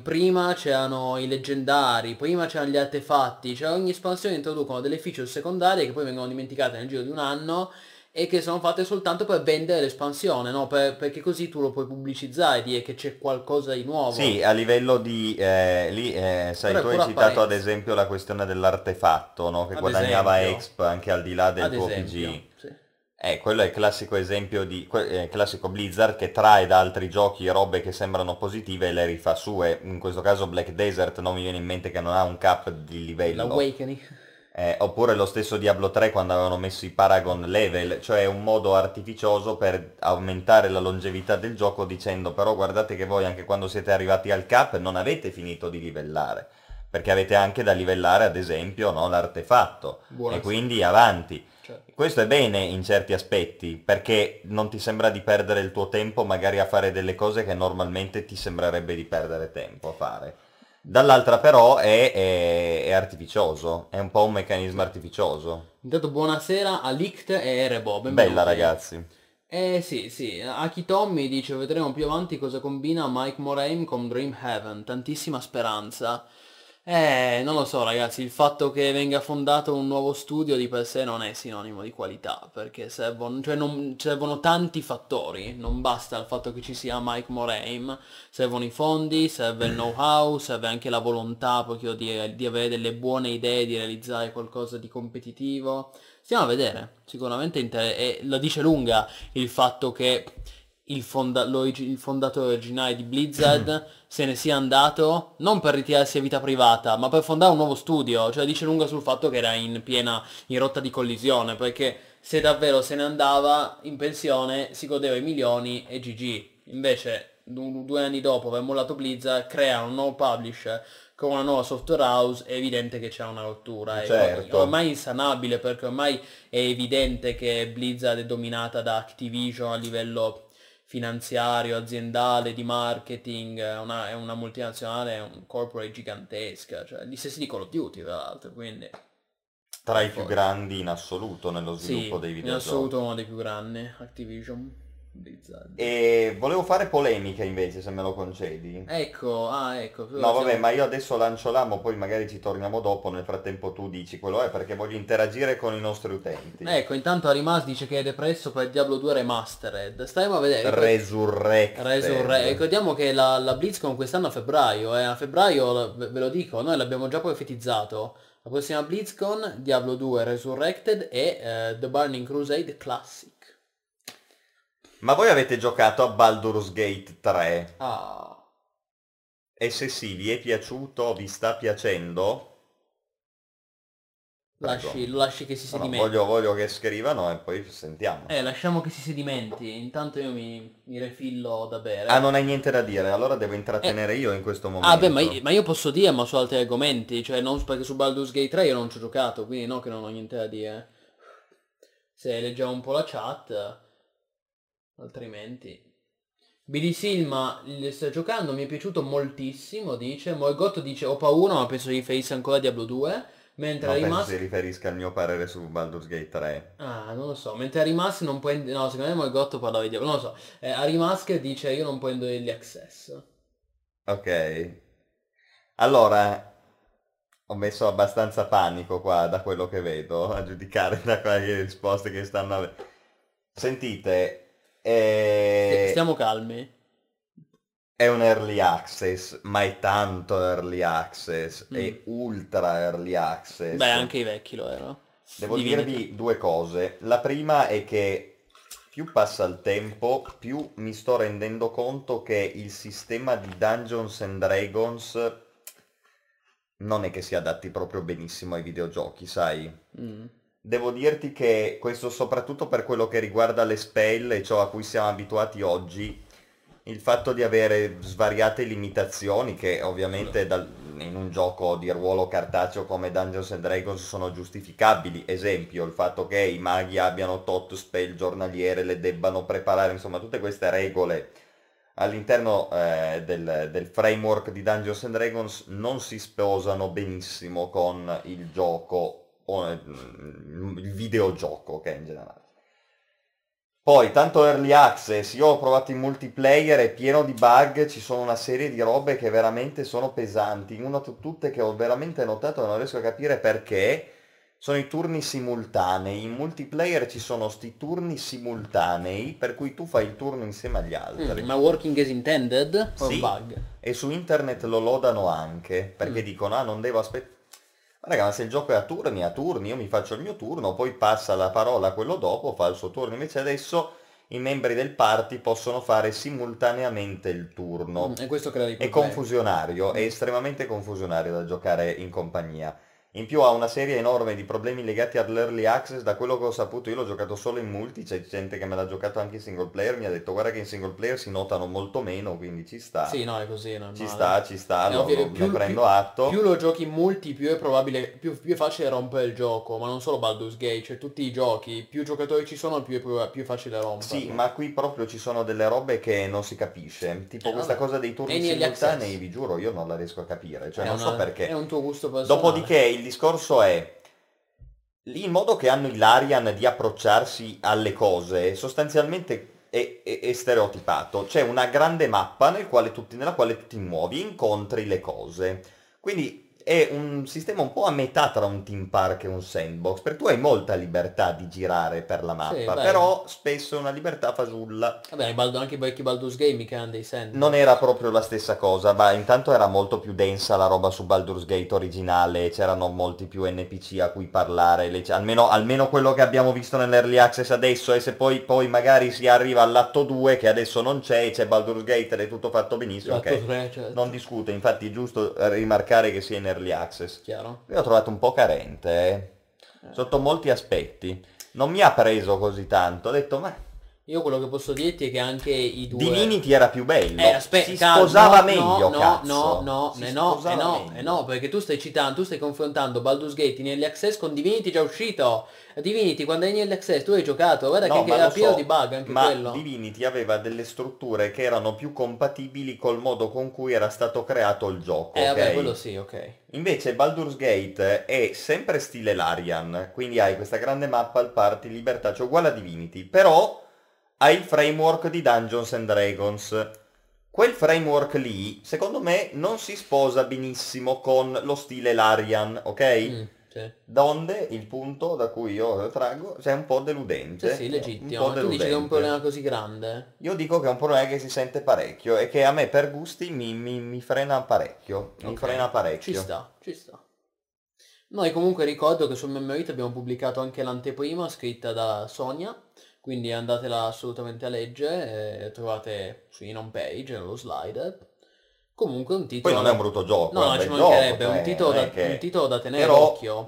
Prima c'erano i leggendari, prima c'erano gli artefatti, cioè ogni espansione introducono delle feature secondarie che poi vengono dimenticate nel giro di un anno e che sono fatte soltanto per vendere l'espansione, no? Perché così tu lo puoi pubblicizzare e dire che c'è qualcosa di nuovo. Sì, a livello di... sai, tu hai citato apparenza. Ad esempio la questione dell'artefatto, no? Che ad guadagnava esempio, exp anche al di là del tuo PG. Sì. Quello è il classico esempio di classico Blizzard che trae da altri giochi robe che sembrano positive e le rifà sue. In questo caso Black Desert non mi viene in mente che non ha un cap di livello. L'Awakening. Oppure lo stesso Diablo 3 quando avevano messo i Paragon Level, cioè un modo artificioso per aumentare la longevità del gioco dicendo però guardate che voi anche quando siete arrivati al cap non avete finito di livellare, perché avete anche da livellare ad esempio l'artefatto e quindi avanti. Questo è bene in certi aspetti, perché non ti sembra di perdere il tuo tempo magari a fare delle cose che normalmente ti sembrerebbe di perdere tempo a fare. Dall'altra però è artificioso, è un po' un meccanismo artificioso. Intanto buonasera a Licht e Rebo, benvenuti. Bella ragazzi. Sì, sì, Aki Tommy dice vedremo più avanti cosa combina Mike Moraim con Dream Heaven, tantissima speranza. Non lo so ragazzi, il fatto che venga fondato un nuovo studio di per sé non è sinonimo di qualità, perché servono, cioè non, servono tanti fattori, non basta il fatto che ci sia Mike Moraim, servono i fondi, serve il know-how, serve anche la volontà proprio di avere delle buone idee, di realizzare qualcosa di competitivo. Stiamo a vedere, sicuramente la dice lunga il fatto che il fondatore originale di Blizzard se ne sia andato non per ritirarsi a vita privata ma per fondare un nuovo studio, cioè dice lunga sul fatto che era in rotta di collisione, perché se davvero se ne andava in pensione si godeva i milioni e GG. Invece due anni dopo aver mollato Blizzard, crea un nuovo publisher con una nuova software house, è evidente che c'è una rottura, certo. È ormai insanabile, perché ormai è evidente che Blizzard è dominata da Activision a livello finanziario, aziendale, di marketing, è una multinazionale, è un corporate gigantesca, cioè gli stessi di Call of Duty tra l'altro, quindi... Tra i più grandi in assoluto nello sviluppo dei videogiochi. In assoluto uno dei più grandi, Activision, Blizzard. E volevo fare polemiche invece, se me lo concedi. Ecco, ecco. No vabbè, ma io adesso lancio l'amo, poi magari ci torniamo dopo, nel frattempo tu dici quello è, perché voglio interagire con i nostri utenti. Ecco, intanto Arimas dice che è depresso per Diablo 2 Remastered, staremo a vedere. Resurrected. Ricordiamo che la BlizzCon quest'anno a febbraio, a febbraio ve lo dico, noi l'abbiamo già profetizzato. La prossima BlizzCon, Diablo 2 Resurrected e The Burning Crusade Classic. Ma voi avete giocato a Baldur's Gate 3? Ah. E se sì, vi è piaciuto, vi sta piacendo? Lasci che si sedimenti. No, voglio che scrivano e poi sentiamo. Lasciamo che si sedimenti, intanto io mi refillo da bere. Ah, non hai niente da dire, allora devo intrattenere io in questo momento. Ah beh, ma io posso dire, ma su altri argomenti, cioè non perché su Baldur's Gate 3 io non ci ho giocato, quindi no che non ho niente da dire. Se leggiamo un po' la chat... Altrimenti B.D. Silma sta giocando, mi è piaciuto moltissimo, dice. Morgotto dice ho paura, ma penso si riferisse ancora a Diablo 2. Mentre no, penso si riferisca al mio parere su Baldur's Gate 3. Ah, non lo so. Mentre Arimas non può... No, secondo me Morgotto parlava di Diablo, non lo so. Arimas dice io non puoi indurire gli access. Ok. Allora... Ho messo abbastanza panico qua da quello che vedo, a giudicare da quelle risposte che stanno avendo. Sentite... Stiamo calmi. È un early access, ma è tanto early access, è ultra early access. Beh, anche i vecchi lo erano. Devo dirvi due cose. La prima è che più passa il tempo, più mi sto rendendo conto che il sistema di Dungeons and Dragons non è che si adatti proprio benissimo ai videogiochi, sai? Devo dirti che questo soprattutto per quello che riguarda le spell e ciò a cui siamo abituati oggi, il fatto di avere svariate limitazioni che ovviamente in un gioco di ruolo cartaceo come Dungeons and Dragons sono giustificabili, esempio il fatto che i maghi abbiano tot spell giornaliere, le debbano preparare, insomma tutte queste regole all'interno del framework di Dungeons and Dragons non si sposano benissimo con il gioco, il videogioco che è in generale. Poi tanto early access, io ho provato in multiplayer, è pieno di bug, ci sono una serie di robe che veramente sono pesanti, una tutte che ho veramente notato e non riesco a capire perché sono i turni simultanei. In multiplayer ci sono sti turni simultanei per cui tu fai il turno insieme agli altri. Ma working as intended? Sì, bug. E su internet lo lodano anche perché dicono ah non devo aspettare. Raga, ma se il gioco è a turni, io mi faccio il mio turno, poi passa la parola a quello dopo, fa il suo turno. Invece adesso i membri del party possono fare simultaneamente il turno. E questo crea dei problemi. È confusionario, è estremamente confusionario da giocare in compagnia. In più ha una serie enorme di problemi legati all'early access, da quello che ho saputo, io l'ho giocato solo in multi, c'è gente che me l'ha giocato anche in single player, mi ha detto guarda che in single player si notano molto meno, quindi ci sta. Sì, no, è così, no, ci sta, ne prendo atto. Più lo giochi in multi, più è probabile, più è facile rompere il gioco, ma non solo Baldur's Gate, cioè tutti i giochi, più giocatori ci sono, più è facile rompere. Sì, ma qui proprio ci sono delle robe che non si capisce, tipo questa cosa dei turni simultanei, vi giuro, io non la riesco a capire, cioè non so perché. È un tuo gusto personale. Dopodiché il discorso è, il modo che hanno i Larian di approcciarsi alle cose sostanzialmente è stereotipato. C'è una grande mappa nella quale tu ti muovi e incontri le cose. Quindi è un sistema un po' a metà tra un theme park e un sandbox, perché tu hai molta libertà di girare per la mappa, sì, però spesso è una libertà fasulla. Vabbè, anche i vecchi Baldur's Gate mica hanno dei sandbox. Non era proprio la stessa cosa, ma intanto era molto più densa la roba su Baldur's Gate originale, c'erano molti più NPC a cui parlare, almeno quello che abbiamo visto nell'early access adesso, e se poi magari si arriva all'atto 2 che adesso non c'è, c'è Baldur's Gate ed è tutto fatto benissimo, okay. 3, certo. Non discute, infatti è giusto rimarcare che sia in early access. Chiaro. Io l'ho trovato un po' carente sotto molti aspetti, non mi ha preso così tanto, ho detto ma io quello che posso dirti è che anche i due Divinity era più bello, si sposava meglio, no, perché tu stai confrontando Baldur's Gate in early access con Divinity già uscito. Divinity quando è in early access tu hai giocato, guarda che era pieno di bug anche quello. Divinity aveva delle strutture che erano più compatibili col modo con cui era stato creato il gioco. Vabbè, quello sì, ok. Invece Baldur's Gate è sempre stile Larian, quindi hai questa grande mappa al party, libertà, cioè uguale a Divinity, però hai il framework di Dungeons and Dragons. Quel framework lì, secondo me, non si sposa benissimo con lo stile Larian, ok? Sì. Donde il punto da cui io traggo è un po' deludente. Sì, legittimo. Tu dici che è un problema così grande? Io dico che è un problema che si sente parecchio e che a me per gusti mi frena parecchio. Okay. Mi frena parecchio. Ci sta. Noi comunque ricordo che sul MMO.it abbiamo pubblicato anche l'anteprima scritta da Sonia, quindi andatela assolutamente a leggere, trovate in home page, nello slider. Comunque un titolo... Poi non è un brutto gioco. No, ci mancherebbe, un titolo da tenere d'occhio.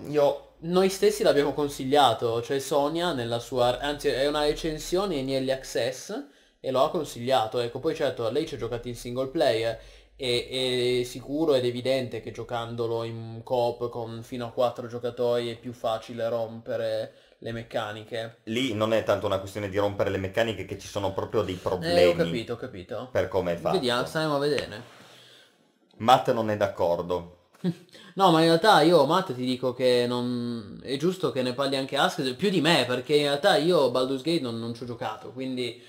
Noi stessi l'abbiamo consigliato, cioè Sonia nella sua... Anzi, è una recensione in Early Access e lo ha consigliato. Ecco, poi certo, lei ci ha giocato in single player e è sicuro ed evidente che giocandolo in coop con fino a 4 giocatori è più facile rompere le meccaniche. Lì non è tanto una questione di rompere le meccaniche, che ci sono proprio dei problemi. Ho capito. Per come è fatto. Vediamo, staremo a vedere. Matt non è d'accordo. No, ma in realtà io, Matt, ti dico che non... è giusto che ne parli anche Askzor più di me, perché in realtà io Baldur's Gate non ci ho giocato, quindi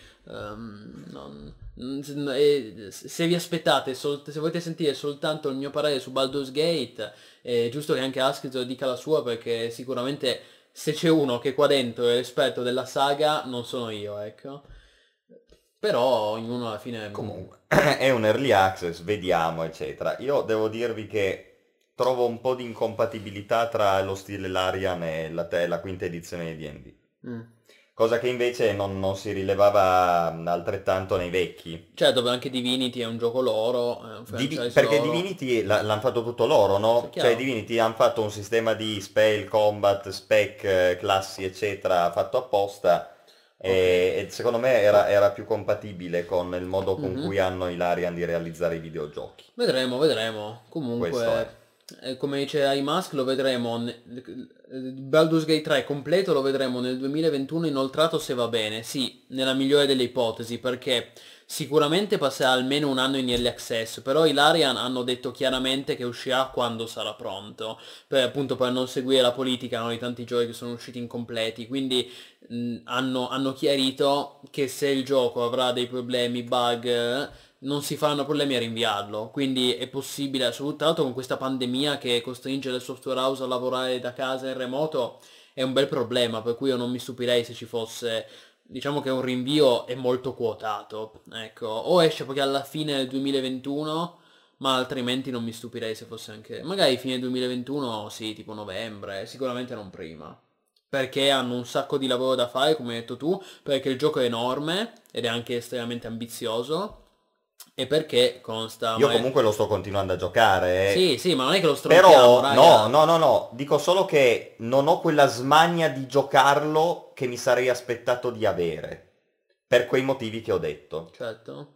se vi aspettate, se volete sentire soltanto il mio parere su Baldur's Gate, è giusto che anche Askzor dica la sua, perché sicuramente se c'è uno che qua dentro è l'esperto della saga non sono io, ecco. Però ognuno alla fine... Comunque, è un early access, vediamo, eccetera. Io devo dirvi che trovo un po' di incompatibilità tra lo stile Larian e la quinta edizione di D&D. Cosa che invece non si rilevava altrettanto nei vecchi. Cioè, dove anche Divinity è un gioco loro, è un franchise perché loro. Divinity l'hanno fatto tutto loro, no? Cioè, Divinity hanno fatto un sistema di spell, combat, spec, classi, eccetera, fatto apposta... Okay. E secondo me era più compatibile con il modo con cui hanno i Larian di realizzare i videogiochi. Vedremo. Comunque, come dice iMask, lo vedremo. Baldur's Gate 3 completo lo vedremo nel 2021 inoltrato, se va bene. Sì, nella migliore delle ipotesi, perché sicuramente passerà almeno un anno in early access, però i Larian hanno detto chiaramente che uscirà quando sarà pronto, per non seguire la politica, no, di tanti giochi che sono usciti incompleti, quindi hanno chiarito che se il gioco avrà dei problemi, bug, non si faranno problemi a rinviarlo, quindi è possibile assolutamente. Con questa pandemia che costringe le software house a lavorare da casa in remoto è un bel problema, per cui io non mi stupirei se ci fosse... Diciamo che un rinvio è molto quotato, ecco, o esce poi alla fine del 2021 ma altrimenti non mi stupirei se fosse anche... magari fine 2021, sì, tipo novembre, sicuramente non prima. Perché hanno un sacco di lavoro da fare, come hai detto tu, perché il gioco è enorme ed è anche estremamente ambizioso. E perché consta... Io comunque lo sto continuando a giocare. Sì, sì, ma non è che lo stronchiamo. Però raga. No, dico solo che non ho quella smania di giocarlo che mi sarei aspettato di avere. Per quei motivi che ho detto. Certo.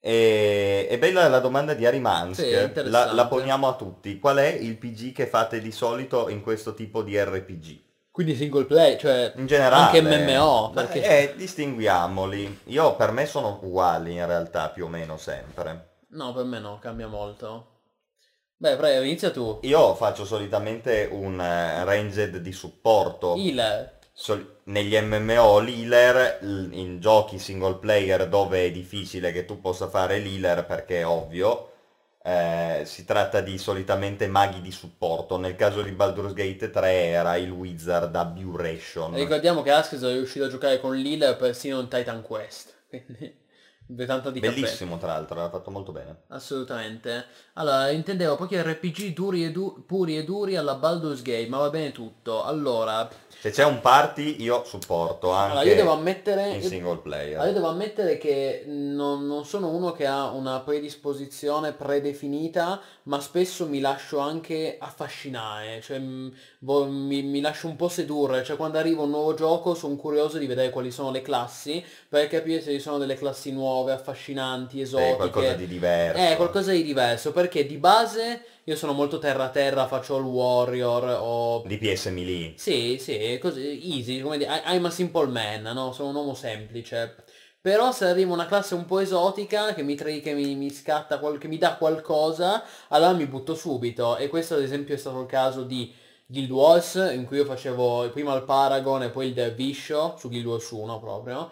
È bella la domanda di Harry Mansk, sì, la poniamo a tutti. Qual è il PG che fate di solito in questo tipo di RPG? Quindi single play, cioè in generale, anche MMO, perché... distinguiamoli. Io, per me sono uguali in realtà, più o meno sempre. No, per me no, cambia molto. Beh, prego, inizia tu. Io faccio solitamente un ranged di supporto. Healer. Negli MMO l'healer, in giochi single player dove è difficile che tu possa fare l'healer perché è ovvio, si tratta di solitamente maghi di supporto. Nel caso di Baldur's Gate 3 era il Wizard Abjuration. Ricordiamo che Askzor è riuscito a giocare con l'healer persino in Titan Quest, quindi tanto di bellissimo cappello. Tra l'altro l'ha fatto molto bene, assolutamente. Allora, intendevo pochi RPG puri e duri alla Baldur's Gate, ma va bene tutto. Allora, se c'è un party io supporto anche, allora, io devo ammettere, in single player io devo ammettere che non sono uno che ha una predisposizione predefinita, ma spesso mi lascio anche affascinare, cioè mi lascio un po' sedurre, cioè quando arriva un nuovo gioco sono curioso di vedere quali sono le classi, per capire se ci sono delle classi nuove affascinanti, esotiche, qualcosa di diverso. Qualcosa di diverso, perché di base io sono molto terra a terra, faccio il warrior o... DPS melee. Sì, così, easy, come dire, I'm a simple man, no? Sono un uomo semplice. Però se arriva una classe un po' esotica che mi scatta, che mi dà qualcosa, allora mi butto subito. E questo ad esempio è stato il caso di Guild Wars, in cui io facevo prima il Paragon e poi il Derviscio, su Guild Wars 1 proprio.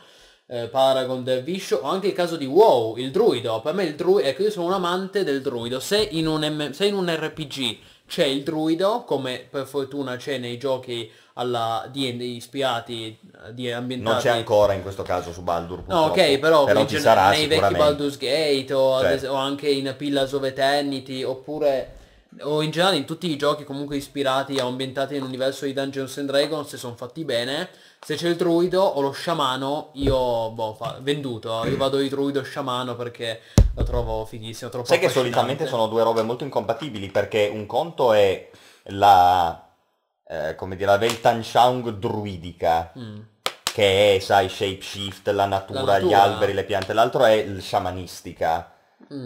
Paragon, Derviscio, o anche il caso di WoW, il druido. Per me il druido, ecco, io sono un amante del druido. Se in un RPG c'è il druido, come per fortuna c'è nei giochi alla D&D ispirati, di ambientati, non c'è ancora in questo caso su Baldur purtroppo. No, ok, però ci sarà nei vecchi Baldur's Gate o anche in Pillars of Eternity, oppure o in generale in tutti i giochi comunque ispirati o ambientati nell'universo di Dungeons and Dragons, se sono fatti bene, se c'è il druido o lo sciamano, io venduto, io vado di druido sciamano perché lo trovo fighissimo, troppo affascinante. Sai che solitamente sono due robe molto incompatibili, perché un conto è la Weltanschauung druidica, che è, sai, shapeshift, la natura, gli alberi, le piante, l'altro è il sciamanistica,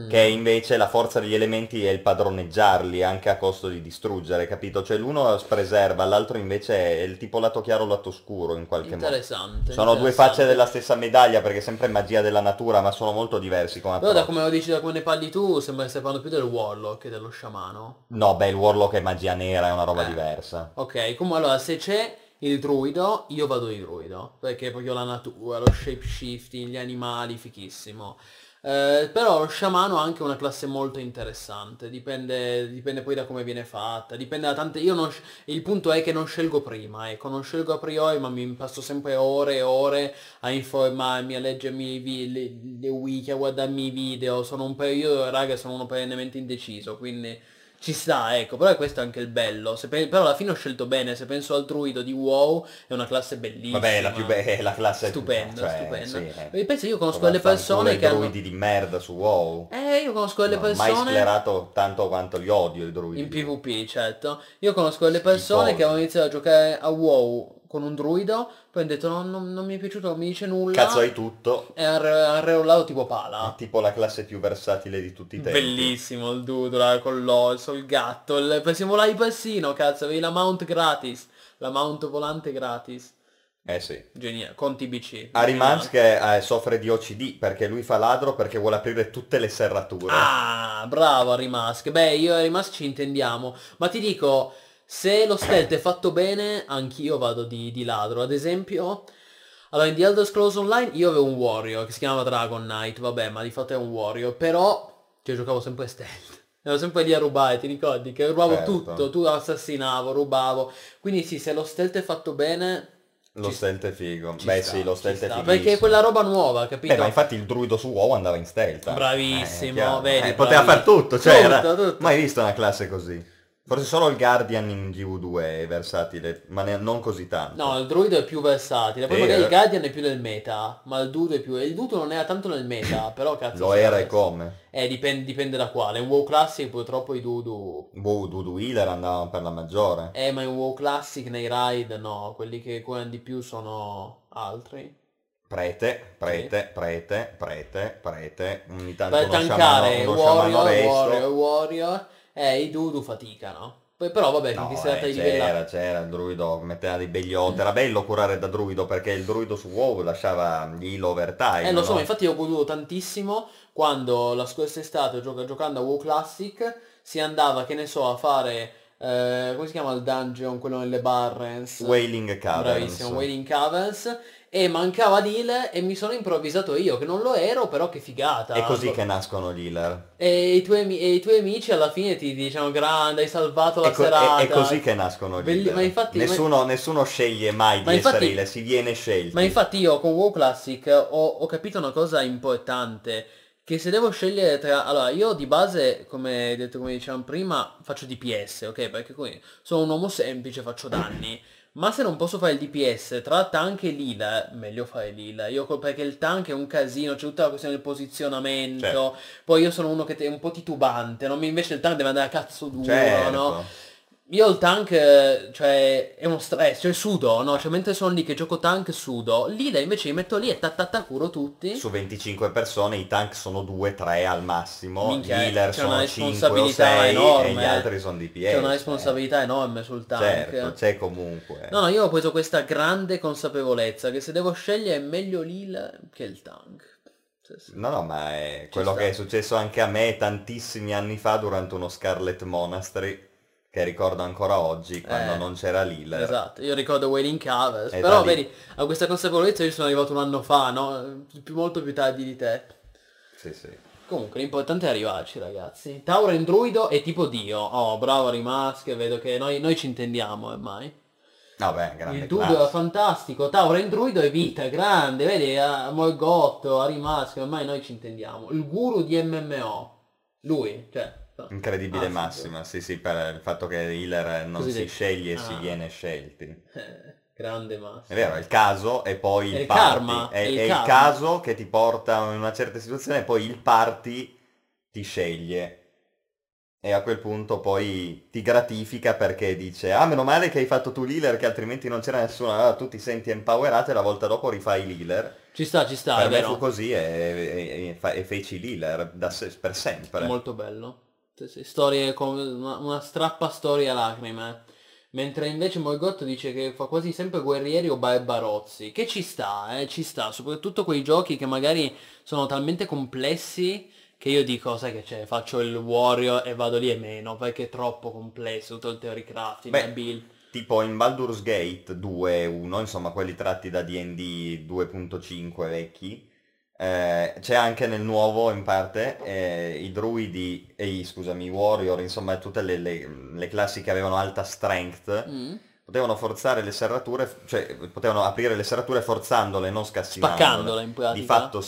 che è invece la forza degli elementi e il padroneggiarli anche a costo di distruggere, capito? Cioè l'uno preserva, l'altro invece è il tipo lato chiaro, lato scuro in qualche modo. Interessante. Sono due facce della stessa medaglia, perché è sempre magia della natura, ma sono molto diversi come approccio. Però da come ne parli tu sembra che stai parlando più del warlock che dello sciamano. No, beh, il warlock è magia nera, è una roba diversa. Ok, comunque allora se c'è il druido, io vado di druido, perché proprio la natura, lo shapeshifting, gli animali, fichissimo. Però lo sciamano ha anche una classe molto interessante, dipende poi da come viene fatta, dipende da tante... Il punto è che non scelgo prima, ecco, non scelgo a priori, ma mi passo sempre ore e ore a informarmi, a leggermi le wiki, a guardarmi i video. Sono un periodo, raga, sono uno perennemente indeciso, quindi ci sta, ecco. Però questo è anche il bello, però alla fine ho scelto bene. Se penso al druido di WoW, è una classe bellissima. Vabbè, la classe stupenda, cioè, stupenda. Sì, penso, io conosco delle persone che hanno... druidi di merda su WoW. Io conosco delle persone... mai sclerato tanto quanto li odio i druidi. In PvP, certo. Io conosco delle persone che hanno iniziato a giocare a WoW con un druido, poi hanno detto non mi è piaciuto, non mi dice nulla. Cazzo hai tutto. E ha rerollato tipo pala. È tipo la classe più versatile di tutti i tempi. Bellissimo il Dudra con l'orso, il gatto, siamo là di persino, cazzo, avevi la mount gratis, la mount volante gratis. Eh sì. Geniale, con TBC. Arimans che soffre di OCD, perché lui fa ladro, perché vuole aprire tutte le serrature. Ah, bravo Arimans. Beh, io e Arimans ci intendiamo, ma ti dico... se lo stealth è fatto bene, anch'io vado di ladro. Ad esempio, allora in The Elder Scrolls Online io avevo un warrior che si chiamava Dragon Knight, vabbè, ma di fatto è un warrior, però cioè, giocavo sempre stealth, ero sempre lì a rubare, ti ricordi? Che rubavo tutto, tu assassinavo, rubavo, quindi sì, se lo stealth è fatto bene, Lo stealth è figo. Beh sì, lo stealth è figo. Perché è quella roba nuova, capito? Beh, ma infatti il druido su WoW andava in stealth. Bravissimo, vedi. Poteva far tutto, cioè tutto. Mai visto una classe così. Forse solo il Guardian in GW2 è versatile, ma non così tanto. No, il druido è più versatile. Poi magari il Guardian è più nel meta, ma il Duto è più... Il Duto non era tanto nel meta, però cazzo... Lo era e come? Dipende da quale. In WoW Classic purtroppo i Dudu... Boh, Dudu Healer andavano per la maggiore. Ma in WoW Classic, nei raid, no. Quelli che curano di più sono altri. Prete. Ogni tanto per tankare, Warrior... i Dudu faticano. Però vabbè, no, c'era il druido, metteva dei begliotti. Era bello curare da druido, perché il druido su WoW lasciava gli heal overtime. Lo so, infatti io ho goduto tantissimo quando la scorsa estate, giocando a WoW Classic, si andava, che ne so, a fare... come si chiama il dungeon, quello nelle Barrens? Wailing Caverns. Bravissimo, Wailing Caverns. E mancava l'healer e mi sono improvvisato io, che non lo ero, però che figata. È così che nascono gli healer. E i tuoi amici alla fine ti dicono: grande, hai salvato la serata. È così che nascono gli healer. Nessuno sceglie mai di essere healer, si viene scelti. Ma infatti io con WoW Classic ho capito una cosa importante. Che se devo scegliere tra... Allora, io di base, come dicevamo prima, faccio DPS, ok? Perché quindi sono un uomo semplice, faccio danni. Ma se non posso fare il DPS tra tank e lila, meglio fare lila. Perché il tank è un casino, c'è tutta la questione del posizionamento. Certo. Poi io sono uno che è un po' titubante, no? Invece il tank deve andare a cazzo duro, certo. No? Io il tank, cioè, è uno stress, cioè sudo, no? Cioè mentre sono lì che gioco tank sudo, lila invece mi metto lì e curo tutti. Su 25 persone i tank sono 2-3 al massimo. Minchia, gli healer sono 5 o 6 enorme, e gli altri sono DPS. C'è una responsabilità enorme sul tank. Certo, c'è comunque. No, io ho preso questa grande consapevolezza che se devo scegliere è meglio l'healer che il tank. No, ma è quello che è successo anche a me tantissimi anni fa durante uno Scarlet Monastery. Che ricordo ancora oggi, quando non c'era l'healer. Esatto, io ricordo Wailing Covers. Però vedi, a questa consapevolezza io sono arrivato un anno fa, no? Molto più tardi di te. Sì, sì. Comunque, l'importante è arrivarci, ragazzi. Tauren druido è tipo Dio. Oh, bravo Rimask, vedo che noi ci intendiamo ormai. Vabbè, grande. Il druido era fantastico. Tauren druido è vita, grande. Vedi, a Morgotto, a Rimask, ormai noi ci intendiamo. Il guru di MMO. Lui, cioè... Incredibile massima, sì, per il fatto che healer non si sceglie, si viene scelti. Grande massima. È vero, è il caso e poi il karma. È il caso che ti porta in una certa situazione e poi il party ti sceglie. E a quel punto poi ti gratifica perché dice: ah, meno male che hai fatto tu l'healer, che altrimenti non c'era nessuno. Allora tu ti senti empowerato e la volta dopo rifai l'healer. Ci sta, per è me vero. Fu così e feci l'healer per sempre. Molto bello. Storie con una strappa storia lacrime. Mentre invece Morgotto dice che fa quasi sempre guerrieri o barbarozzi. Che ci sta, soprattutto quei giochi che magari sono talmente complessi che io dico: sai che c'è, faccio il warrior e vado lì e meno, perché è troppo complesso tutto il theory crafting, la build. Tipo in Baldur's Gate 2 e 1, insomma quelli tratti da D&D 2.5 vecchi. C'è anche nel nuovo in parte i druidi e i warrior, insomma tutte le classi che avevano alta strength potevano forzare le serrature, cioè potevano aprire le serrature forzandole, non scassinandole, spaccandole in pratica. Di fatto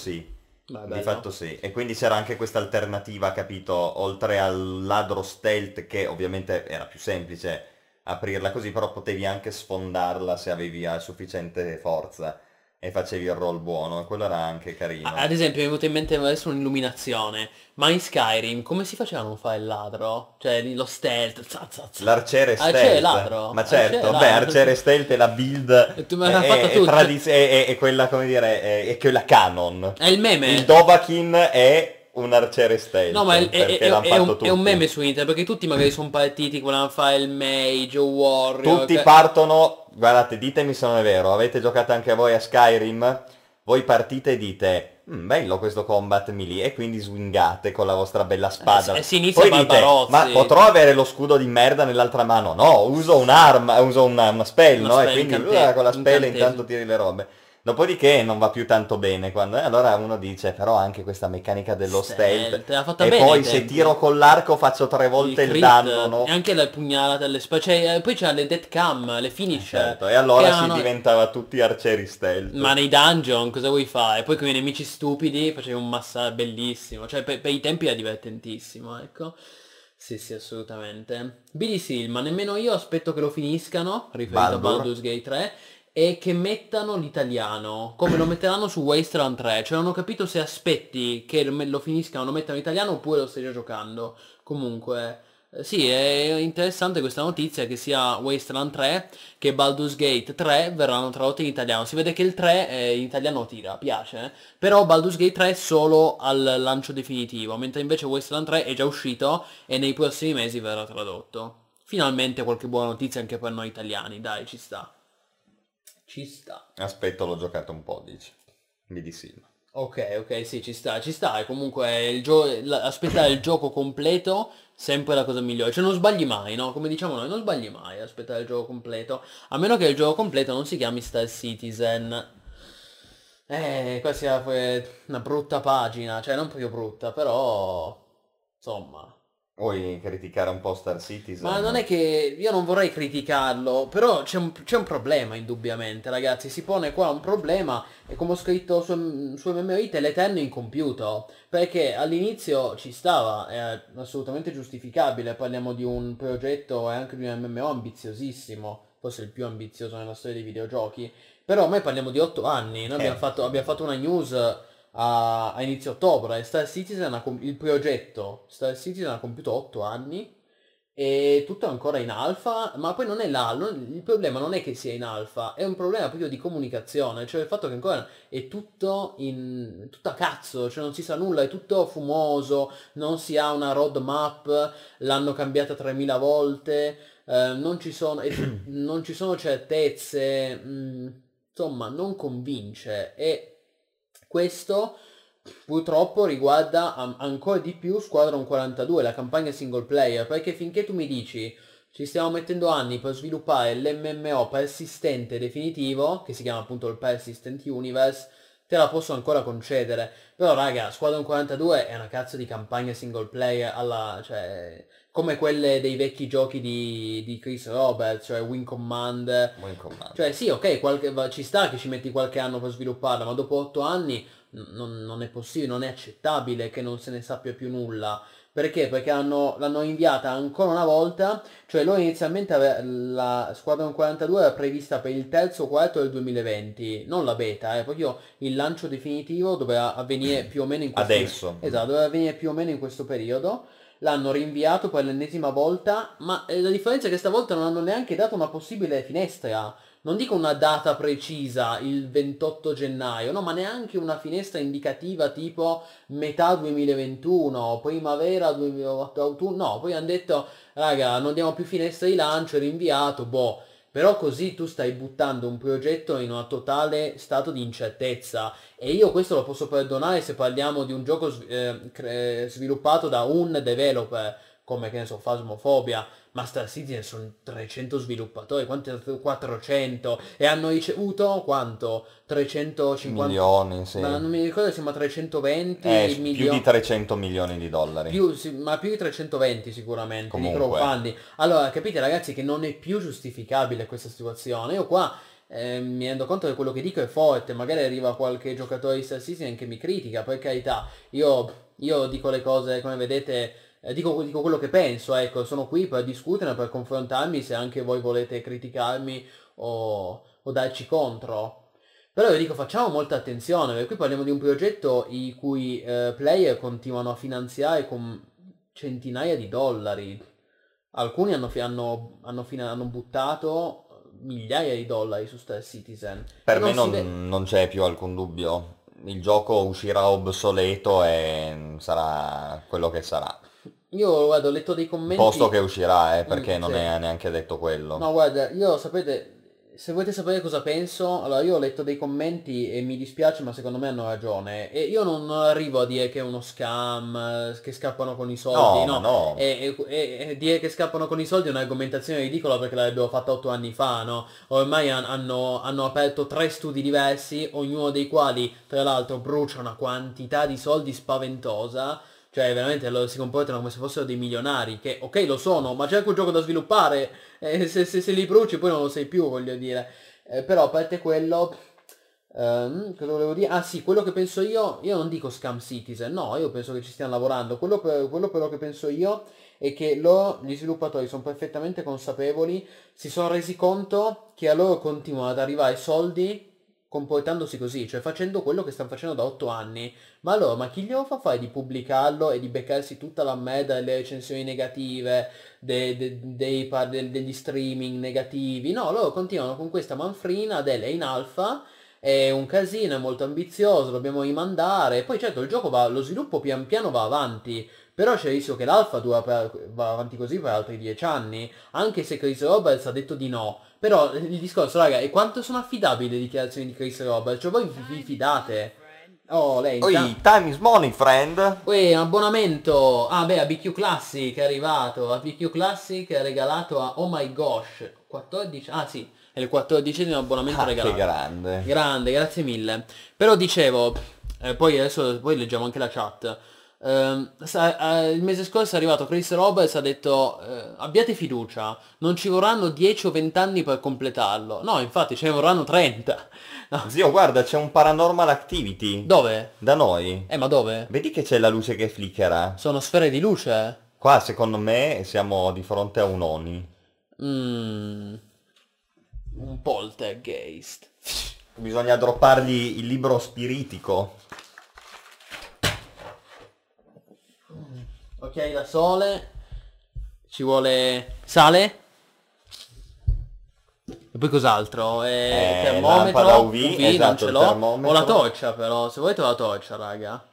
sì. E quindi c'era anche questa alternativa, capito, oltre al ladro stealth, che ovviamente era più semplice aprirla così, però potevi anche sfondarla se avevi sufficiente forza e facevi il roll buono, e quello era anche carino. Ad esempio mi è venuta in mente adesso un'illuminazione, ma in Skyrim come si faceva a non fare il ladro? Cioè lo stealth, l'arciere stealth. Arciere ladro? Ma certo, beh, arciere stealth è la build, tu me l'hai fatta tutta. È quella, come dire, è quella canon. È il meme. Il Dovahkiin è... un arciere stealth. No, ma è un meme su internet, perché tutti magari sono partiti che volevano fare il mage o warrior. Tutti partono, guardate, ditemi se non è vero, avete giocato anche voi a Skyrim? Voi partite e dite: bello questo combat melee, e quindi swingate con la vostra bella spada. Si inizia barbarozzi. Ma potrò avere lo scudo di merda nell'altra mano? No, uso un'arma, uso una spell, no? E quindi con la spell intanto tiri le robe. Dopodiché non va più tanto bene quando... allora uno dice, però anche questa meccanica dello stealth l'ha fatta bene, poi se tiro con l'arco faccio 3 volte il danno, no? E anche la pugnalata alle spalle, cioè, poi c'ha le dead cam, le finish. Certo, e allora si diventava tutti arcieri stealth. Ma nei dungeon cosa vuoi fare? Poi con i nemici stupidi facevi un massacro bellissimo, cioè per i tempi era divertentissimo, ecco. Sì, sì, assolutamente. B.D. Silma, nemmeno io aspetto che lo finiscano, riferito a Baldur's Gate 3, e che mettano l'italiano, come lo metteranno su Wasteland 3. Cioè non ho capito se aspetti che lo finiscano, lo mettano in italiano oppure lo stai già giocando. Comunque, sì, è interessante questa notizia che sia Wasteland 3 che Baldur's Gate 3 verranno tradotti in italiano. Si vede che il 3 in italiano tira, piace, eh? Però Baldur's Gate 3 è solo al lancio definitivo, mentre invece Wasteland 3 è già uscito e nei prossimi mesi verrà tradotto. Finalmente qualche buona notizia anche per noi italiani, dai, ci sta. Ci sta. Aspetto, l'ho giocato un po', dici. Mi disino. Ok, ok, sì, ci sta, ci sta. E comunque aspettare il gioco completo sempre è la cosa migliore. Cioè non sbagli mai, no? Come diciamo noi, non sbagli mai aspettare il gioco completo. A meno che il gioco completo non si chiami Star Citizen. Qua sia una brutta pagina. Cioè non proprio brutta, però... insomma... Vuoi criticare un po' Star Citizen? Ma non è che io non vorrei criticarlo, però c'è un problema indubbiamente, ragazzi. Si pone qua un problema e come ho scritto su MMO.it è l'eterno incompiuto, perché all'inizio ci stava, è assolutamente giustificabile, parliamo di un progetto e anche di un MMO ambiziosissimo, forse il più ambizioso nella storia dei videogiochi, però ormai parliamo di 8 anni, noi abbiamo fatto una news a inizio ottobre. Star Citizen il progetto Star Citizen ha compiuto 8 anni e tutto è ancora in alfa, ma poi non è il problema non è che sia in alfa, è un problema proprio di comunicazione, cioè il fatto che ancora è tutto a cazzo, cioè non si sa nulla, è tutto fumoso, non si ha una roadmap, l'hanno cambiata 3000 volte, non ci sono certezze, insomma non convince. E questo purtroppo riguarda ancora di più Squadron 42, la campagna single player, perché finché tu mi dici ci stiamo mettendo anni per sviluppare l'MMO persistente definitivo, che si chiama appunto il Persistent Universe, te la posso ancora concedere. Però raga, Squadron 42 è una cazzo di campagna single player cioè, come quelle dei vecchi giochi di Chris Roberts, cioè Wing Commander. Cioè sì, ok, ci sta che ci metti qualche anno per svilupparla, ma dopo 8 anni non è possibile, non è accettabile che non se ne sappia più nulla. Perché? Perché l'hanno inviata ancora una volta, cioè loro inizialmente la Squadron 42 era prevista per il terzo quarto del 2020, non la beta, proprio il lancio definitivo doveva avvenire più o meno in questo periodo. Esatto, doveva avvenire più o meno in questo periodo. L'hanno rinviato per l'ennesima volta, ma la differenza è che stavolta non hanno neanche dato una possibile finestra. Non dico una data precisa, il 28 gennaio, no, ma neanche una finestra indicativa tipo metà 2021, primavera, autunno, no, poi hanno detto, raga, non diamo più finestra di lancio, è rinviato, boh. Però così tu stai buttando un progetto in un totale stato di incertezza. E io questo lo posso perdonare se parliamo di un gioco sviluppato da un developer, come che ne so, Phasmophobia. Ma Star Citizen sono 300 sviluppatori, quanti? 400. E hanno ricevuto quanto? 350 milioni, sì. Ma non mi ricordo se siamo a 320 milioni. Più di 300 milioni di dollari. Ma più di 320 sicuramente. Comunque. Di crowdfunding. Allora, capite ragazzi che non è più giustificabile questa situazione. Io qua mi rendo conto che quello che dico è forte. Magari arriva qualche giocatore di Star Citizen che mi critica, per carità. Io dico le cose, come vedete... Dico quello che penso, ecco, sono qui per discutere, per confrontarmi, se anche voi volete criticarmi o darci contro. Però io dico, facciamo molta attenzione, perché qui parliamo di un progetto i cui player continuano a finanziare con centinaia di dollari. Alcuni hanno buttato migliaia di dollari su Star Citizen. Per me non c'è più alcun dubbio. Il gioco uscirà obsoleto e sarà quello che sarà. Io, guarda, ho letto dei commenti... Posto che uscirà, perché non è neanche detto quello. No, guarda, io, sapete, Se volete sapere cosa penso, allora io ho letto dei commenti e mi dispiace, ma secondo me hanno ragione. E io non arrivo a dire che è uno scam, che scappano con i soldi, no. E dire che scappano con i soldi è un'argomentazione ridicola, perché l'avrebbero fatta 8 anni fa, no? Ormai hanno aperto 3 studi diversi, ognuno dei quali tra l'altro brucia una quantità di soldi spaventosa. Cioè veramente si comportano come se fossero dei milionari, che ok lo sono, ma c'è anche un gioco da sviluppare, se li bruci poi non lo sei più, voglio dire. Però a parte quello, cosa volevo dire? Ah sì, quello che penso io non dico scam citizen, no, io penso che ci stiano lavorando. Quello però che penso io è che gli sviluppatori sono perfettamente consapevoli, si sono resi conto che a loro continuano ad arrivare soldi comportandosi così, cioè facendo quello che stanno facendo da 8 anni. Ma allora, ma chi glielo fa fare di pubblicarlo e di beccarsi tutta la merda delle recensioni negative, degli streaming negativi? No, loro continuano con questa manfrina delle in alfa, è un casino, è molto ambizioso, dobbiamo rimandare. Poi certo il gioco lo sviluppo pian piano va avanti, però c'è il rischio che l'alfa va avanti così per altri 10 anni, anche se Chris Roberts ha detto di no. Però il discorso, raga, è quanto sono affidabili le dichiarazioni di Chris Roberts, cioè voi vi fidate? Oh, lei... time is money, friend! Uè, un abbonamento! Ah beh, a BQ Classic è arrivato, a BQ Classic è regalato a... Oh my gosh! 14... Ah sì, è il 14° abbonamento regalato. Che grande! Grande, grazie mille. Però dicevo, poi adesso leggiamo anche la chat. Il mese scorso è arrivato Chris Roberts, ha detto abbiate fiducia, non ci vorranno 10 o 20 anni per completarlo. No, infatti ce ne vorranno 30. No. Zio, guarda, c'è un Paranormal Activity. Dove? Da noi. Ma dove? Vedi che c'è la luce che flickera. Sono sfere di luce. Qua secondo me siamo di fronte a un Oni. Un poltergeist. Bisogna droppargli il libro spiritico. Ok, da sole ci vuole sale e poi cos'altro? Termometro UV, esatto, non ce l'ho. Ho la torcia però, se volete ho la torcia, raga.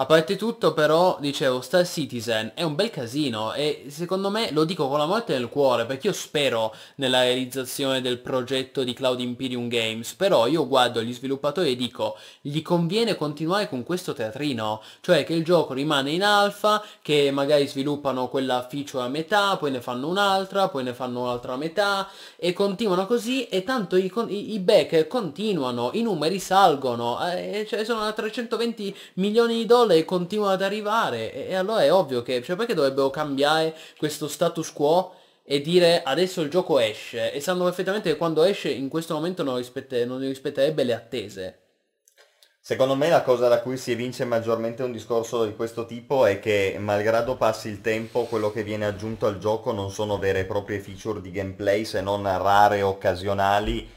A parte tutto però, dicevo, Star Citizen è un bel casino e secondo me, lo dico con la morte nel cuore, perché io spero nella realizzazione del progetto di Cloud Imperium Games, però io guardo gli sviluppatori e dico, gli conviene continuare con questo teatrino, cioè che il gioco rimane in alfa, che magari sviluppano quella feature a metà, poi ne fanno un'altra, a metà, e continuano così, e tanto i backer continuano, i numeri salgono, cioè sono a 320 milioni di dollari, e continuano ad arrivare, e allora è ovvio che, cioè, perché dovrebbero cambiare questo status quo e dire adesso il gioco esce, e sanno perfettamente che quando esce in questo momento non rispetterebbe le attese. Secondo me la cosa da cui si evince maggiormente un discorso di questo tipo è che malgrado passi il tempo, quello che viene aggiunto al gioco non sono vere e proprie feature di gameplay, se non rare occasionali,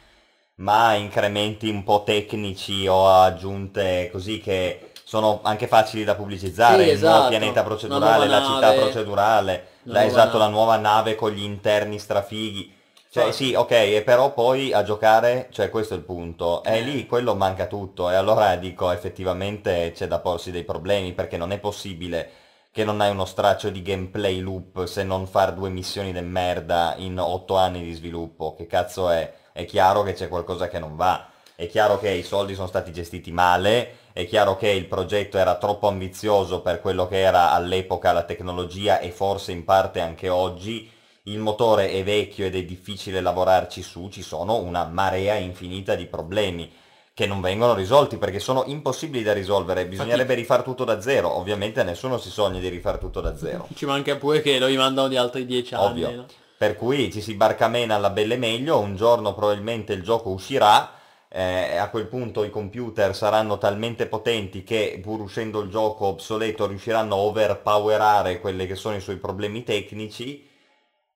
ma incrementi un po' tecnici o aggiunte così che sono anche facili da pubblicizzare, sì, esatto. Il nuovo pianeta procedurale, la città procedurale, la nuova nave con gli interni strafighi. Cioè sì, ok, e però poi a giocare, cioè questo è il punto, è lì, quello manca tutto, e allora dico effettivamente c'è da porsi dei problemi, perché non è possibile che non hai uno straccio di gameplay loop se non far 2 missioni de merda in 8 anni di sviluppo, che cazzo è? È chiaro che c'è qualcosa che non va, è chiaro che i soldi sono stati gestiti male, è chiaro che il progetto era troppo ambizioso per quello che era all'epoca la tecnologia e forse in parte anche oggi. Il motore è vecchio ed è difficile lavorarci su, ci sono una marea infinita di problemi che non vengono risolti perché sono impossibili da risolvere, bisognerebbe rifare tutto da zero. Ovviamente nessuno si sogna di rifare tutto da zero. Ci manca pure che lo rimandano di altri 10 anni. Ovvio. No? Per cui ci si barcamena alla belle meglio, un giorno probabilmente il gioco uscirà. A quel punto i computer saranno talmente potenti che pur uscendo il gioco obsoleto riusciranno a overpowerare quelli che sono i suoi problemi tecnici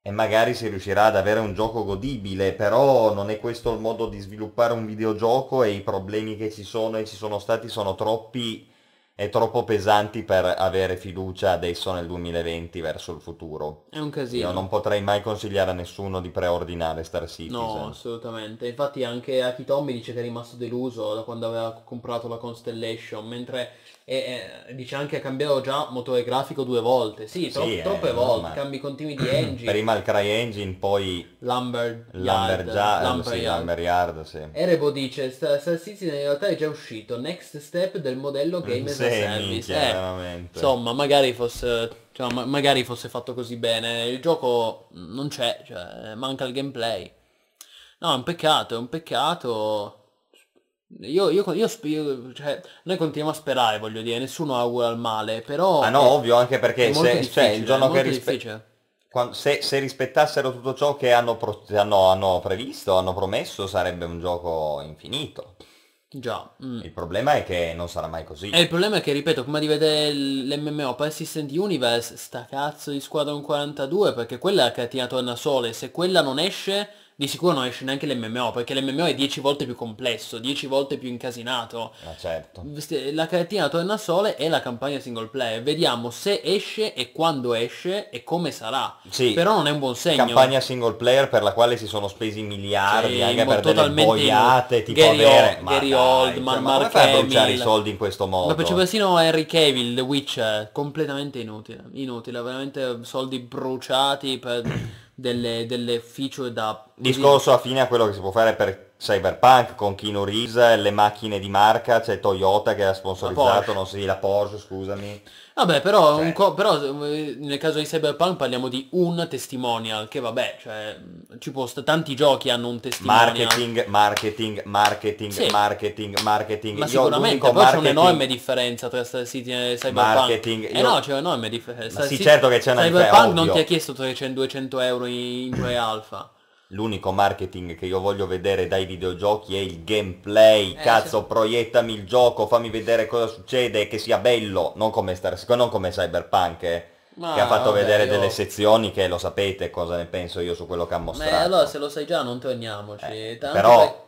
e magari si riuscirà ad avere un gioco godibile, però non è questo il modo di sviluppare un videogioco e i problemi che ci sono e ci sono stati sono troppi e troppo pesanti per avere fiducia adesso nel 2020 verso il futuro. È un casino. Io non potrei mai consigliare a nessuno di preordinare Star Citizen. No, assolutamente. Infatti anche Aki Tommy dice che è rimasto deluso da quando aveva comprato la Constellation, mentre dice anche ha cambiato già motore grafico 2 volte. Sì, troppe volte, cambi continui di engine. Prima il CryEngine, poi Lumberyard. Sì. Erebo dice Star Citizen in realtà è già uscito, next step del modello Game as a Service. Insomma, magari fosse fatto così bene. Il gioco non c'è, cioè, manca il gameplay. No, è un peccato, è un peccato. Cioè, noi continuiamo a sperare, voglio dire, nessuno augura il male, però... Ah no, ovvio, anche perché se, cioè, il giorno che se rispettassero tutto ciò che hanno previsto, hanno promesso, sarebbe un gioco infinito. Già. Il problema è che non sarà mai così. E il problema è che, ripeto, come divide l'MMO Persistent Universe, sta cazzo di Squadron 42, perché quella è la catena tornasole, se quella non esce... Di sicuro non esce neanche l'MMO, perché l'MMO è 10 volte più complesso, 10 volte più incasinato. Ma certo. La cartina tornasole è la campagna single player. Vediamo se esce e quando esce e come sarà. Sì. Però non è un buon segno. Campagna single player per la quale si sono spesi miliardi, sì, anche per delle boiate, tipo Gary Oldman, Mark Hamill. Ma come bruciare i soldi in questo modo? Ma c'è persino Henry Cavill, The Witcher, completamente inutile. Inutile, veramente soldi bruciati per... Delle feature da... Discorso affine a quello che si può fare per Cyberpunk con Keanu Reeves, le macchine di marca, c'è Toyota che ha sponsorizzato, la Porsche, scusami. Vabbè, però, però nel caso di Cyberpunk parliamo di un testimonial, che vabbè, cioè, ci può stare, tanti giochi hanno un testimonial. Marketing, sì. marketing. Ma sicuramente, poi c'è un'enorme differenza tra Star Citizen e Cyberpunk. No, c'è un'enorme differenza. Sì, certo che c'è una differenza. Cyberpunk non ti ha chiesto 300-200 euro in pre-alpha. L'unico marketing che io voglio vedere dai videogiochi è il gameplay. Cazzo, proiettami il gioco, fammi vedere cosa succede, che sia bello. Non come, Cyberpunk, che ha fatto vedere delle sezioni che lo sapete cosa ne penso io su quello che ha mostrato. Allora se lo sai già non torniamoci. Però...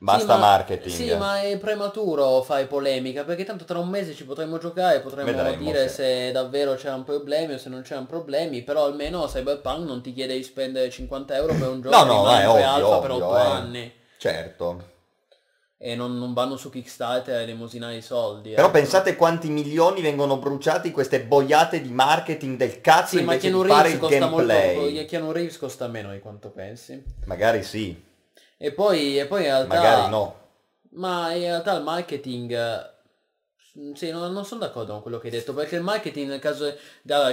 Basta marketing. Sì, ma è prematuro fare polemica, perché tanto tra un mese ci potremmo giocare, potremmo dire se davvero c'erano problemi o se non c'erano problemi, però almeno Cyberpunk non ti chiede di spendere 50 euro per un gioco alfa per 8 anni. Certo. E non vanno su Kickstarter a elemosinare i soldi. Però pensate quanti milioni vengono bruciati queste boiate di marketing del cazzo, invece di fare il gameplay. Keanu Reeves costa meno di quanto pensi. Magari sì. E poi in realtà... Magari no. Ma in realtà il marketing... Sì, non sono d'accordo con quello che hai detto, perché il marketing nel caso...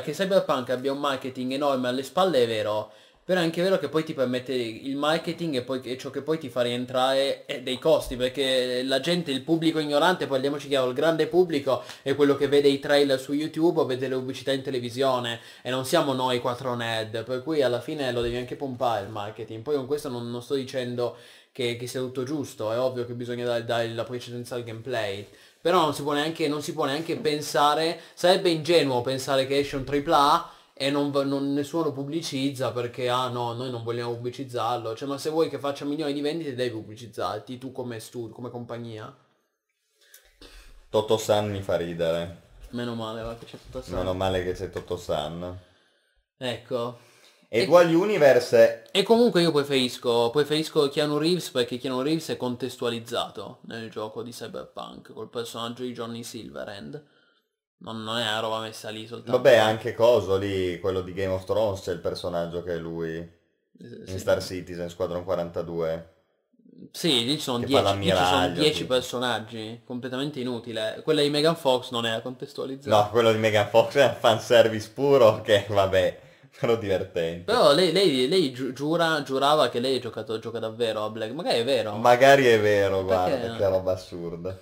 che Cyberpunk abbia un marketing enorme alle spalle è vero, però è anche vero che poi ti permette il marketing e ciò che poi ti fa rientrare è dei costi, perché la gente, il pubblico ignorante, parliamoci chiaro, il grande pubblico è quello che vede i trailer su YouTube o vede le pubblicità in televisione, e non siamo noi 4 nerd, per cui alla fine lo devi anche pompare il marketing. Poi con questo non sto dicendo che sia tutto giusto, è ovvio che bisogna dare la precedenza al gameplay, però non si può neanche pensare, sarebbe ingenuo pensare che esce un AAA e nessuno lo pubblicizza perché noi non vogliamo pubblicizzarlo. Cioè, ma se vuoi che faccia milioni di vendite devi pubblicizzarti tu come studio, come compagnia. Toto San mi fa ridere. Meno male che c'è Toto San. Meno male che c'è Toto San. Ecco. E Dual Universe. E comunque io preferisco Keanu Reeves, perché Keanu Reeves è contestualizzato nel gioco di Cyberpunk col personaggio di Johnny Silverhand. Non è una roba messa lì soltanto. Vabbè, anche Coso lì, quello di Game of Thrones, c'è il personaggio che è lui, in Star Citizen, Squadron 42. Sì, lì ci sono 10 personaggi, completamente inutile. Quella di Megan Fox non era contestualizzata. No, quello di Megan Fox è un fanservice puro, che vabbè, però divertente. Però lei giurava che lei gioca davvero a Black. Magari è vero. Magari è vero, guarda, che roba assurda.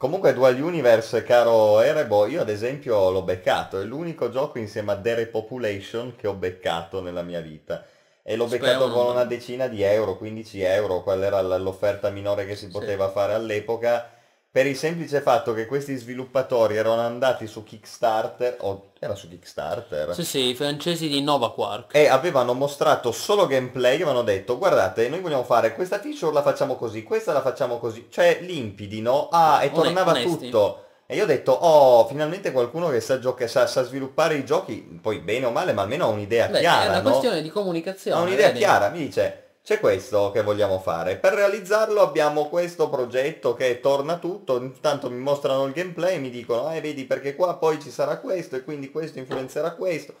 Comunque Dual Universe, caro Erebo, io ad esempio l'ho beccato, è l'unico gioco insieme a The Repopulation che ho beccato nella mia vita. E l'ho beccato con una decina di euro, 15 euro, qual era l'offerta minore che si poteva fare all'epoca, per il semplice fatto che questi sviluppatori erano andati su Kickstarter, era su Kickstarter? Sì, sì, i francesi di Nova Quark. E avevano mostrato solo gameplay, avevano detto, guardate, noi vogliamo fare questa feature, la facciamo così, questa la facciamo così, cioè limpidi, no? E tornava onesti. Tutto. E io ho detto, oh, finalmente qualcuno che sa sviluppare i giochi, poi bene o male, ma almeno ha un'idea chiara. È una questione di comunicazione. Ha un'idea chiara, mi dice, c'è questo che vogliamo fare. Per realizzarlo abbiamo questo progetto che torna tutto, intanto mi mostrano il gameplay, mi dicono, vedi perché qua poi ci sarà questo e quindi questo influenzerà questo.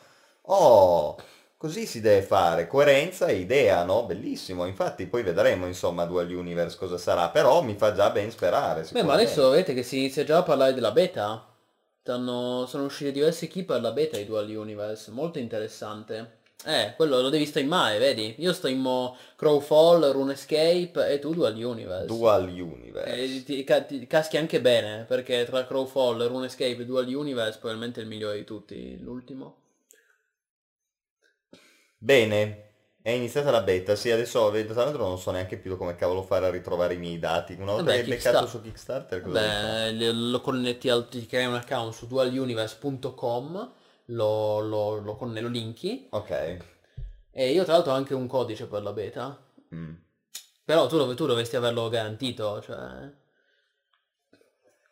Oh, così si deve fare, coerenza e idea, no? Bellissimo, infatti poi vedremo insomma Dual Universe cosa sarà, però mi fa già ben sperare. Beh, ma adesso vedete che si inizia già a parlare della beta, sono usciti diversi key per la beta di Dual Universe, molto interessante. Quello lo devi stare in mai, vedi? Io sto in Crowfall, RuneScape e tu Dual Universe. Dual Universe. Ti caschi anche bene, perché tra Crowfall, RuneScape e Dual Universe probabilmente è il migliore di tutti, l'ultimo. Bene, è iniziata la beta, sì, adesso vedo tanto, non so neanche più come cavolo fare a ritrovare i miei dati. Una volta che hai beccato su Kickstarter, cosa lo connetti al, ti crei un account su dualuniverse.com. Lo linki. Ok. E io tra l'altro ho anche un codice per la beta. Però tu dovresti averlo garantito, cioè.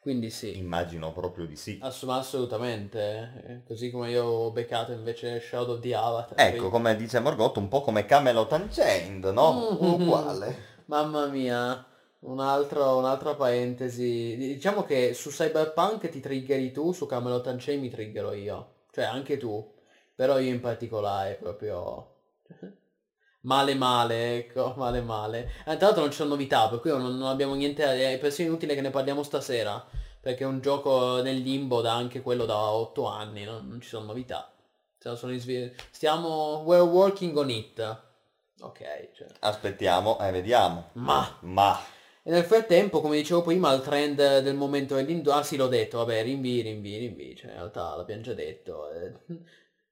Quindi sì. Immagino proprio di sì. Assolutamente. Così come io ho beccato invece Shadow of the Avatar. Ecco, quindi, come dice Morgotto, un po' come Camelot Unchained, no? Uguale. Mamma mia. Un'altra parentesi. Diciamo che su Cyberpunk ti triggeri tu, su Camelot Unchained mi triggerò io. Cioè anche tu, però io in particolare proprio male. Tra l'altro non c'è novità, per cui non abbiamo niente, è persino inutile che ne parliamo stasera, perché è un gioco nel limbo da anche quello da 8 anni, no? Non ci sono novità. We're working on it. Ok, cioè. Aspettiamo e vediamo. Ma. E nel frattempo, come dicevo prima, il trend del momento è l'industria. Ah sì, l'ho detto, vabbè, rinvii, cioè in realtà l'abbiamo già detto.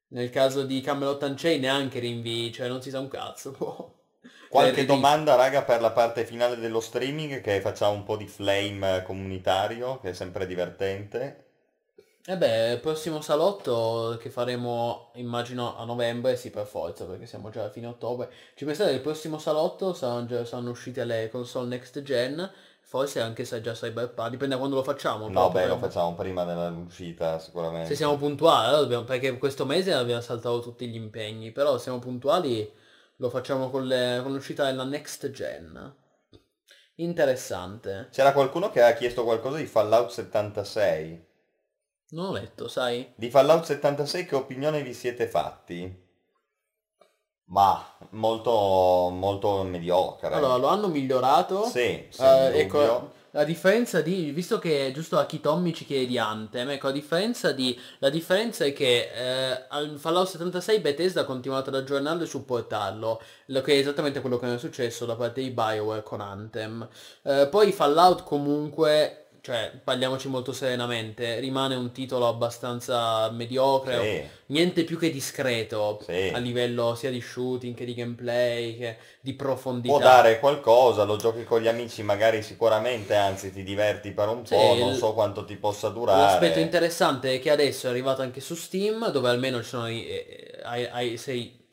Nel caso di Camelot Unchained neanche rinvii, cioè non si sa un cazzo. Boh. Qualche domanda, raga, per la parte finale dello streaming, che facciamo un po' di flame comunitario, che è sempre divertente. E beh, il prossimo salotto che faremo, immagino, a novembre, sì, per forza, perché siamo già a fine ottobre. Ci pensate che il prossimo salotto saranno uscite le console next gen, forse anche se già Cyberpunk, dipende da quando lo facciamo. No, beh, lo facciamo prima dell'uscita, sicuramente. Se siamo puntali, allora dobbiamo, perché questo mese abbiamo saltato tutti gli impegni, però se siamo puntuali lo facciamo con l'uscita della next gen. Interessante. C'era qualcuno che ha chiesto qualcosa di Fallout 76. Non ho letto, sai? Di Fallout 76 che opinione vi siete fatti? Ma molto, molto mediocre. Allora, lo hanno migliorato. Sì, ecco, la differenza di... Visto che giusto Aki Tommy ci chiede di Anthem, ecco, la differenza è che Fallout 76 Bethesda ha continuato ad aggiornarlo e supportarlo, che è esattamente quello che è successo da parte di BioWare con Anthem. Poi Fallout comunque... Cioè, parliamoci molto serenamente, rimane un titolo abbastanza mediocre, sì, niente più che discreto, sì, a livello sia di shooting che di gameplay, che di profondità. Può dare qualcosa, lo giochi con gli amici magari sicuramente, anzi ti diverti per un po', non so quanto ti possa durare. L'aspetto interessante è che adesso è arrivato anche su Steam, dove almeno ci sono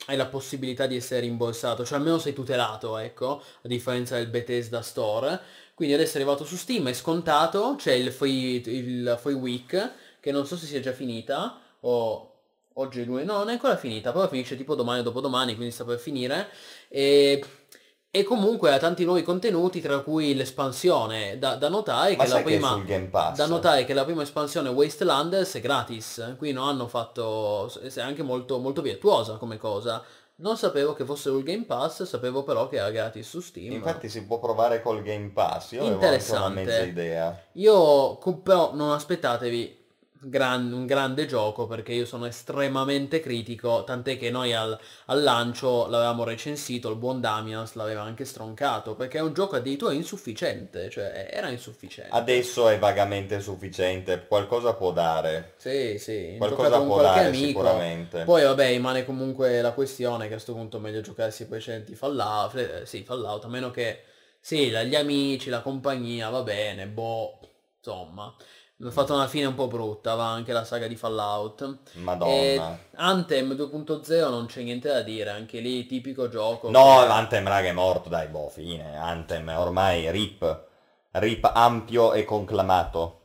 hai la possibilità di essere rimborsato, cioè almeno sei tutelato, ecco, a differenza del Bethesda Store. Quindi adesso è arrivato su Steam, è scontato, c'è il free week, che non so se sia già finita, o oggi è lunedì, no, non è ancora finita, però finisce tipo domani o dopodomani, quindi sta per finire, e comunque ha tanti nuovi contenuti, tra cui l'espansione, da notare che la prima espansione Wastelanders è gratis, qui non hanno fatto, è anche molto, molto virtuosa come cosa. Non sapevo che fosse il Game Pass, sapevo però che era gratis su Steam. Infatti si può provare col Game Pass, io avevo anche una mezza idea. Io però non aspettatevi un grande gioco, perché io sono estremamente critico, tant'è che noi al lancio l'avevamo recensito, il buon Damians l'aveva anche stroncato, perché è un gioco addirittura insufficiente, cioè era insufficiente. Adesso è vagamente sufficiente, qualcosa può dare. Sì, qualcosa può dare amico, sicuramente. Poi vabbè, rimane comunque la questione che a questo punto è meglio giocarsi i precedenti Fallout, a meno che sì, gli amici, la compagnia, va bene, boh, insomma... Ho fatto una fine un po' brutta, va anche la saga di Fallout. Madonna. Anthem 2.0 non c'è niente da dire, anche lì tipico gioco. No, Anthem raga è morto, dai, boh, fine. Anthem ormai rip ampio e conclamato.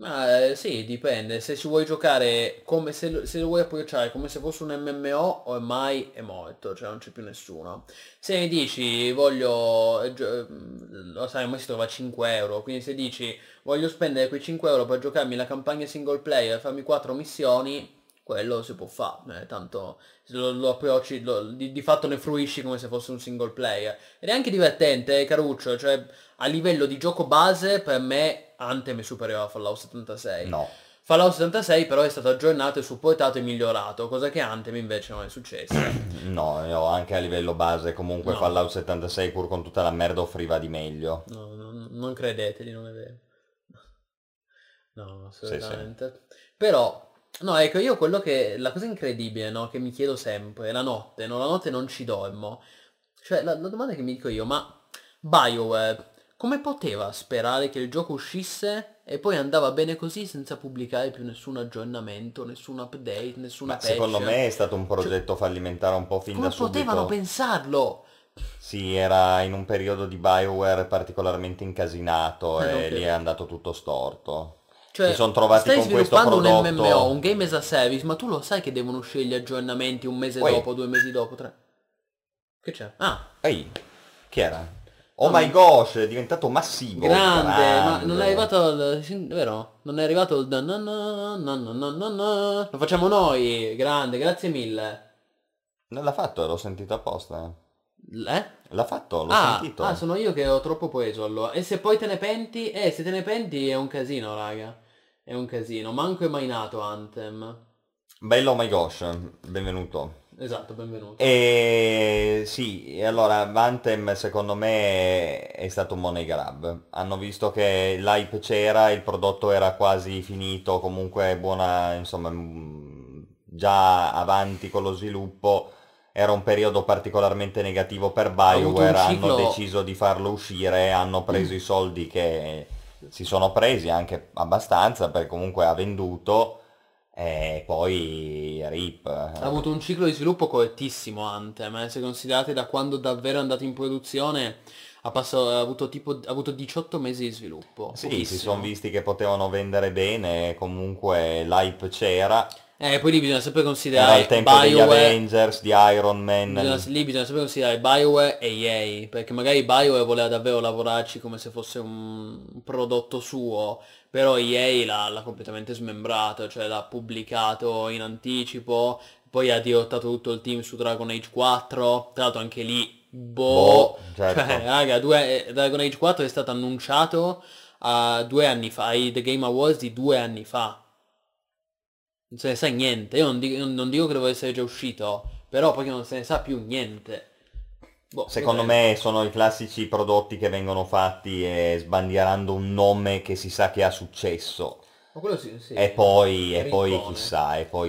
Ma sì, dipende, se ci vuoi giocare come se lo vuoi approcciare come se fosse un MMO, ormai è morto, cioè non c'è più nessuno. Se dici voglio, lo sai, ormai si trova 5 euro, quindi se dici voglio spendere quei 5 euro per giocarmi la campagna single player e farmi 4 missioni, quello si può fare, tanto lo approcci, di fatto ne fruisci come se fosse un single player. Ed è anche divertente, caruccio, cioè a livello di gioco base per me Anthem è superiore a Fallout 76. No. Fallout 76 però è stato aggiornato e supportato e migliorato, cosa che Anthem invece non è successo. No, no, anche a livello base comunque no. Fallout 76 pur con tutta la merda offriva di meglio. No, no, non credeteli, non è vero. No, assolutamente. Sì, sì. Però no, ecco, io quello che la cosa incredibile, no, che mi chiedo sempre, la notte, no, la notte non ci dormo. Cioè la domanda che mi dico io, ma BioWare come poteva sperare che il gioco uscisse e poi andava bene così senza pubblicare più nessun aggiornamento, nessun update, nessuna patch? Secondo me è stato un progetto, cioè, fallimentare un po' fin da subito. Come potevano pensarlo? Sì, era in un periodo di BioWare particolarmente incasinato e lì è andato tutto storto. Cioè, si sono trovati con questo prodotto. Stai sviluppando un MMO, un Game as a Service, ma tu lo sai che devono uscire gli aggiornamenti un mese dopo, 2 mesi dopo, 3? Che c'è? Ah! Ehi, chi era? Oh my gosh, è diventato massivo. Grande. Ma non è arrivato il... vero? Non è arrivato il... Lo facciamo noi. Grande, grazie mille. Non l'ha fatto, l'ho sentito apposta. Eh? L'ha fatto, l'ho sentito. Ah, sono io che ho troppo preso allora. E se poi te ne penti? Se te ne penti è un casino, raga. È un casino. Manco è mai nato Anthem. Bello, oh my gosh. Benvenuto. Esatto, benvenuto. E sì, allora Anthem secondo me è stato un money grab. Hanno visto che l'hype c'era, il prodotto era quasi finito, comunque buona, insomma, già avanti con lo sviluppo. Era un periodo particolarmente negativo per BioWare, hanno deciso di farlo uscire, hanno preso i soldi che si sono presi, anche abbastanza, perché comunque ha venduto. E poi RIP. Ha avuto un ciclo di sviluppo correttissimo Anthem, se considerate da quando davvero è andato in produzione ha avuto 18 mesi di sviluppo. Sì, pochissimo. Si sono visti che potevano vendere bene, comunque l'hype c'era. Poi lì bisogna sempre considerare... Era il tempo degli Avengers, di Iron Man... lì bisogna sempre considerare BioWare e EA, perché magari BioWare voleva davvero lavorarci come se fosse un prodotto suo, però EA l'ha completamente smembrato, cioè l'ha pubblicato in anticipo, poi ha dirottato tutto il team su Dragon Age 4, tra l'altro anche lì, certo. Cioè, raga, Dragon Age 4 è stato annunciato 2 anni fa, ai The Game Awards di 2 anni fa. Non se ne sa niente, io non dico che doveva essere già uscito, però poi non se ne sa più niente. Secondo me sono i classici prodotti che vengono fatti sbandierando un nome che si sa che ha successo. Ma quello sì, e poi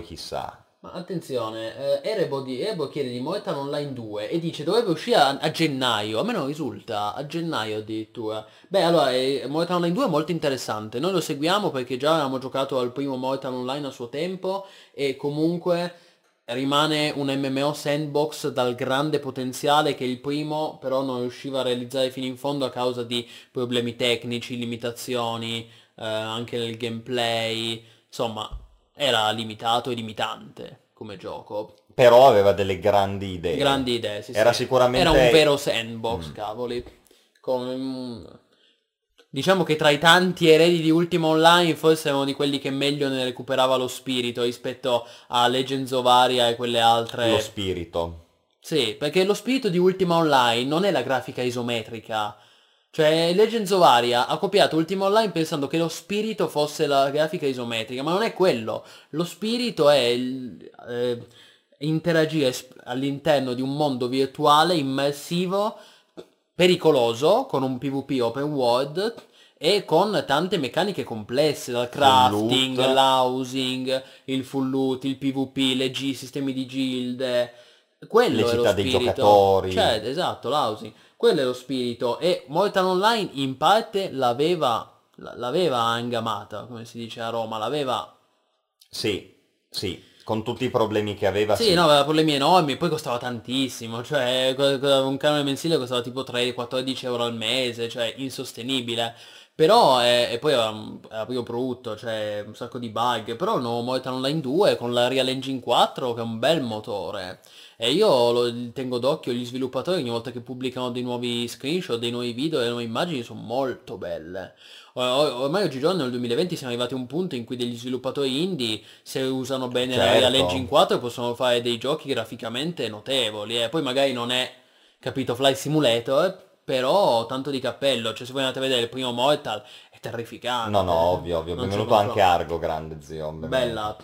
chissà, Ma attenzione, Erebo chiede di Mortal Online 2 e dice dovrebbe uscire a gennaio, a me non risulta, a gennaio addirittura. Beh, allora, Mortal Online 2 è molto interessante, noi lo seguiamo perché già avevamo giocato al primo Mortal Online a suo tempo e comunque rimane un MMO sandbox dal grande potenziale che il primo però non riusciva a realizzare fino in fondo a causa di problemi tecnici, limitazioni, anche nel gameplay, insomma... Era limitato e limitante come gioco. Però aveva delle grandi idee. Grandi idee, sì. Era sicuramente... Era un vero sandbox, cavoli. Con... Diciamo che tra i tanti eredi di Ultima Online forse erano di quelli che meglio ne recuperava lo spirito rispetto a Legends of Aria e quelle altre... Lo spirito. Sì, perché lo spirito di Ultima Online non è la grafica isometrica. Cioè Legends of Aria ha copiato Ultima Online pensando che lo spirito fosse la grafica isometrica, ma non è quello. Lo spirito è interagire all'interno di un mondo virtuale, immersivo, pericoloso, con un PvP open world e con tante meccaniche complesse, dal crafting, l'housing, il full loot, il PvP, le sistemi di gilde, quello le è città lo dei giocatori. Cioè, esatto, l'housing. Quello è lo spirito e Mortal Online in parte l'aveva angamata, come si dice a Roma, l'aveva... Sì, sì, con tutti i problemi che aveva. Sì, no, aveva problemi enormi, poi costava tantissimo, cioè un canone mensile costava tipo 13-14 euro al mese, cioè insostenibile. Però poi era proprio brutto, cioè un sacco di bug. Però il nuovo Mortal Online 2 con la Real Engine 4, che è un bel motore, e io lo tengo d'occhio. Gli sviluppatori ogni volta che pubblicano dei nuovi screenshot, dei nuovi video, delle nuove immagini, sono molto belle. Ormai oggigiorno nel 2020 siamo arrivati a un punto in cui degli sviluppatori indie, se usano bene la Real Engine 4, possono fare dei giochi graficamente notevoli. Poi magari non è, capito, Flight Simulator, però tanto di cappello. Cioè se voi andate a vedere il primo Mortal è terrificante. No, no, ovvio, ovvio. Benvenuto anche Argo, grande zio. Bella.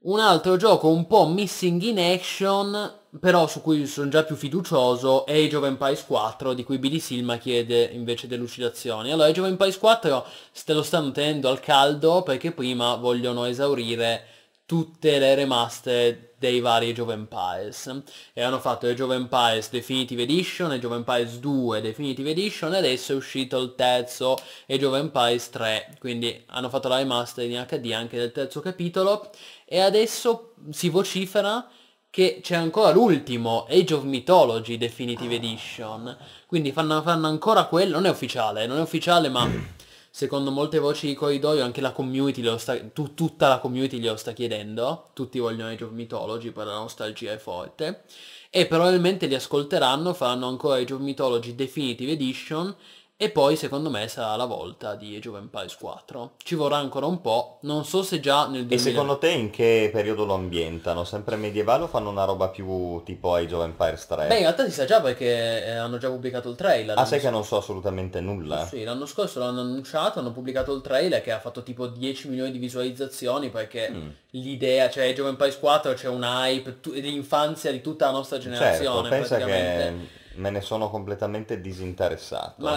Un altro gioco un po' missing in action, però su cui sono già più fiducioso, è Age of Empires 4, di cui B.D. Silma chiede invece delucidazioni. Allora, Age of Empires 4 lo stanno tenendo al caldo perché prima vogliono esaurire tutte le remaster dei vari Age of Empires, e hanno fatto Age of Empires Definitive Edition, Age of Empires 2 Definitive Edition, e adesso è uscito il terzo, Age of Empires 3, quindi hanno fatto la remaster in HD anche del terzo capitolo, e adesso si vocifera che c'è ancora l'ultimo, Age of Mythology Definitive Edition, quindi fanno ancora quello. Non è ufficiale, non è ufficiale, ma secondo molte voci di corridoio anche la community lo sta, tutta la community glielo sta chiedendo. Tutti vogliono Age of Mythology, per la nostalgia è forte, e probabilmente li ascolteranno, faranno ancora Age of Mythology Definitive Edition, e poi secondo me sarà la volta di Age of Empires 4. Ci vorrà ancora un po', non so se già nel 2000... E secondo te in che periodo lo ambientano? Sempre medievale o fanno una roba più tipo Age of Empires 3? Beh, in realtà si sa già perché hanno già pubblicato il trailer. Ah, sai che non so assolutamente nulla? Sì, l'anno scorso l'hanno annunciato, hanno pubblicato il trailer che ha fatto tipo 10 milioni di visualizzazioni, perché l'idea, cioè Age of Empires 4 c'è un hype dell'infanzia di tutta la nostra generazione. Certo, pensa che... me ne sono completamente disinteressato. Ma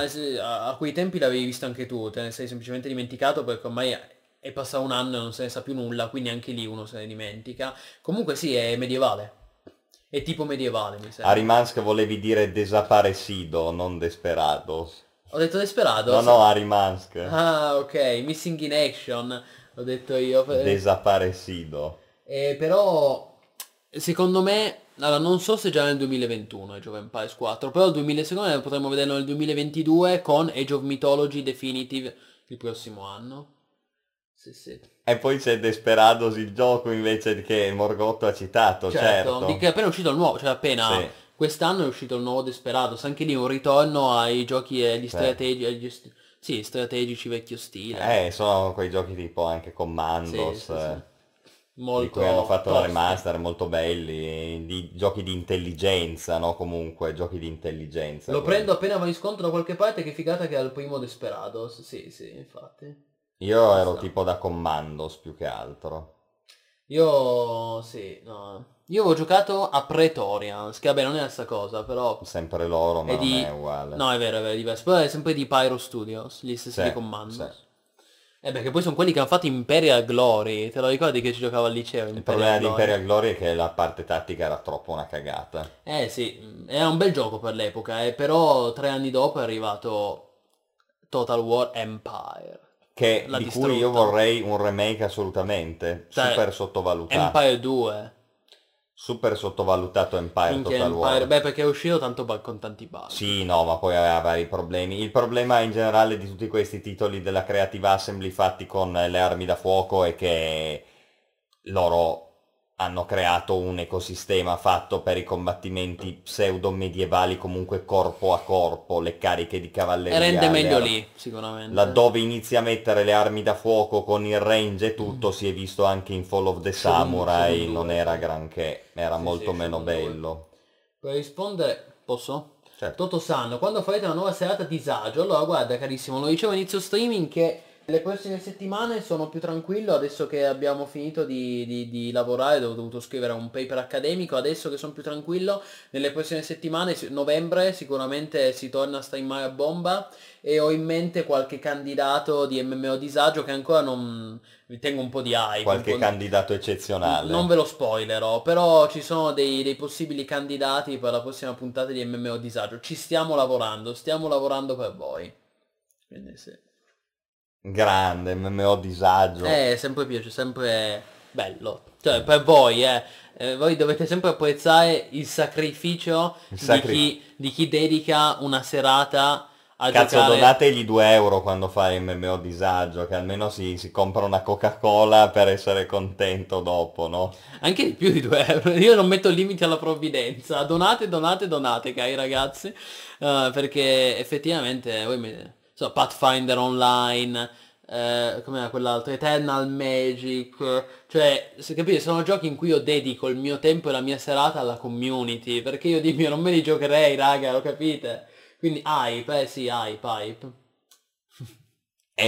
a quei tempi l'avevi visto anche tu, te ne sei semplicemente dimenticato perché ormai è passato un anno e non se ne sa più nulla, quindi anche lì uno se ne dimentica. Comunque sì, è medievale. È tipo medievale, mi sembra. A Rimansk volevi dire desaparecido, non Desperados. Ho detto Desperados? No, no, a Rimansk. Ah, ok, Missing in Action, l'ho detto io. Desaparecido. Però... secondo me, allora non so se già nel 2021 Age of Empires 4, però secondo me potremmo vederlo nel 2022 con Age of Mythology Definitive il prossimo anno. Sì, sì. E poi c'è Desperados, il gioco invece che Morgotto ha citato, certo. Di che è appena uscito il nuovo, cioè appena sì. Quest'anno è uscito il nuovo Desperados, anche lì un ritorno ai giochi e agli strategici vecchio stile. Sono quei giochi tipo anche Commandos. Sì, sì, sì. Molto di cui hanno fatto la remaster, molto belli, di giochi di intelligenza, no? Comunque giochi di intelligenza. Lo prendo appena va in sconto da qualche parte, che figata che è il primo Desperados. Sì, sì, infatti. Io ero tipo da Commandos più che altro. Io sì, no. Io avevo giocato a Praetorians, che vabbè non è la stessa cosa, però... sempre loro, ma non è uguale. No, è vero, è diverso. Però è sempre di Pyro Studios, gli stessi di Commandos. Sì. Beh, che poi sono quelli che hanno fatto Imperial Glory, te lo ricordi che ci giocavo al liceo? Il problema di Imperial Glory è che la parte tattica era troppo una cagata. Sì, era un bel gioco per l'epoca, però 3 anni dopo è arrivato Total War Empire. Che di cui io vorrei un remake assolutamente, super sottovalutato. Empire 2. Super sottovalutato Empire Total War. Beh, perché è uscito tanto con tanti bug. Sì, no, ma poi aveva vari problemi. Il problema in generale di tutti questi titoli della Creative Assembly fatti con le armi da fuoco è che loro hanno creato un ecosistema fatto per i combattimenti pseudo medievali, comunque corpo a corpo, le cariche di cavalleria. E rende meglio lì, sicuramente. Laddove inizi a mettere le armi da fuoco con il range e tutto, si è visto anche in Fall of the Samurai, non era granché, era molto meno bello. Per rispondere, posso? Certo. Toto San, quando farete una nuova serata disagio? Allora guarda carissimo, lo dicevo inizio streaming che... le prossime settimane sono più tranquillo, adesso che abbiamo finito di lavorare, ho dovuto scrivere un paper accademico, adesso che sono più tranquillo, nelle prossime settimane, novembre sicuramente si torna a streamare a bomba, e ho in mente qualche candidato di MMO Disagio che ancora non... vi tengo un po' di hype. Qualche candidato eccezionale. Non ve lo spoilerò, però ci sono dei possibili candidati per la prossima puntata di MMO Disagio, ci stiamo lavorando per voi. Quindi sì. Grande, MMO Disagio. Sempre piace, sempre bello. Cioè, per voi, voi dovete sempre apprezzare il sacrificio di chi dedica una serata Cazzo, giocare... donategli €2 quando fai MMO disagio, che almeno si compra una Coca-Cola per essere contento dopo, no? Anche più di €2, io non metto limiti alla provvidenza, donate cari ragazzi, perché effettivamente, so, Pathfinder Online, come era quell'altro, Eternal Magic, cioè, se capite, sono giochi in cui io dedico il mio tempo e la mia serata alla community, perché io dimmi, non me li giocherei raga, lo capite? Quindi hype, sì, hype.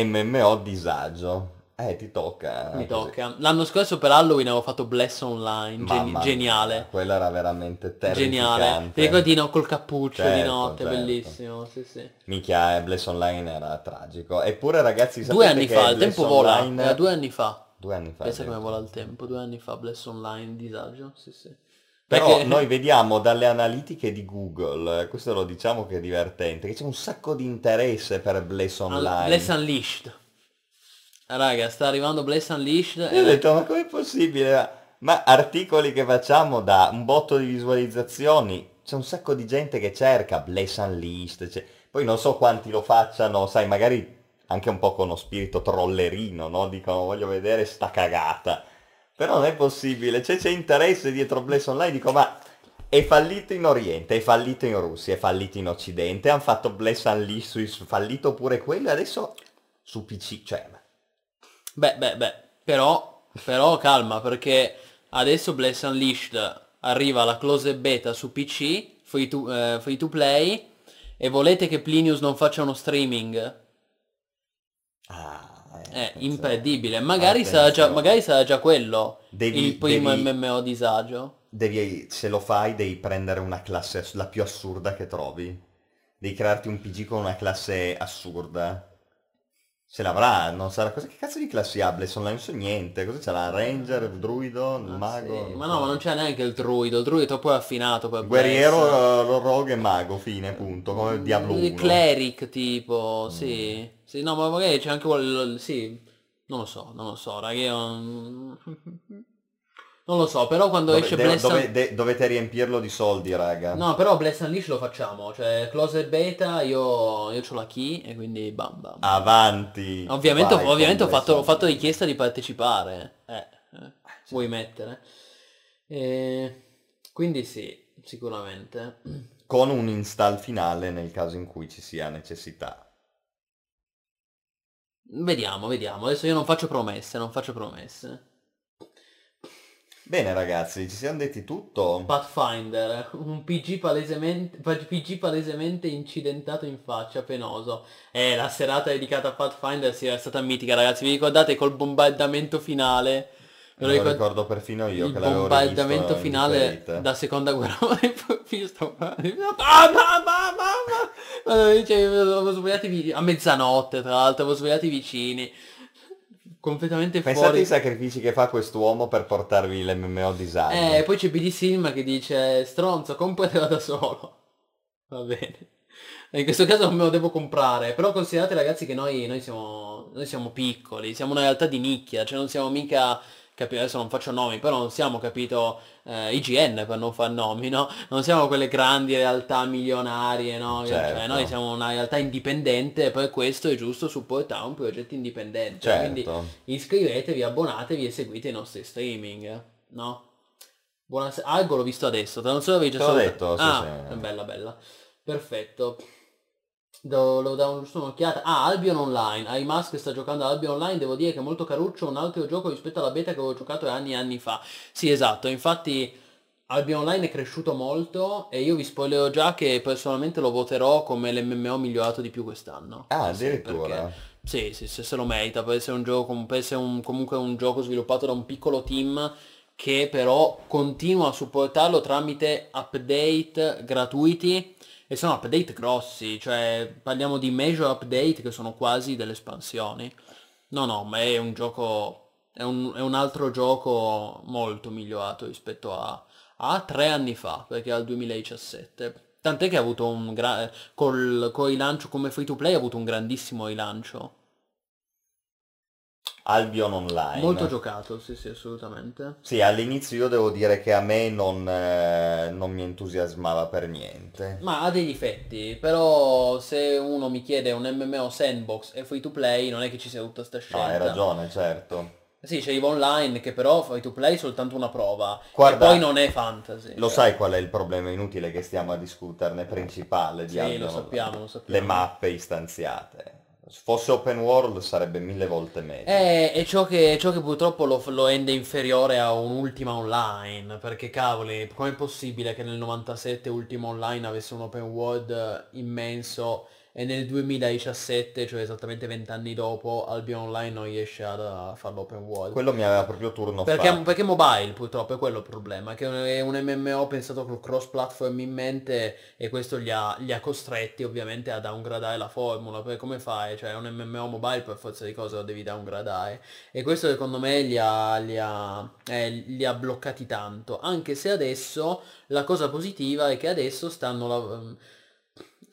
MMO disagio. Ti tocca. Mi tocca. L'anno scorso per Halloween avevo fatto Bless Online, geniale. Quella era veramente terrificante. Geniale. Ti ricordino col cappuccio, certo, di notte, certo. Bellissimo, sì sì. Minchia, Bless Online era tragico. Eppure ragazzi, sapete che il tempo vola, era 2 anni fa. 2 anni fa. Pensa come vola il tempo, 2 anni fa Bless Online, disagio, sì sì. Però perché... noi vediamo dalle analitiche di Google, questo lo diciamo che è divertente, che c'è un sacco di interesse per Bless Online. Bless Unleashed. Raga, sta arrivando Bless Unleashed. Io ho detto, ma com'è possibile? Ma articoli che facciamo da un botto di visualizzazioni, c'è un sacco di gente che cerca Bless Unleashed, cioè... poi non so quanti lo facciano, sai, magari anche un po' con uno spirito trollerino, no? Dicono, voglio vedere sta cagata. Però non è possibile, cioè c'è interesse dietro Bless Online, dico ma è fallito in Oriente, è fallito in Russia, è fallito in Occidente, hanno fatto Bless Unleashed, è fallito pure quello e adesso su PC, cioè... Però calma, perché adesso Bless Unleashed arriva alla closed beta su PC, free to play, e volete che Plinius non faccia uno streaming? Imperdibile, magari sarà già quello il primo MMO disagio. Se lo fai devi prendere una classe la più assurda che trovi, devi crearti un PG con una classe assurda. Se l'avrà, non sarà cosa. Che cazzo di classi ha Bless Online? Non so niente. Cosa c'è? La Ranger, il druido, il mago? Sì. Ma no, ma non c'è neanche il druido è troppo affinato. Per guerriero, rogue e mago, fine, punto. Come Diablo 1. Il cleric tipo, sì. Sì, no, ma magari c'è anche quello. Sì. Non lo so, raga. Io... non lo so, però quando esce Bless Unleashed... dovete riempirlo di soldi, raga. No, però Bless Unleashed lo facciamo. Cioè, close beta, io c'ho la key e quindi bam bam. Avanti! Ovviamente, ho fatto richiesta di partecipare. Sì. Vuoi mettere. Quindi sì, sicuramente. Con un install finale nel caso in cui ci sia necessità. Vediamo. Adesso io non faccio promesse. Bene ragazzi, ci siamo detti tutto. Pathfinder, un PG palesemente incidentato in faccia, penoso. La serata dedicata a Pathfinder sì, è stata mitica ragazzi, vi ricordate col bombardamento finale? Me lo ricordo perfino io che l'avevo rivisto. Il bombardamento finale da seconda guerra mondiale. Avevo svegliati a mezzanotte tra l'altro, avevo svegliati vicini. Completamente fuori. Pensate ai sacrifici che fa quest'uomo per portarvi l'MMO design. E poi c'è B.D. Silma che dice, stronzo, compratela da solo. Va bene. In questo caso non me lo devo comprare. Però considerate ragazzi che noi siamo piccoli, siamo una realtà di nicchia, cioè non siamo mica... adesso non faccio nomi, però non siamo, capito, IGN per non far nomi, no? Non siamo quelle grandi realtà milionarie, no? Certo. Cioè, noi siamo una realtà indipendente e per questo è giusto supportare un progetto indipendente. Certo. Quindi iscrivetevi, abbonatevi e seguite i nostri streaming, no? Buonasera, Argo l'ho visto adesso, non so se avevi già detto. Sì. Bella. Perfetto. Lo davo giusto un'occhiata. Albion Online, iMask sta giocando a Albion Online, devo dire che è molto caruccio, un altro gioco rispetto alla beta che avevo giocato anni e anni fa. Sì esatto, infatti Albion Online è cresciuto molto e io vi spoilerò già che personalmente lo voterò come l'MMO migliorato di più quest'anno. Addirittura. Sì, se lo merita, per essere un gioco, per essere comunque un gioco sviluppato da un piccolo team che però continua a supportarlo tramite update gratuiti. E sono update grossi, cioè parliamo di major update che sono quasi delle espansioni. No, ma è un gioco, è un altro gioco molto migliorato rispetto a 3 anni fa, perché al 2017. Tant'è che ha avuto col rilancio come free to play ha avuto un grandissimo rilancio. Albion Online. Molto giocato, sì sì, assolutamente. Sì, all'inizio io devo dire che a me non mi entusiasmava per niente. Ma ha dei difetti, però se uno mi chiede un MMO sandbox e free to play non è che ci sia tutta sta scelta. No, hai ragione, certo. Sì, c'è EVE Online che però free to play è soltanto una prova. Guarda, e poi non è fantasy. Lo sai qual è il problema inutile che stiamo a discuterne principale? Di sì, lo sappiamo. Le mappe istanziate. Se fosse open world sarebbe 1000 volte meglio. E ciò che purtroppo lo rende inferiore a un'ultima online. Perché cavoli, com'è possibile che nel 97 Ultima Online avesse un open world immenso e nel 2017, cioè esattamente 20 anni dopo, Albion Online non riesce a fare l'open world? Quello mi aveva proprio turno fatto. Perché mobile purtroppo è quello il problema. Che è un MMO pensato col cross platform in mente, e questo li ha costretti ovviamente a downgradare la formula. Perché come fai? Cioè un MMO mobile per forza di cose lo devi downgradare. E questo secondo me li ha bloccati tanto. Anche se adesso la cosa positiva è che adesso stanno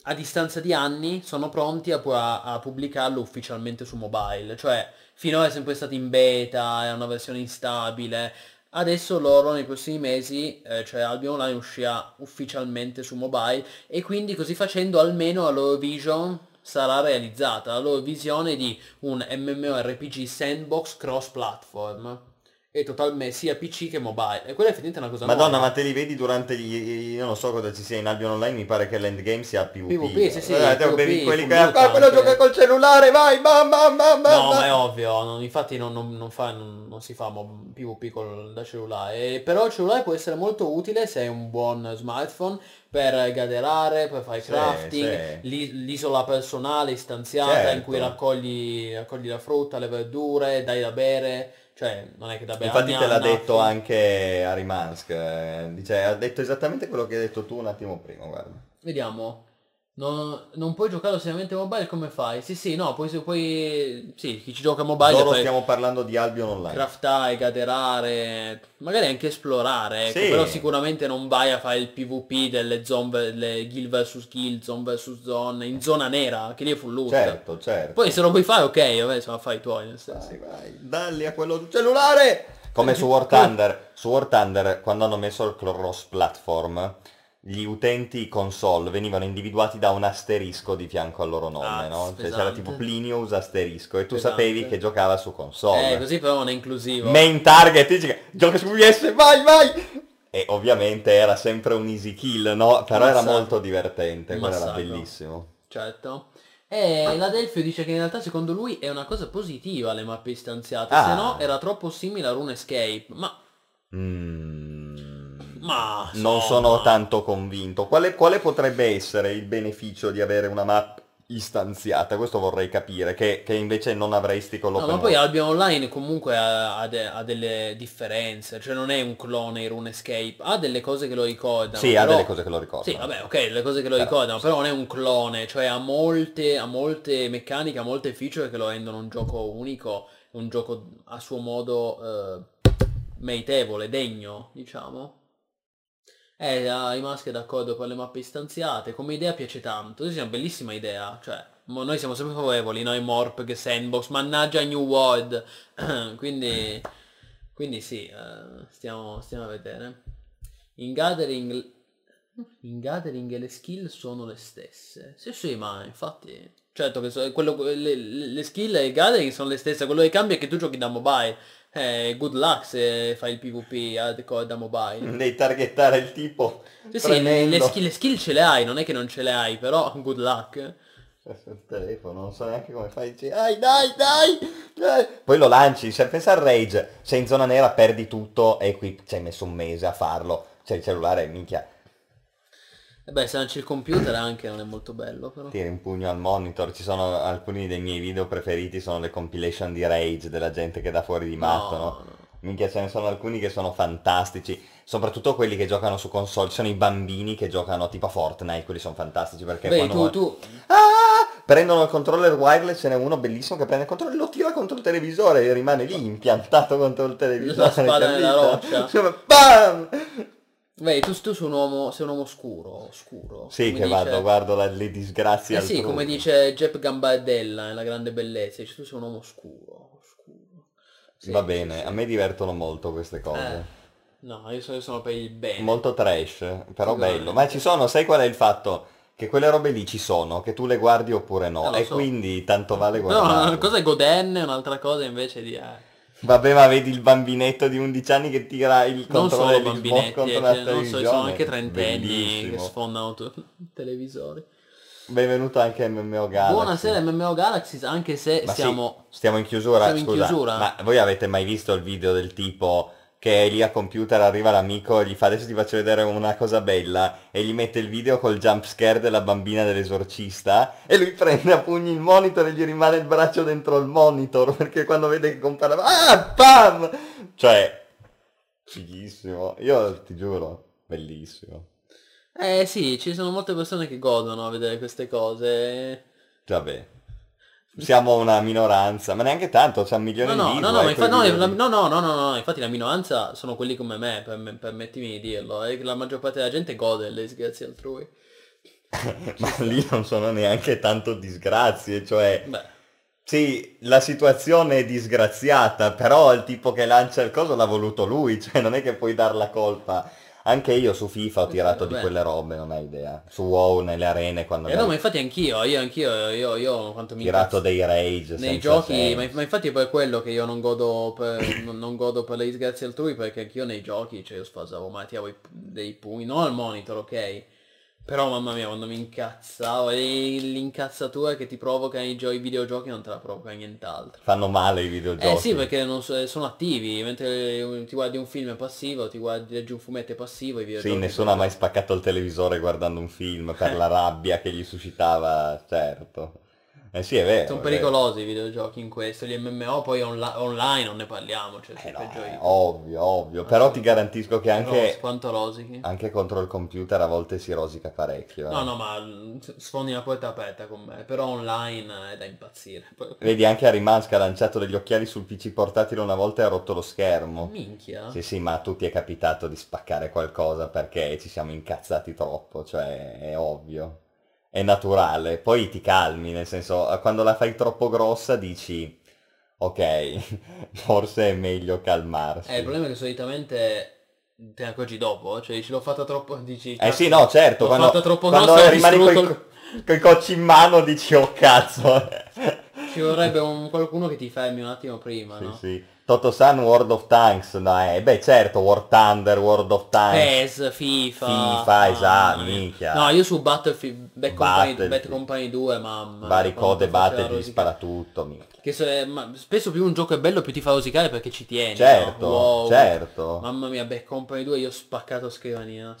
a distanza di anni sono pronti a pubblicarlo ufficialmente su mobile. Cioè finora è sempre stato in beta, è una versione instabile. Adesso loro nei prossimi mesi, cioè Albion Online uscirà ufficialmente su mobile, e quindi così facendo almeno la loro vision sarà realizzata, la loro visione di un MMORPG sandbox cross platform e totalmente sia PC che mobile. E quella effettivamente è una cosa Madonna, nuova. Ma te li vedi durante gli... Io non so cosa ci sia in Albion Online, mi pare che l'endgame sia PvP. Sì, sì, PvP, quelli che... Ah, quello gioca col cellulare, vai, mamma. No, ma è ovvio, infatti non si fa PvP da cellulare. Però il cellulare può essere molto utile se hai un buon smartphone per gaderare, per fare crafting, sì, sì. L'isola personale istanziata, certo. In cui raccogli la frutta, le verdure, dai da bere. Cioè, non è che da bere. Infatti te l'ha detto anche Arimansk, dice, ha detto esattamente quello che hai detto tu un attimo prima, guarda. Vediamo. Non puoi giocarlo seriamente mobile, come fai? Sì, sì, no, poi sì, chi ci gioca mobile... Loro stiamo parlando di Albion Online. Craftare, gaderare, magari anche esplorare, ecco, sì. Però sicuramente non vai a fare il PvP delle zone, le guild vs guild, zone vs zone, in zona nera, che lì è full loot. Certo, certo. Poi se lo puoi fare, ok, vabbè, se lo fai tuoi, nel senso. Vai, dalli a quello del cellulare! Come su War Thunder. Su War Thunder, quando hanno messo il cross platform, gli utenti console venivano individuati da un asterisco di fianco al loro nome, no? Cioè, c'era tipo Plinius asterisco e tu sapevi che giocava su console. Così però non è inclusivo. Main target, dice, gioca su PS, vai! E ovviamente era sempre un easy kill, no? Però era molto divertente, quello era bellissimo. Certo. E l'Adelfio dice che in realtà secondo lui è una cosa positiva le mappe istanziate, se no era troppo simile a RuneScape, ma... Ma non sono tanto convinto. Quale potrebbe essere il beneficio di avere una mappa istanziata? Questo vorrei capire, che invece non avresti con l'open world. Ma poi Albion Online comunque ha delle differenze, cioè non è un clone di RuneScape, ha delle cose che lo ricordano. Sì, però... ha delle cose che lo ricordano. Sì, vabbè, ok, le cose che lo ricordano, però non è un clone, cioè ha molte meccaniche, ha molte feature che lo rendono un gioco unico, un gioco a suo modo meritevole, degno, diciamo. I maschi d'accordo con le mappe istanziate, come idea piace tanto, sì, è una bellissima idea, cioè noi siamo sempre favorevoli, noi Morpg, Sandbox, mannaggia New World, quindi sì, stiamo a vedere. In gathering le skill sono le stesse, sì, ma infatti, certo che le skill e il gathering sono le stesse, quello che cambia è che tu giochi da mobile. Good luck se fai il PvP da mobile. Devi targettare il tipo. Sì, le skill ce le hai, non è che non ce le hai, però good luck. Il telefono, non so neanche come fai. Dai. Poi lo lanci, se pensa al Rage, sei in zona nera, perdi tutto e qui ci hai messo un mese a farlo. Cioè il cellulare, minchia. E beh, se non c'è il computer anche non è molto bello, però. Tiri un pugno al monitor, ci sono alcuni dei miei video preferiti, sono le compilation di Rage, della gente che dà fuori di matto, no? Minchia, ce ne sono alcuni che sono fantastici, soprattutto quelli che giocano su console, ci sono i bambini che giocano tipo a Fortnite, quelli sono fantastici perché... Beh, quando prendono il controller wireless, ce n'è uno bellissimo che prende il controller e lo tira contro il televisore e rimane lì impiantato contro il televisore. La spada nella roccia. Cioè, bam! Beh, tu sei un uomo scuro. Sì, come che dice... guardo le disgrazie altrui. Sì, come dice Jep Gambardella nella grande bellezza, dice, tu sei un uomo scuro. Sì, va bene, sì. A me divertono molto queste cose. No, io sono per il bene. Molto trash, però bello. Ma ci sono, sai qual è il fatto? Che quelle robe lì ci sono, che tu le guardi oppure no. E so. Quindi tanto vale guardare. No, una cosa è godenne, un'altra cosa invece di... Vabbè, ma vedi il bambinetto di 11 anni che tira il controllo dell'Xbox contro la televisione. Non so, ci sono anche trentenni che sfondano televisori. Benvenuto anche a MMO Galaxy. Buonasera MMO Galaxy, anche se stiamo in chiusura, scusa. Ma voi avete mai visto il video del tipo che è lì a computer, arriva l'amico e gli fa adesso ti faccio vedere una cosa bella e gli mette il video col jump scare della bambina dell'esorcista e lui prende a pugni il monitor e gli rimane il braccio dentro il monitor perché quando vede che compare pam! Cioè fighissimo, io ti giuro, bellissimo. Sì, ci sono molte persone che godono a vedere queste cose. Vabbè, siamo una minoranza, ma neanche tanto, c'è un milione di views. No, infatti la minoranza sono quelli come me, permettimi di dirlo, la maggior parte della gente gode delle disgrazie altrui. Ma lì non sono neanche tanto disgrazie, cioè... Beh. Sì, la situazione è disgraziata, però il tipo che lancia il coso l'ha voluto lui, cioè non è che puoi dar la colpa... Anche io su FIFA ho tirato di quelle robe, non hai idea. Su WoW, nelle arene, quando... no, ma infatti anch'io quanto mi... Tirato dei rage nei giochi, ma infatti è per quello che io non godo per, non godo per le disgrazie altrui, perché anch'io nei giochi, cioè io sfasavo, ma tiravo dei pugni, non al monitor, ok? Però mamma mia, quando mi incazzavo, l'incazzatura che ti provoca i videogiochi non te la provoca nient'altro. Fanno male i videogiochi. Eh sì, perché non so, sono attivi, mentre ti guardi un film passivo, leggi un fumetto è passivo, i videogiochi... Sì, nessuno ha mai spaccato il televisore guardando un film per la rabbia che gli suscitava, certo. Eh sì, è vero. Sono pericolosi i videogiochi in questo, gli MMO poi online non ne parliamo, cioè ovvio, però ti garantisco che anche... Quanto rosichi? Anche contro il computer a volte si rosica parecchio. No, ma sfondi una porta aperta con me, però online è da impazzire. Vedi, anche Arimansk ha lanciato degli occhiali sul PC portatile una volta e ha rotto lo schermo. Minchia. Sì, ma a tutti è capitato di spaccare qualcosa perché ci siamo incazzati troppo, cioè è ovvio. È naturale, poi ti calmi, nel senso, quando la fai troppo grossa dici, ok, forse è meglio calmarsi. Il problema è che solitamente te ne accorgi dopo, cioè dici l'ho fatta troppo, dici... sì, no, certo, quando rimani coi cocci in mano dici, oh cazzo. Ci vorrebbe qualcuno che ti fermi un attimo prima, no? Sì. Toto San, World of Tanks, certo, War Thunder, World of Tanks, PES, FIFA, esatto, minchia. No, io su Battlefield, Bad Company 2, mamma. Vari code, batte, ti spara tutto, minchia. Che spesso più un gioco è bello, più ti fa rosicare perché ci tieni. Certo, no? Wow, certo. Mamma mia, Bad Company 2, io ho spaccato scrivania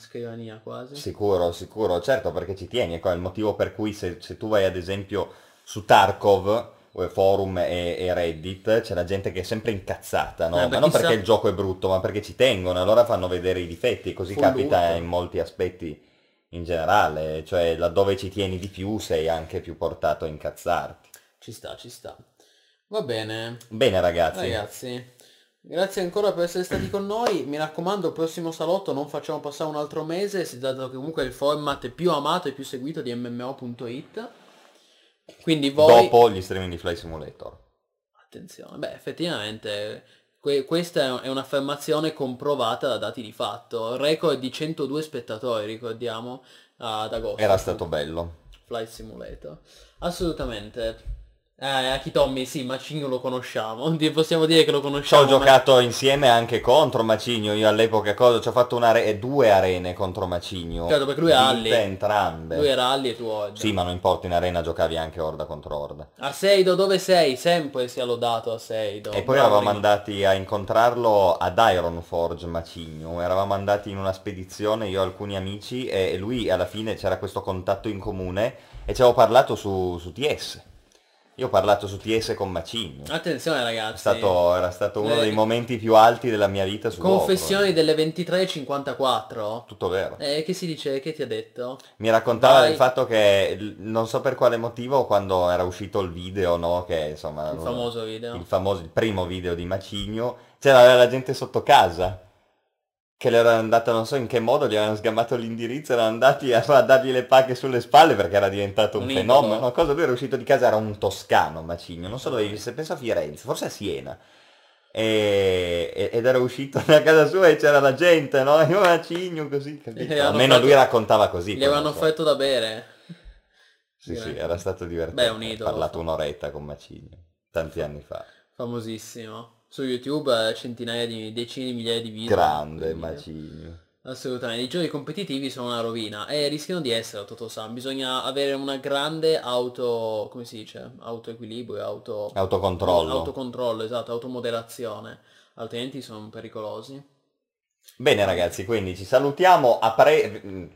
quasi. Sicuro, certo, perché ci tieni, ecco, è il motivo per cui se tu vai ad esempio su Tarkov... forum e Reddit, c'è la gente che è sempre incazzata, no? Ma non perché il gioco è brutto, ma perché ci tengono, allora fanno vedere i difetti, così capita in molti aspetti in generale, cioè laddove ci tieni di più sei anche più portato a incazzarti. Ci sta. Va bene. Bene ragazzi. Grazie ancora per essere stati con noi, mi raccomando il prossimo salotto non facciamo passare un altro mese, dato che comunque è il format più amato e più seguito di MMO.it. Quindi voi... Dopo gli streaming di Fly Simulator. Attenzione, effettivamente questa è un'affermazione comprovata da dati di fatto. Record di 102 spettatori, ricordiamo, ad agosto. Era stato bello. Fly Simulator. Assolutamente. Aki Tommy, sì, Macigno lo conosciamo. Possiamo dire che lo conosciamo. Ci ho giocato insieme anche contro Macigno. Io all'epoca ci ho fatto due arene contro Macigno. Certo, perché lui è Alli. Entrambe. Lui era Alli e tu oggi. Sì, ma non importa, in arena giocavi anche Orda contro Orda. A Seido, dove sei? Sempre sia lodato a Seido. E poi eravamo andati a incontrarlo ad Ironforge Macigno. Eravamo andati in una spedizione, io e alcuni amici, e lui alla fine c'era questo contatto in comune e ci avevo parlato su TS. Io ho parlato su TS con Macigno. Attenzione ragazzi. Era stato uno dei momenti più alti della mia vita su Confessioni delle 23:54. Tutto vero. Che si dice? Che ti ha detto? Mi raccontava del fatto che non so per quale motivo quando era uscito il video, no? Che insomma... Il famoso video. Il primo video di Macigno. C'era la gente sotto casa. Che le erano andate, non so in che modo, gli avevano sgamato l'indirizzo, erano andati a dargli le pacche sulle spalle perché era diventato un fenomeno. No, cosa, lui era uscito di casa, era un toscano Macigno, non so dove vivesse, penso a Firenze, forse a Siena. ed era uscito da casa sua e c'era la gente, no? Io una cigno così, capito? Almeno fatto... lui raccontava così. Gli avevano fatto da bere. Sì, sì, era stato divertente. Beh, un idolo. Ho parlato un'oretta con Macigno, tanti anni fa. Famosissimo. Su YouTube centinaia di, decine di migliaia di video. Grande Macigno. Assolutamente. I giochi competitivi sono una rovina e rischiano di essere, Toto San. Bisogna avere una grande auto... come si dice? Autoequilibrio, auto... autocontrollo. No, autocontrollo, esatto, automoderazione. Altrimenti sono pericolosi. Bene ragazzi, quindi ci salutiamo,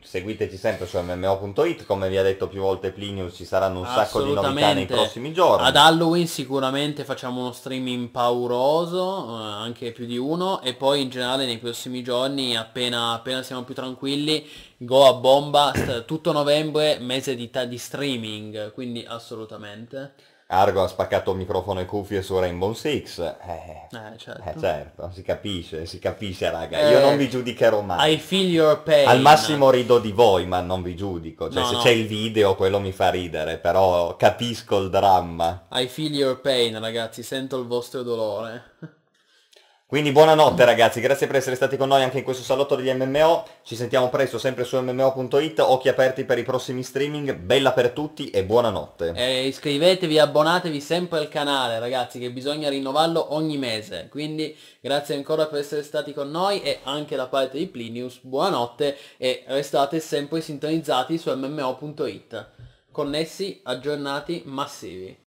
seguiteci sempre su MMO.it, come vi ha detto più volte Plinius ci saranno un sacco di novità nei prossimi giorni. Ad Halloween sicuramente facciamo uno streaming pauroso, anche più di uno, e poi in generale nei prossimi giorni, appena siamo più tranquilli, go a bomba, tutto novembre, mese di streaming, quindi assolutamente. Argo ha spaccato microfono e cuffie su Rainbow Six. Certo. Certo, si capisce raga, io non vi giudicherò mai. I feel your pain. Al massimo rido di voi, ma non vi giudico. Cioè, no, se no. C'è il video quello mi fa ridere, però capisco il dramma. I feel your pain ragazzi, sento il vostro dolore. Quindi buonanotte ragazzi, grazie per essere stati con noi anche in questo salotto degli MMO, ci sentiamo presto sempre su MMO.it, occhi aperti per i prossimi streaming, bella per tutti e buonanotte. Iscrivetevi, abbonatevi sempre al canale ragazzi, che bisogna rinnovarlo ogni mese, quindi grazie ancora per essere stati con noi e anche da parte di Plinius, buonanotte e restate sempre sintonizzati su MMO.it, connessi, aggiornati, massivi.